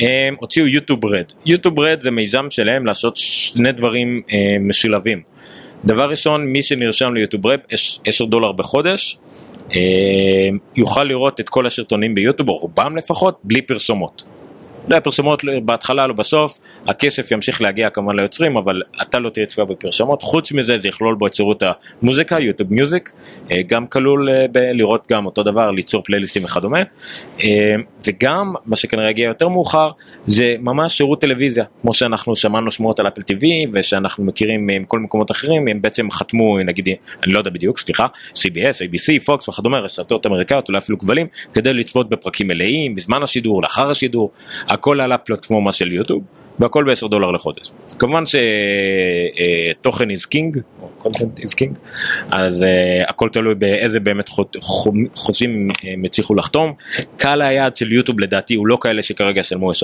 הם הוציאו יוטיוב רד. יוטיוב רד זה מיזם שלהם לעשות 2 דברים משולבים. דבר ראשון, מי שנרשם ליוטיוב רד, $10 בחודש, יוכל לראות את כל הסרטונים ביוטיוב, או רובם לפחות, בלי פרסומות. לא היה פרסומות בהתחלה, לא בסוף, הכסף ימשיך להגיע כמובן ליוצרים, אבל אתה לא תהיה צפייה בפרסומות, חוץ מזה זה יכלול בו יצירות המוזיקה, יוטיוב מיוזיק, גם כלול לראות גם אותו דבר, ליצור פלייליסטים וכדומה, וגם מה שכנראה יגיע יותר מאוחר, זה ממש שירות טלוויזיה, כמו שאנחנו שמענו שמועות על אפל TV, ושאנחנו מכירים מכל מקומות אחרים, הם בעצם חתמו, נגיד, אני לא יודע בדיוק, סליחה, CBS, ABC, Fox וכדומה, רשתות אמריקאיות, אולי אפילו כבלים, כדי לצפות בפרקים מלאים, בזמן השידור, לאחר השידור, הכל על הפלטפורמה של יוטיוב, והכל $10 לחודש. כמובן שתוכן is king, או content is king, אז הכל תלוי באיזה באמת חוזים הם הצליחו לחתום. קהל היעד של יוטיוב לדעתי הוא לא כאלה שכרגע שלמו $10,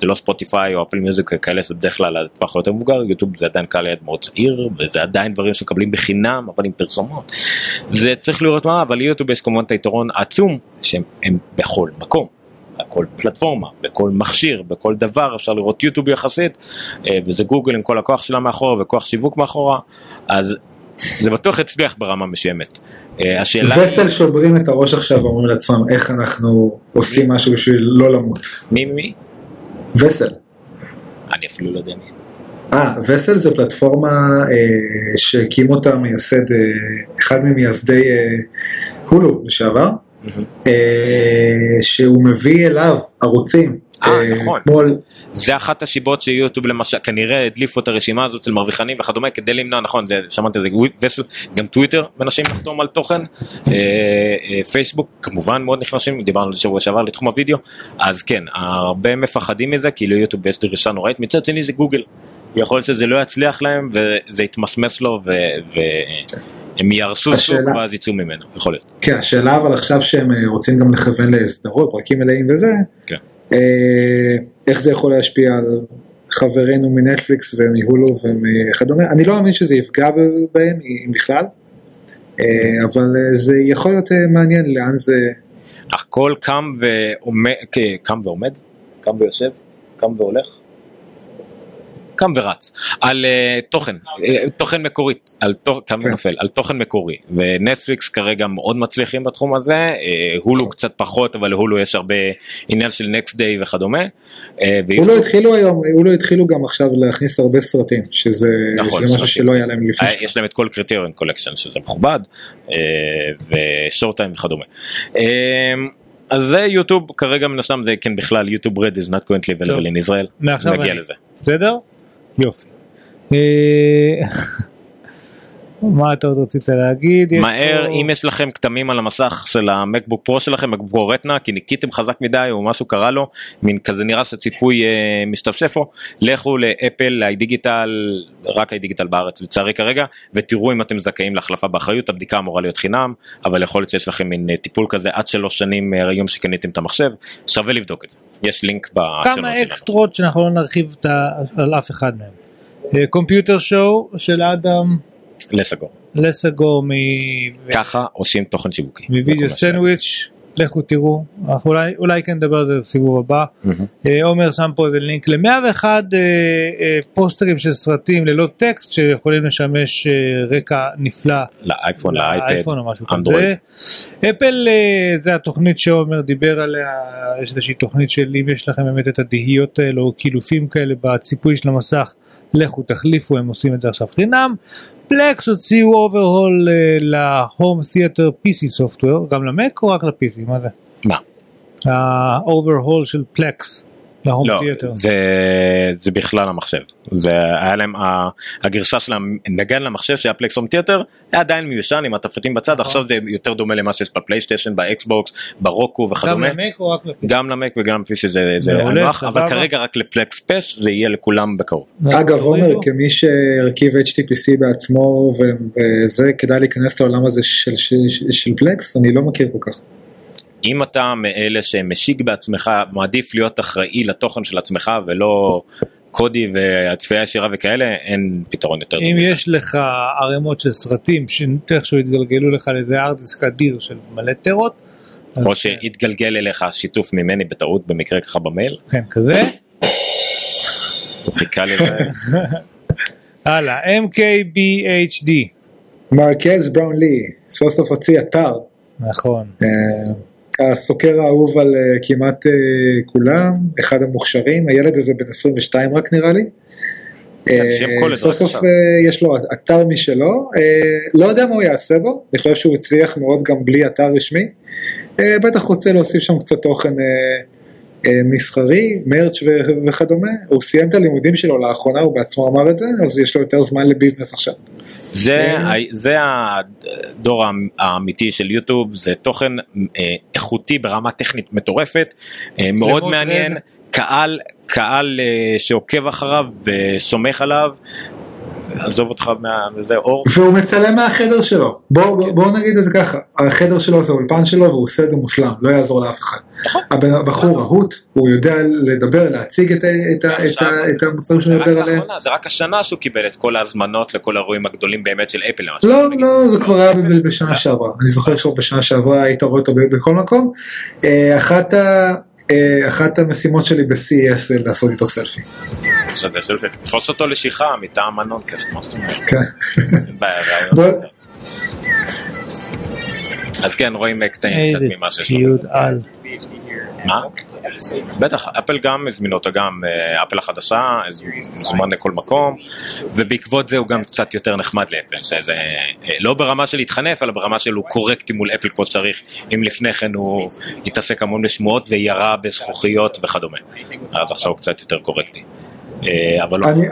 זה לא ספוטיפיי או אפל מיוזיק, כאלה זה בדרך כלל לטווח יותר מבוגר, יוטיוב זה עדיין קהל היעד מאוד צעיר, וזה עדיין דברים שמקבלים בחינם, אבל עם פרסומות. זה צריך לראות מה, אבל ליוטיוב יש כמובן את היתרון העצום, שהם בכל מקום. בכל פלטפורמה, בכל מכשיר, בכל דבר, אפשר לראות יוטיוב יחסית, וזה גוגל עם כל הכוח שלה מאחורה, וכוח שיווק מאחורה, אז זה בטוח הצליח ברמה משיימת. וסל שוברים את הראש עכשיו, אומרים לעצמם, איך אנחנו עושים משהו בשביל לא למות. מי? וסל. אני אפילו לא יודע מי. וסל זה פלטפורמה שהקים אותה מייסד, אחד ממייסדי הולו לשעבר, שהוא מביא אליו ערוצים נכון. זה אחת השיבות שיוטיוב למשל, כנראה הדליפו את הרשימה הזאת של מרוויחנים וכדומה, כדי למנוע, נכון, שמעתי את זה, גם טוויטר, מנסים לחתום על תוכן, פייסבוק, כמובן מאוד נכנסים, דיברנו על זה שבוע שעבר לתחום הוידאו, אז כן, הרבה מפחדים מזה, כי ליוטיוב יש דרישה נוראית, מצד שני זה גוגל, יכול להיות שזה לא יצליח להם, וזה יתמסמס לו, הם יערסו שוק ואז יצאו ממנו, יכול להיות. כן, השאלה אבל עכשיו שהם רוצים גם לכוון להסדרות, פרקים מלאים וזה, איך זה יכול להשפיע על חברינו מנטפליקס ומהולו וכדומה, אני לא מאמין שזה יפגע בהם, אם בכלל, אבל זה יכול להיות מעניין לאן זה... הכל קם ועומד, קם ויושב, קם והולך, קם ורץ, על תוכן, תוכן מקורי, קם ונופל, על תוכן מקורי, ונטפליקס כרגע מאוד מצליחים בתחום הזה, הולו קצת פחות, אבל הולו יש הרבה עניין של נקסט דיי וכדומה. הולו התחילו היום, הולו התחילו גם עכשיו להכניס הרבה סרטים, שזה משהו שלא היה להם לפני. יש להם את כל קריטריון קולקשן, שזה מכובד, ושורטיים וכדומה. אז זה יוטיוב, כרגע מנשם זה כן בכלל, יוטיוב רד is not currently available in Israel, נגיע לזה. בסדר? יופי. מה אתה עוד רצית להגיד? מהר, אם יש לכם כתמים על המסך של המקבוק פרו שלכם, מקבוק פרו רטנה, כי ניקיתם חזק מדי או משהו קרה לו, מין כזה נראה שציפוי משתפשף לו, לכו לאפל, לאי-דיגיטל, רק האי-דיגיטל בארץ לצערי כרגע, ותראו אם אתם זכאים להחלפה באחריות, הבדיקה אמורה להיות חינם, אבל יכול להיות שיש לכם מין טיפול כזה עד 3 שנים היום שקניתם את המחשב, שווה לבדוק את זה. יש לינק בשאלון שלנו. כמה אקסטרות שאנחנו לא נרחיב על אף אחד מהם. קומפיוטר שואו של אדם לסגור ככה עושים תוכן שיווקי מוידאו סנדוויץ', לכו תראו, אולי כן נדבר על זה בסיבוב הבא. עומר שם פה איזה לינק ל-101 פוסטרים של סרטים ללא טקסט שיכולים לשמש רקע נפלא לאייפון, לאייפד, אנדרואיד. אפל זה התוכנית שעומר דיבר עליה, יש איזושהי תוכנית של אם יש לכם באמת את הדהיות האלה או קילופים כאלה בציפוי של המסך, לכו תחליפו, הם עושים את זה עכשיו חינם. פלקס הוציאו אוברהול להום תיאטר PC סופטוור, גם למק או רק ל-PC, מה זה? מה? האוברהול של פלקס להום תיאטר. לא, זה בכלל המחשב. זה היה להם, הגרשה של הנגן למחשב שהיה פלקס הום תיאטר, היה עדיין מיושן עם התפריטים בצד, עכשיו זה יותר דומה למה שיש בפלייסטיישן, באקסבוקס, ברוקו וכדומה. גם למק או רק ל-PC? גם למק וגם ל-PC זה הנוח, אבל כרגע רק לפלקס פש, זה יהיה לכולם בקרוב. אגב, עומר, כמי שהרכיב HTPC בעצמו, וזה כדאי להיכנס לעולם הזה של פלקס, אני לא מכיר כל כך. אם אתה מאלה שמשיג בעצמך, מעדיף להיות אחראי לתוכן של עצמך, ולא קודי והצפייה ישירה וכאלה, אין פתרון יותר טוב. אם יש לך ערימות של סרטים, שתכף יתגלגלו לך לאיזה ארדיסק אדיר של מלא טרות, או שיתגלגל אליך שיתוף ממני בטעות, במקרה ככה במייל. כן, כזה. הוא חיכה לזה. הלאה, MKBHD. מרקז בראונלי, סוף סוף הוציא אתר. נכון. הסוקר האהוב על כמעט כולם, אחד המוכשרים, הילד הזה בן 22 רק נראה לי, סוף סוף יש לו אתר משלו, לא יודע מה הוא יעשה בו, אני חושב שהוא הצליח מאוד גם בלי אתר רשמי, בטח רוצה להוסיף שם קצת תוכן מסחרי, מרץ' וכדומה, הוא סיים את הלימודים שלו לאחרונה, הוא בעצמו אמר את זה, אז יש לו יותר זמן לביזנס עכשיו. זה הדור האמיתי של יוטיוב, זה תוכן איכותי ברמה טכנית מטורפת, מאוד מעניין, קהל שעוקב אחריו ושומך עליו, עזוב אותך מזה אור. והוא מצלם מהחדר שלו, בואו נגיד את זה ככה, החדר שלו זה אולפן שלו והוא עושה את זה מושלם, לא יעזור לאף אחד. הבחור רהוט, הוא יודע לדבר, להציג את המוצרים שהוא מדבר עליהם. זה רק השנה שהוא קיבל את כל ההזמנות לכל האירועים הגדולים באמת של אפל. לא, לא, זה כבר היה בשנה שעברה, אני זוכר שבשנה שעברה היית רואה אותו בכל מקום. אחת המשימות שלי ב-CES לעשות איתו סלפי. תפוס אותו לשיחה מטעם הנונקאסט. אז כן, רואים קטעים קצת ממה שיש לו. מה? בטח, אפל גם הזמינו אותה, גם אפל החדשה, זמן לכל מקום, ובעקבות זה הוא גם קצת יותר נחמד לאפל, שזה לא ברמה של להתחנף, אלא ברמה של הוא קורקטי מול אפל כמו שצריך, אם לפני כן הוא יתעסק המון בשמועות וירה בזכוכיות וכדומה, אז עכשיו הוא קצת יותר קורקטי.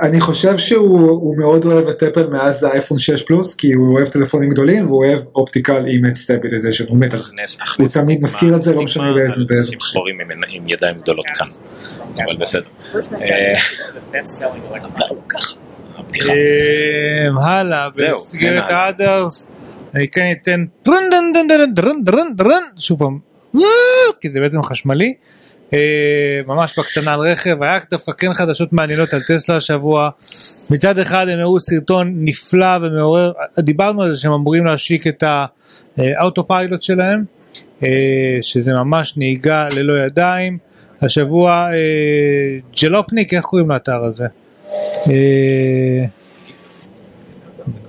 אני חושב שהוא מאוד אוהב את אפל מאז האייפון 6 פלוס, כי הוא אוהב טלפונים גדולים והוא אוהב אופטיקל אימג' סטביליזיישן, הוא מת על זה, הוא תמיד מזכיר את זה, לא משנה באיזה חורים עם ידיים גדולות כאן, אבל בסדר. הלאה, בסגרת האדרס אני כאן אתן שוב פעם, כי זה בעצם חשמלי ממש בקטנה על רכב. היה דווקא כן חדשות מעניינות על טסלה השבוע. מצד אחד הם הראו סרטון נפלא ומעורר, דיברנו על זה שהם אמורים להשיק את האוטופיילוט שלהם, שזה ממש נהיגה ללא ידיים. השבוע ג'לופניק, איך קוראים לאתר הזה?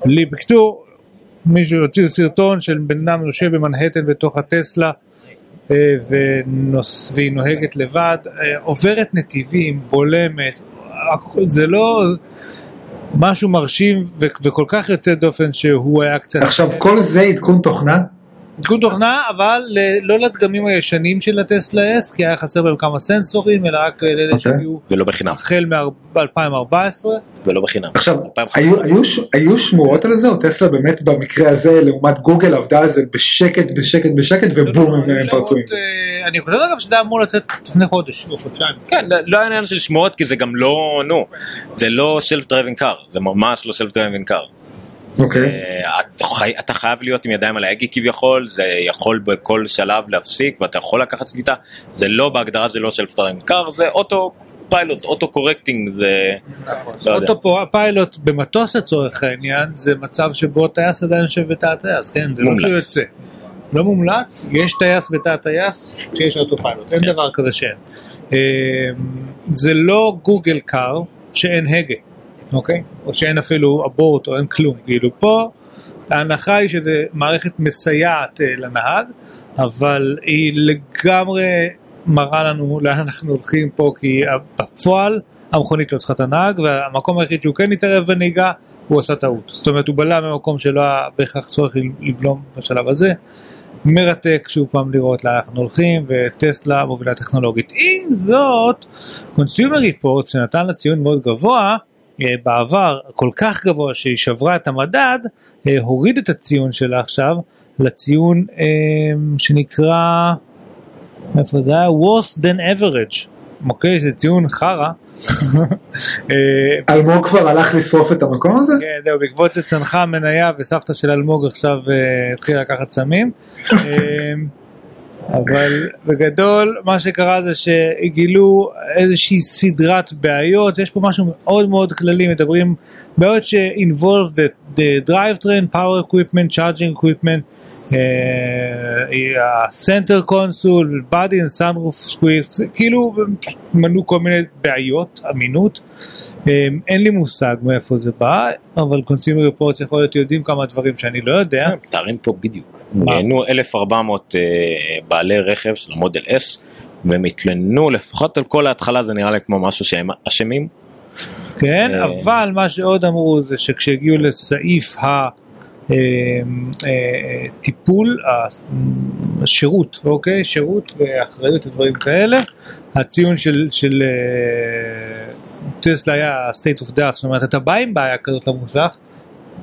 בקצור, מישהו הוציא סרטון של בן אדם יושב במנהטן בתוך הטסלה והיא נוהגת לבד, עוברת נתיבים, בולמת, זה לא משהו מרשים וכל כך יוצא דופן שהוא היה קצת... עכשיו כל זה עדכון תוכנה? עדכון תוכנה, אבל לא לדגמים הישנים של הטסלה S, כי היה חסר בהם כמה סנסורים, אלא רק לאלה שהיו... ולא בחינם. החל מ-2014. ולא בחינם. עכשיו, היו שמועות על זה, או טסלה באמת במקרה הזה, לעומת גוגל, עבדה על זה בשקט, בשקט, בשקט, ובום הם פרצו עם זה. אני חושב אגב שזה אמור לצאת לפני חודש, או חודשיים. כן, לא היה עניין של שמועות, כי זה גם לא, זה לא סלף דרייבינג קאר, זה ממש לא סלף דרייבינג קאר. אתה חייב להיות עם ידיים על ההגה כביכול, זה יכול בכל שלב להפסיק ואתה יכול לקחת סליטה, זה לא בהגדרה, זה לא סלף דרייבינג קאר, זה אוטו פיילוט, אוטו קורקטינג. אוטו פיילוט במטוס לצורך העניין זה מצב שבו טייס עדיין יושב בתא הטייס, זה לא שיוצא, לא מומלץ, יש טייס בתא הטייס כשיש אוטו פיילוט, אין דבר כזה שאין. זה לא גוגל קאר שאין הגה, אוקיי? או שאין אפילו אבורט או אין כלום, כאילו פה ההנחה היא שזה מערכת מסייעת לנהג, אבל היא לגמרי מראה לנו לאן אנחנו הולכים פה, כי בפועל המכונית לא צריכה את הנהג, והמקום היחיד שהוא כן התערב בנהיגה הוא עשה טעות, זאת אומרת הוא בלע ממקום שלא בהכרח צורך לבלום בשלב הזה. מרתק שוב פעם לראות לאן אנחנו הולכים, וטסלה מובילה טכנולוגית. עם זאת, קונסיומר ריפורט שנתן לציון מאוד גבוה בעבר, כל כך גבוה שהיא שברה את המדד, הוריד את הציון שלה עכשיו לציון שנקרא, איפה זה היה? worse than average, אוקיי, זה ציון חרה. אלמוג כבר הלך לשרוף את המקום הזה? כן, זהו, בעקבות זה צנחה מניה, וסבתא של אלמוג עכשיו התחילה לקחת סמים. אבל בגדול מה שקרה זה שהגילו איזושהי סדרת בעיות, יש פה משהו מאוד מאוד כללי, מדברים בעיות ש-involve the drivetrain, power equipment, charging equipment, center console, body and sunroof squeeze, כאילו מנו כל מיני בעיות, אמינות, אין לי מושג מאיפה זה בא, אבל קונסיומר ריפורט יכול להיות יודעים כמה דברים שאני לא יודע. תארים פה בדיוק. נהנו 1,400 בעלי רכב של המודל S, והם התלנו לפחות על כל ההתחלה, זה נראה לי כמו משהו שהם אשמים. כן, אבל מה שעוד אמרו זה שכשהגיעו לסעיף הטיפול, השירות, אוקיי? שירות ואחריות ודברים כאלה, הציון של טסלה היה state of data, זאת אומרת, אתה בא עם בעיה כזאת למוסך,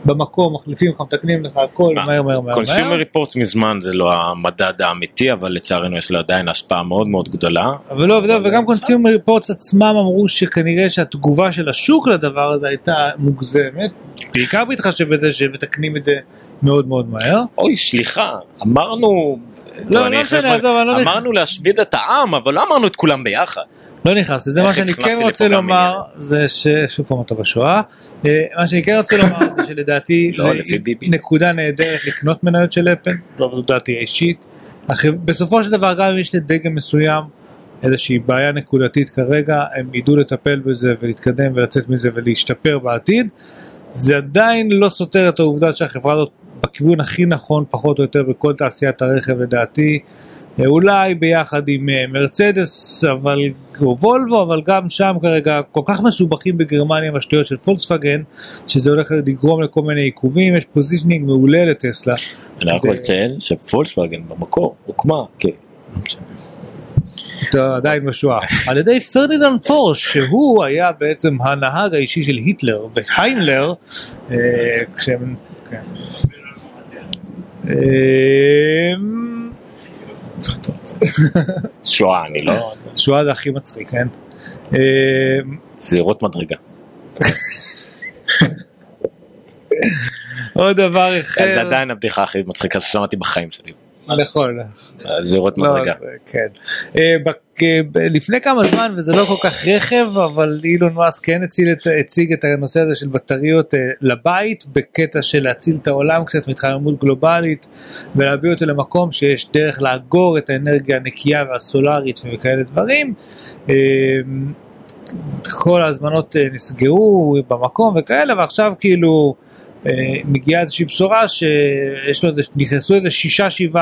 במקום, מחליפים לך, מתקנים לך, הכל מהר מהר מהר. קונסיומר ריפורט מזמן זה לא המדד האמיתי, אבל לצערנו יש לו עדיין השפעה מאוד מאוד גדולה. וגם קונסיומר ריפורט עצמם אמרו שכנראה שהתגובה של השוק לדבר הזה הייתה מוגזמת, בעיקר בהתחשב בזה שמתקנים את זה מאוד מאוד מהר. אוי, סליחה, אמרנו... אמרנו להשמיד את העם, אבל לא אמרנו את כולם ביחד. לא נכנס, זה מה שאני כן רוצה לומר, זה ששוב פעם אתה בשואה, מה שאני כן רוצה לומר זה שלדעתי נקודה נהדרת לקנות מניות של אפל, לא לדעתי אישית, בסופו של דבר גם אם יש לדגם מסוים איזושהי בעיה נקודתית כרגע, הם ידעו לטפל בזה ולהתקדם ולצאת מזה ולהשתפר בעתיד, זה עדיין לא סותר את העובדה שהחברה הזאת בכיוון הכי נכון, פחות או יותר בכל תעשיית הרכב לדעתי, אולי ביחד עם מרצדס אבל, או וולבו, אבל גם שם כרגע כל כך מסובכים בגרמניה עם השטויות של פולקסווגן, שזה הולך לגרום לכל מיני עיכובים. יש פוזישנינג מעולה לטסלה. אני רק לציין שפולקסווגן במקור הוקמה עדיין משוע על ידי פרדיננד פורש, שהוא היה בעצם הנהג האישי של היטלר והימלר, כשהם שואה, אני לא... שואה זה הכי מצחיק, כן? זהירות מדרגה. עוד דבר אחר... זה עדיין הבדיחה הכי מצחיקה ששמעתי בחיים שלי. נכון. זהירות מדרגה. כן. לפני כמה זמן, וזה לא כל כך רכב, אבל אילון מאסק כן הציג את הנושא הזה של בטריות לבית, בקטע של להציל את העולם קצת מתחממות גלובלית, ולהביא אותו למקום שיש דרך לאגור את האנרגיה הנקייה והסולארית וכאלה דברים. כל ההזמנות נסגרו במקום וכאלה, ועכשיו כאילו מגיעה איזושהי בשורה שיש לו, נכנסו איזה 6-7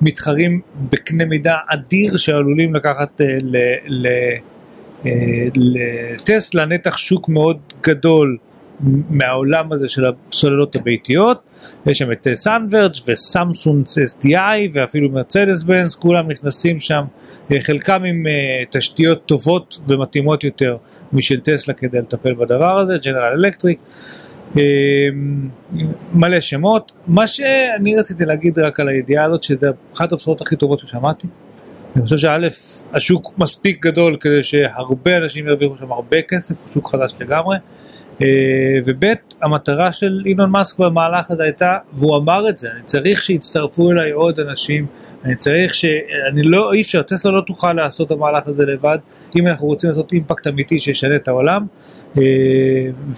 מתחרים בקנה מידה אדיר שעלולים לקחת לטסלה נתח שוק מאוד גדול מהעולם הזה של הסוללות הביתיות. יש שם את סנוורג' וסמסונג SDI ואפילו מרצדס בנס, כולם נכנסים שם, חלקם עם תשתיות טובות ומתאימות יותר משל טסלה כדי לטפל בדבר הזה, ג'נרל אלקטריק, מלא שמות. מה שאני רציתי להגיד רק על הידיעה הזאת, שזה אחת הבשורות הכי טובות ששמעתי. אני חושב שא', השוק מספיק גדול כדי שהרבה אנשים ירוויחו שם הרבה כסף, הוא שוק חדש לגמרי, וב', המטרה של אילון מאסק במהלך הזה הייתה, והוא אמר את זה, אני צריך שיצטרפו אליי עוד אנשים, אני צריך אי אפשר, טסלה לא תוכל לעשות המהלך הזה לבד, אם אנחנו רוצים לעשות אימפקט אמיתי שישנה את העולם,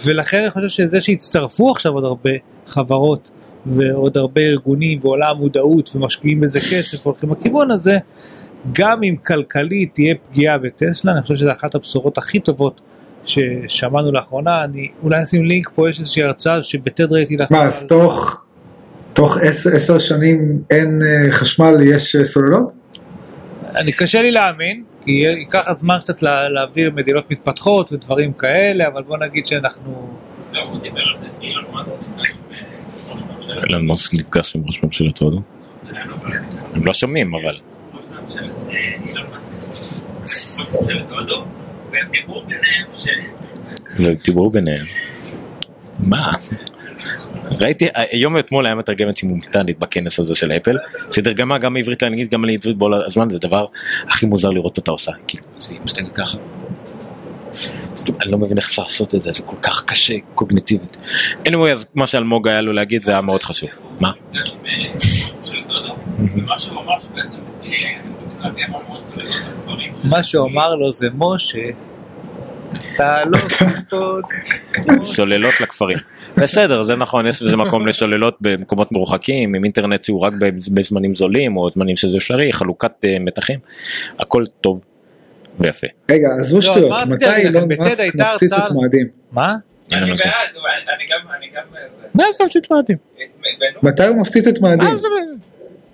ולכן אני חושב שזה שהצטרפו עכשיו עוד הרבה חברות ועוד הרבה ארגונים ועולה המודעות ומשקיעים בזה כסף הולכים לכיוון הזה, גם אם כלכלית תהיה פגיעה בטסלה. אני חושב שזה אחת הבשורות הכי טובות ששמענו לאחרונה. אני אולי נשים לינק פה, יש איזושהי הרצאה שבתד ראיתי לאחרונה. מה, אז תוך 10 שנים אין חשמל, יש סוללות? אני קשה לי להאמין, כי ייקח הזמן קצת להעביר מדינות מתפתחות ודברים כאלה, אבל בוא נגיד שאנחנו... אנחנו דיבר על זה, אילון מאסק נפגש עם ראש ממשלת הודו. הם לא שומעים, אבל... והם דיברו ביניהם. מה? ראיתי, היום אתמול היה מתרגמת סימולטנית בכנס הזה של אפל, שתרגמה גם עברית לאנגלית, גם לעברית בעול הזמן, זה דבר הכי מוזר לראות אותה עושה, כאילו, זה מסתכל ככה. אני לא מבין איך אפשר לעשות את זה, זה כל כך קשה, קוגניטיבית. anyway, אז מה שאלמוג היה לו להגיד, זה היה מאוד חשוב. מה? מה שאומר לו זה משה, אתה לא סולטות. שוללות לכפרים. בסדר, זה נכון, יש לזה מקום לשוללות במקומות מרוחקים, עם אינטרנט שהוא רק בזמנים זולים, או זמנים שזה אפשרי, חלוקת מתחים, הכל טוב ויפה. רגע, עזבו שטויות, מתי אילון מאסק נפציץ את מאדים? מה? אני בעד, אני גם... מאסק נפציץ מאדים. מתי הוא מפציץ את מאדים?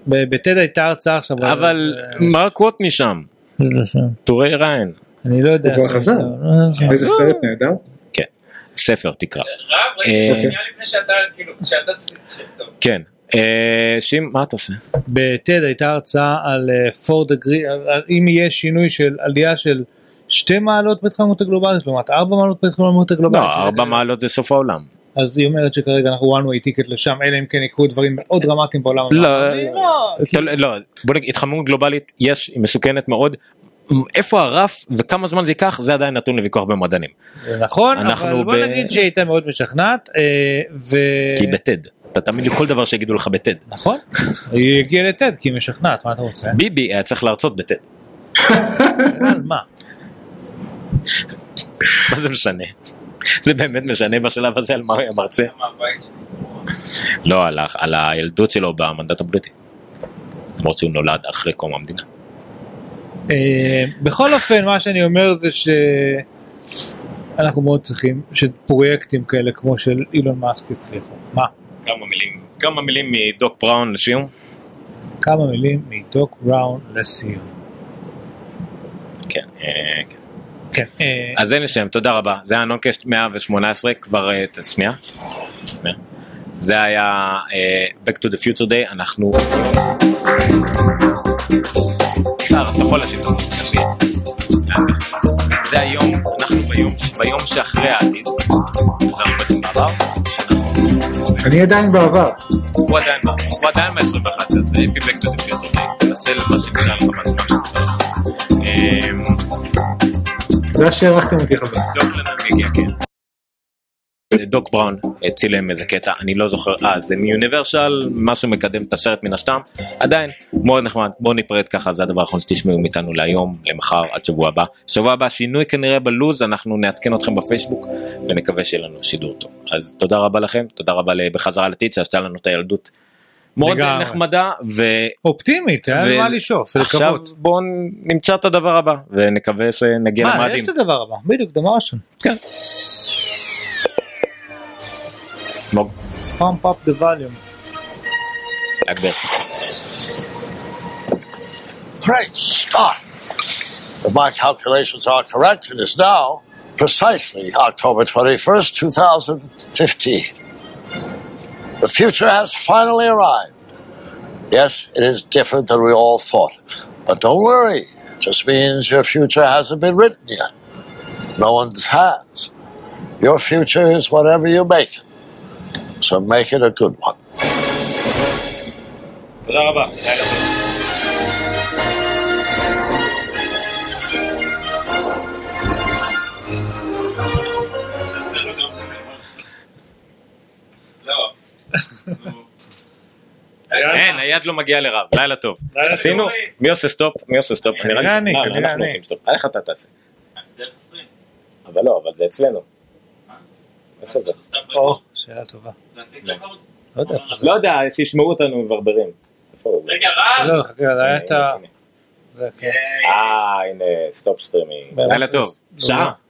בטד הייתה הרצאה עכשיו. אבל מרק ווטני שם, טורי ריין. אני לא יודע. הוא כבר חזר, איזה סרט נהדר? ספר תקרא. רב, רגע, שנייה לפני שאתה, כאילו, כשאתה סליח, טוב. כן. מה אתה עושה? בתד הייתה הרצאה על פורד אגרי, אם יהיה שינוי של עלייה של 2 מעלות בהתחממות הגלובלית, לעומת 4 מעלות בהתחממות הגלובלית. לא, 4 מעלות זה סוף העולם. אז היא אומרת שכרגע אנחנו one way ticket לשם, אלא אם כן יקרו דברים מאוד דרמטיים בעולם. לא, בוא נגיד, התחממות גלובלית יש, היא מסוכנת מאוד, איפה הרף וכמה זמן זה ייקח, זה עדיין נתון לוויכוח במדענים. נכון, אבל בוא נגיד שהיא הייתה מאוד משכנעת. כי היא בטד, אתה תאמין לי כל דבר שיגידו לך בטד. נכון, היא הגיעה לטד כי היא משכנעת, מה אתה רוצה? ביבי היה צריך להרצות בטד. על מה? מה זה משנה? זה באמת משנה בשלב הזה על מה הוא המרצה? לא, על הילדות שלו במנדט הבריטי. למרות שהוא נולד אחרי קום המדינה. בכל אופן, מה שאני אומר זה שאנחנו מאוד צריכים שפרויקטים כאלה כמו של אילון מאסק יצליחו. מה? כמה מילים מדוק בראון לשיום. כמה מילים מדוק ראון לסיום. כן. אז זה לשם, תודה רבה. זה היה נונקשט 118, כבר תשמיע. זה היה Back to the Future Day, אנחנו... בכל השיתוף, זה היום, אנחנו ביום שאחרי העתיד, אנחנו בעצם בעבר. אני עדיין בעבר. הוא עדיין ב-21, אז Back to the Future Day, נצל את מה שקשה לך מהזמן. תודה שערכתם אותי חבר. דוק לנמיגיה, כן. דוק בראון צילם איזה קטע, אני לא זוכר, זה מיוניברסל, משהו מקדם את הסרט מן הסתם, עדיין, מאוד נחמד, בואו ניפרד ככה, זה הדבר האחרון שתשמעו מאיתנו להיום, למחר, עד שבוע הבא. שבוע הבא, שינוי כנראה בלוז, אנחנו נעדכן אתכם בפייסבוק, ונקווה שיהיה לנו שידור טוב. אז תודה רבה לכם, תודה רבה בחזרה לתית, שעשתה לנו את הילדות מאוד נחמדה, אופטימית, היה מה לשאוף, עכשיו בואו נמצא את הדבר הבא, ונקווה שנגיע למאדים. יש את הדבר הבא, בדיוק, דבר ראשון. כן. Pump up the volume. Like that. Great Scott! If my calculations are correct, it is now precisely October 21st, 2015. The future has finally arrived. Yes, it is different than we all thought. But don't worry. It just means your future hasn't been written yet. No one's has. Your future is whatever you make it. So make it a good one. תודה רבה. לא. אין, היד לא מגיעה לרב. לילה טוב. עשינו? מי עושה סטופ? נראה לי. אנחנו עושים סטופ. איך אתה תעשה? אבל לא, אבל זה אצלנו. איפה זה? שאלה טובה. לא יודע, שישמעו אותנו מברברים. רגע, רב! לא, חכה, זה היה את ה... אה, הנה, סטופ סטרימי. לילה טוב, שעה.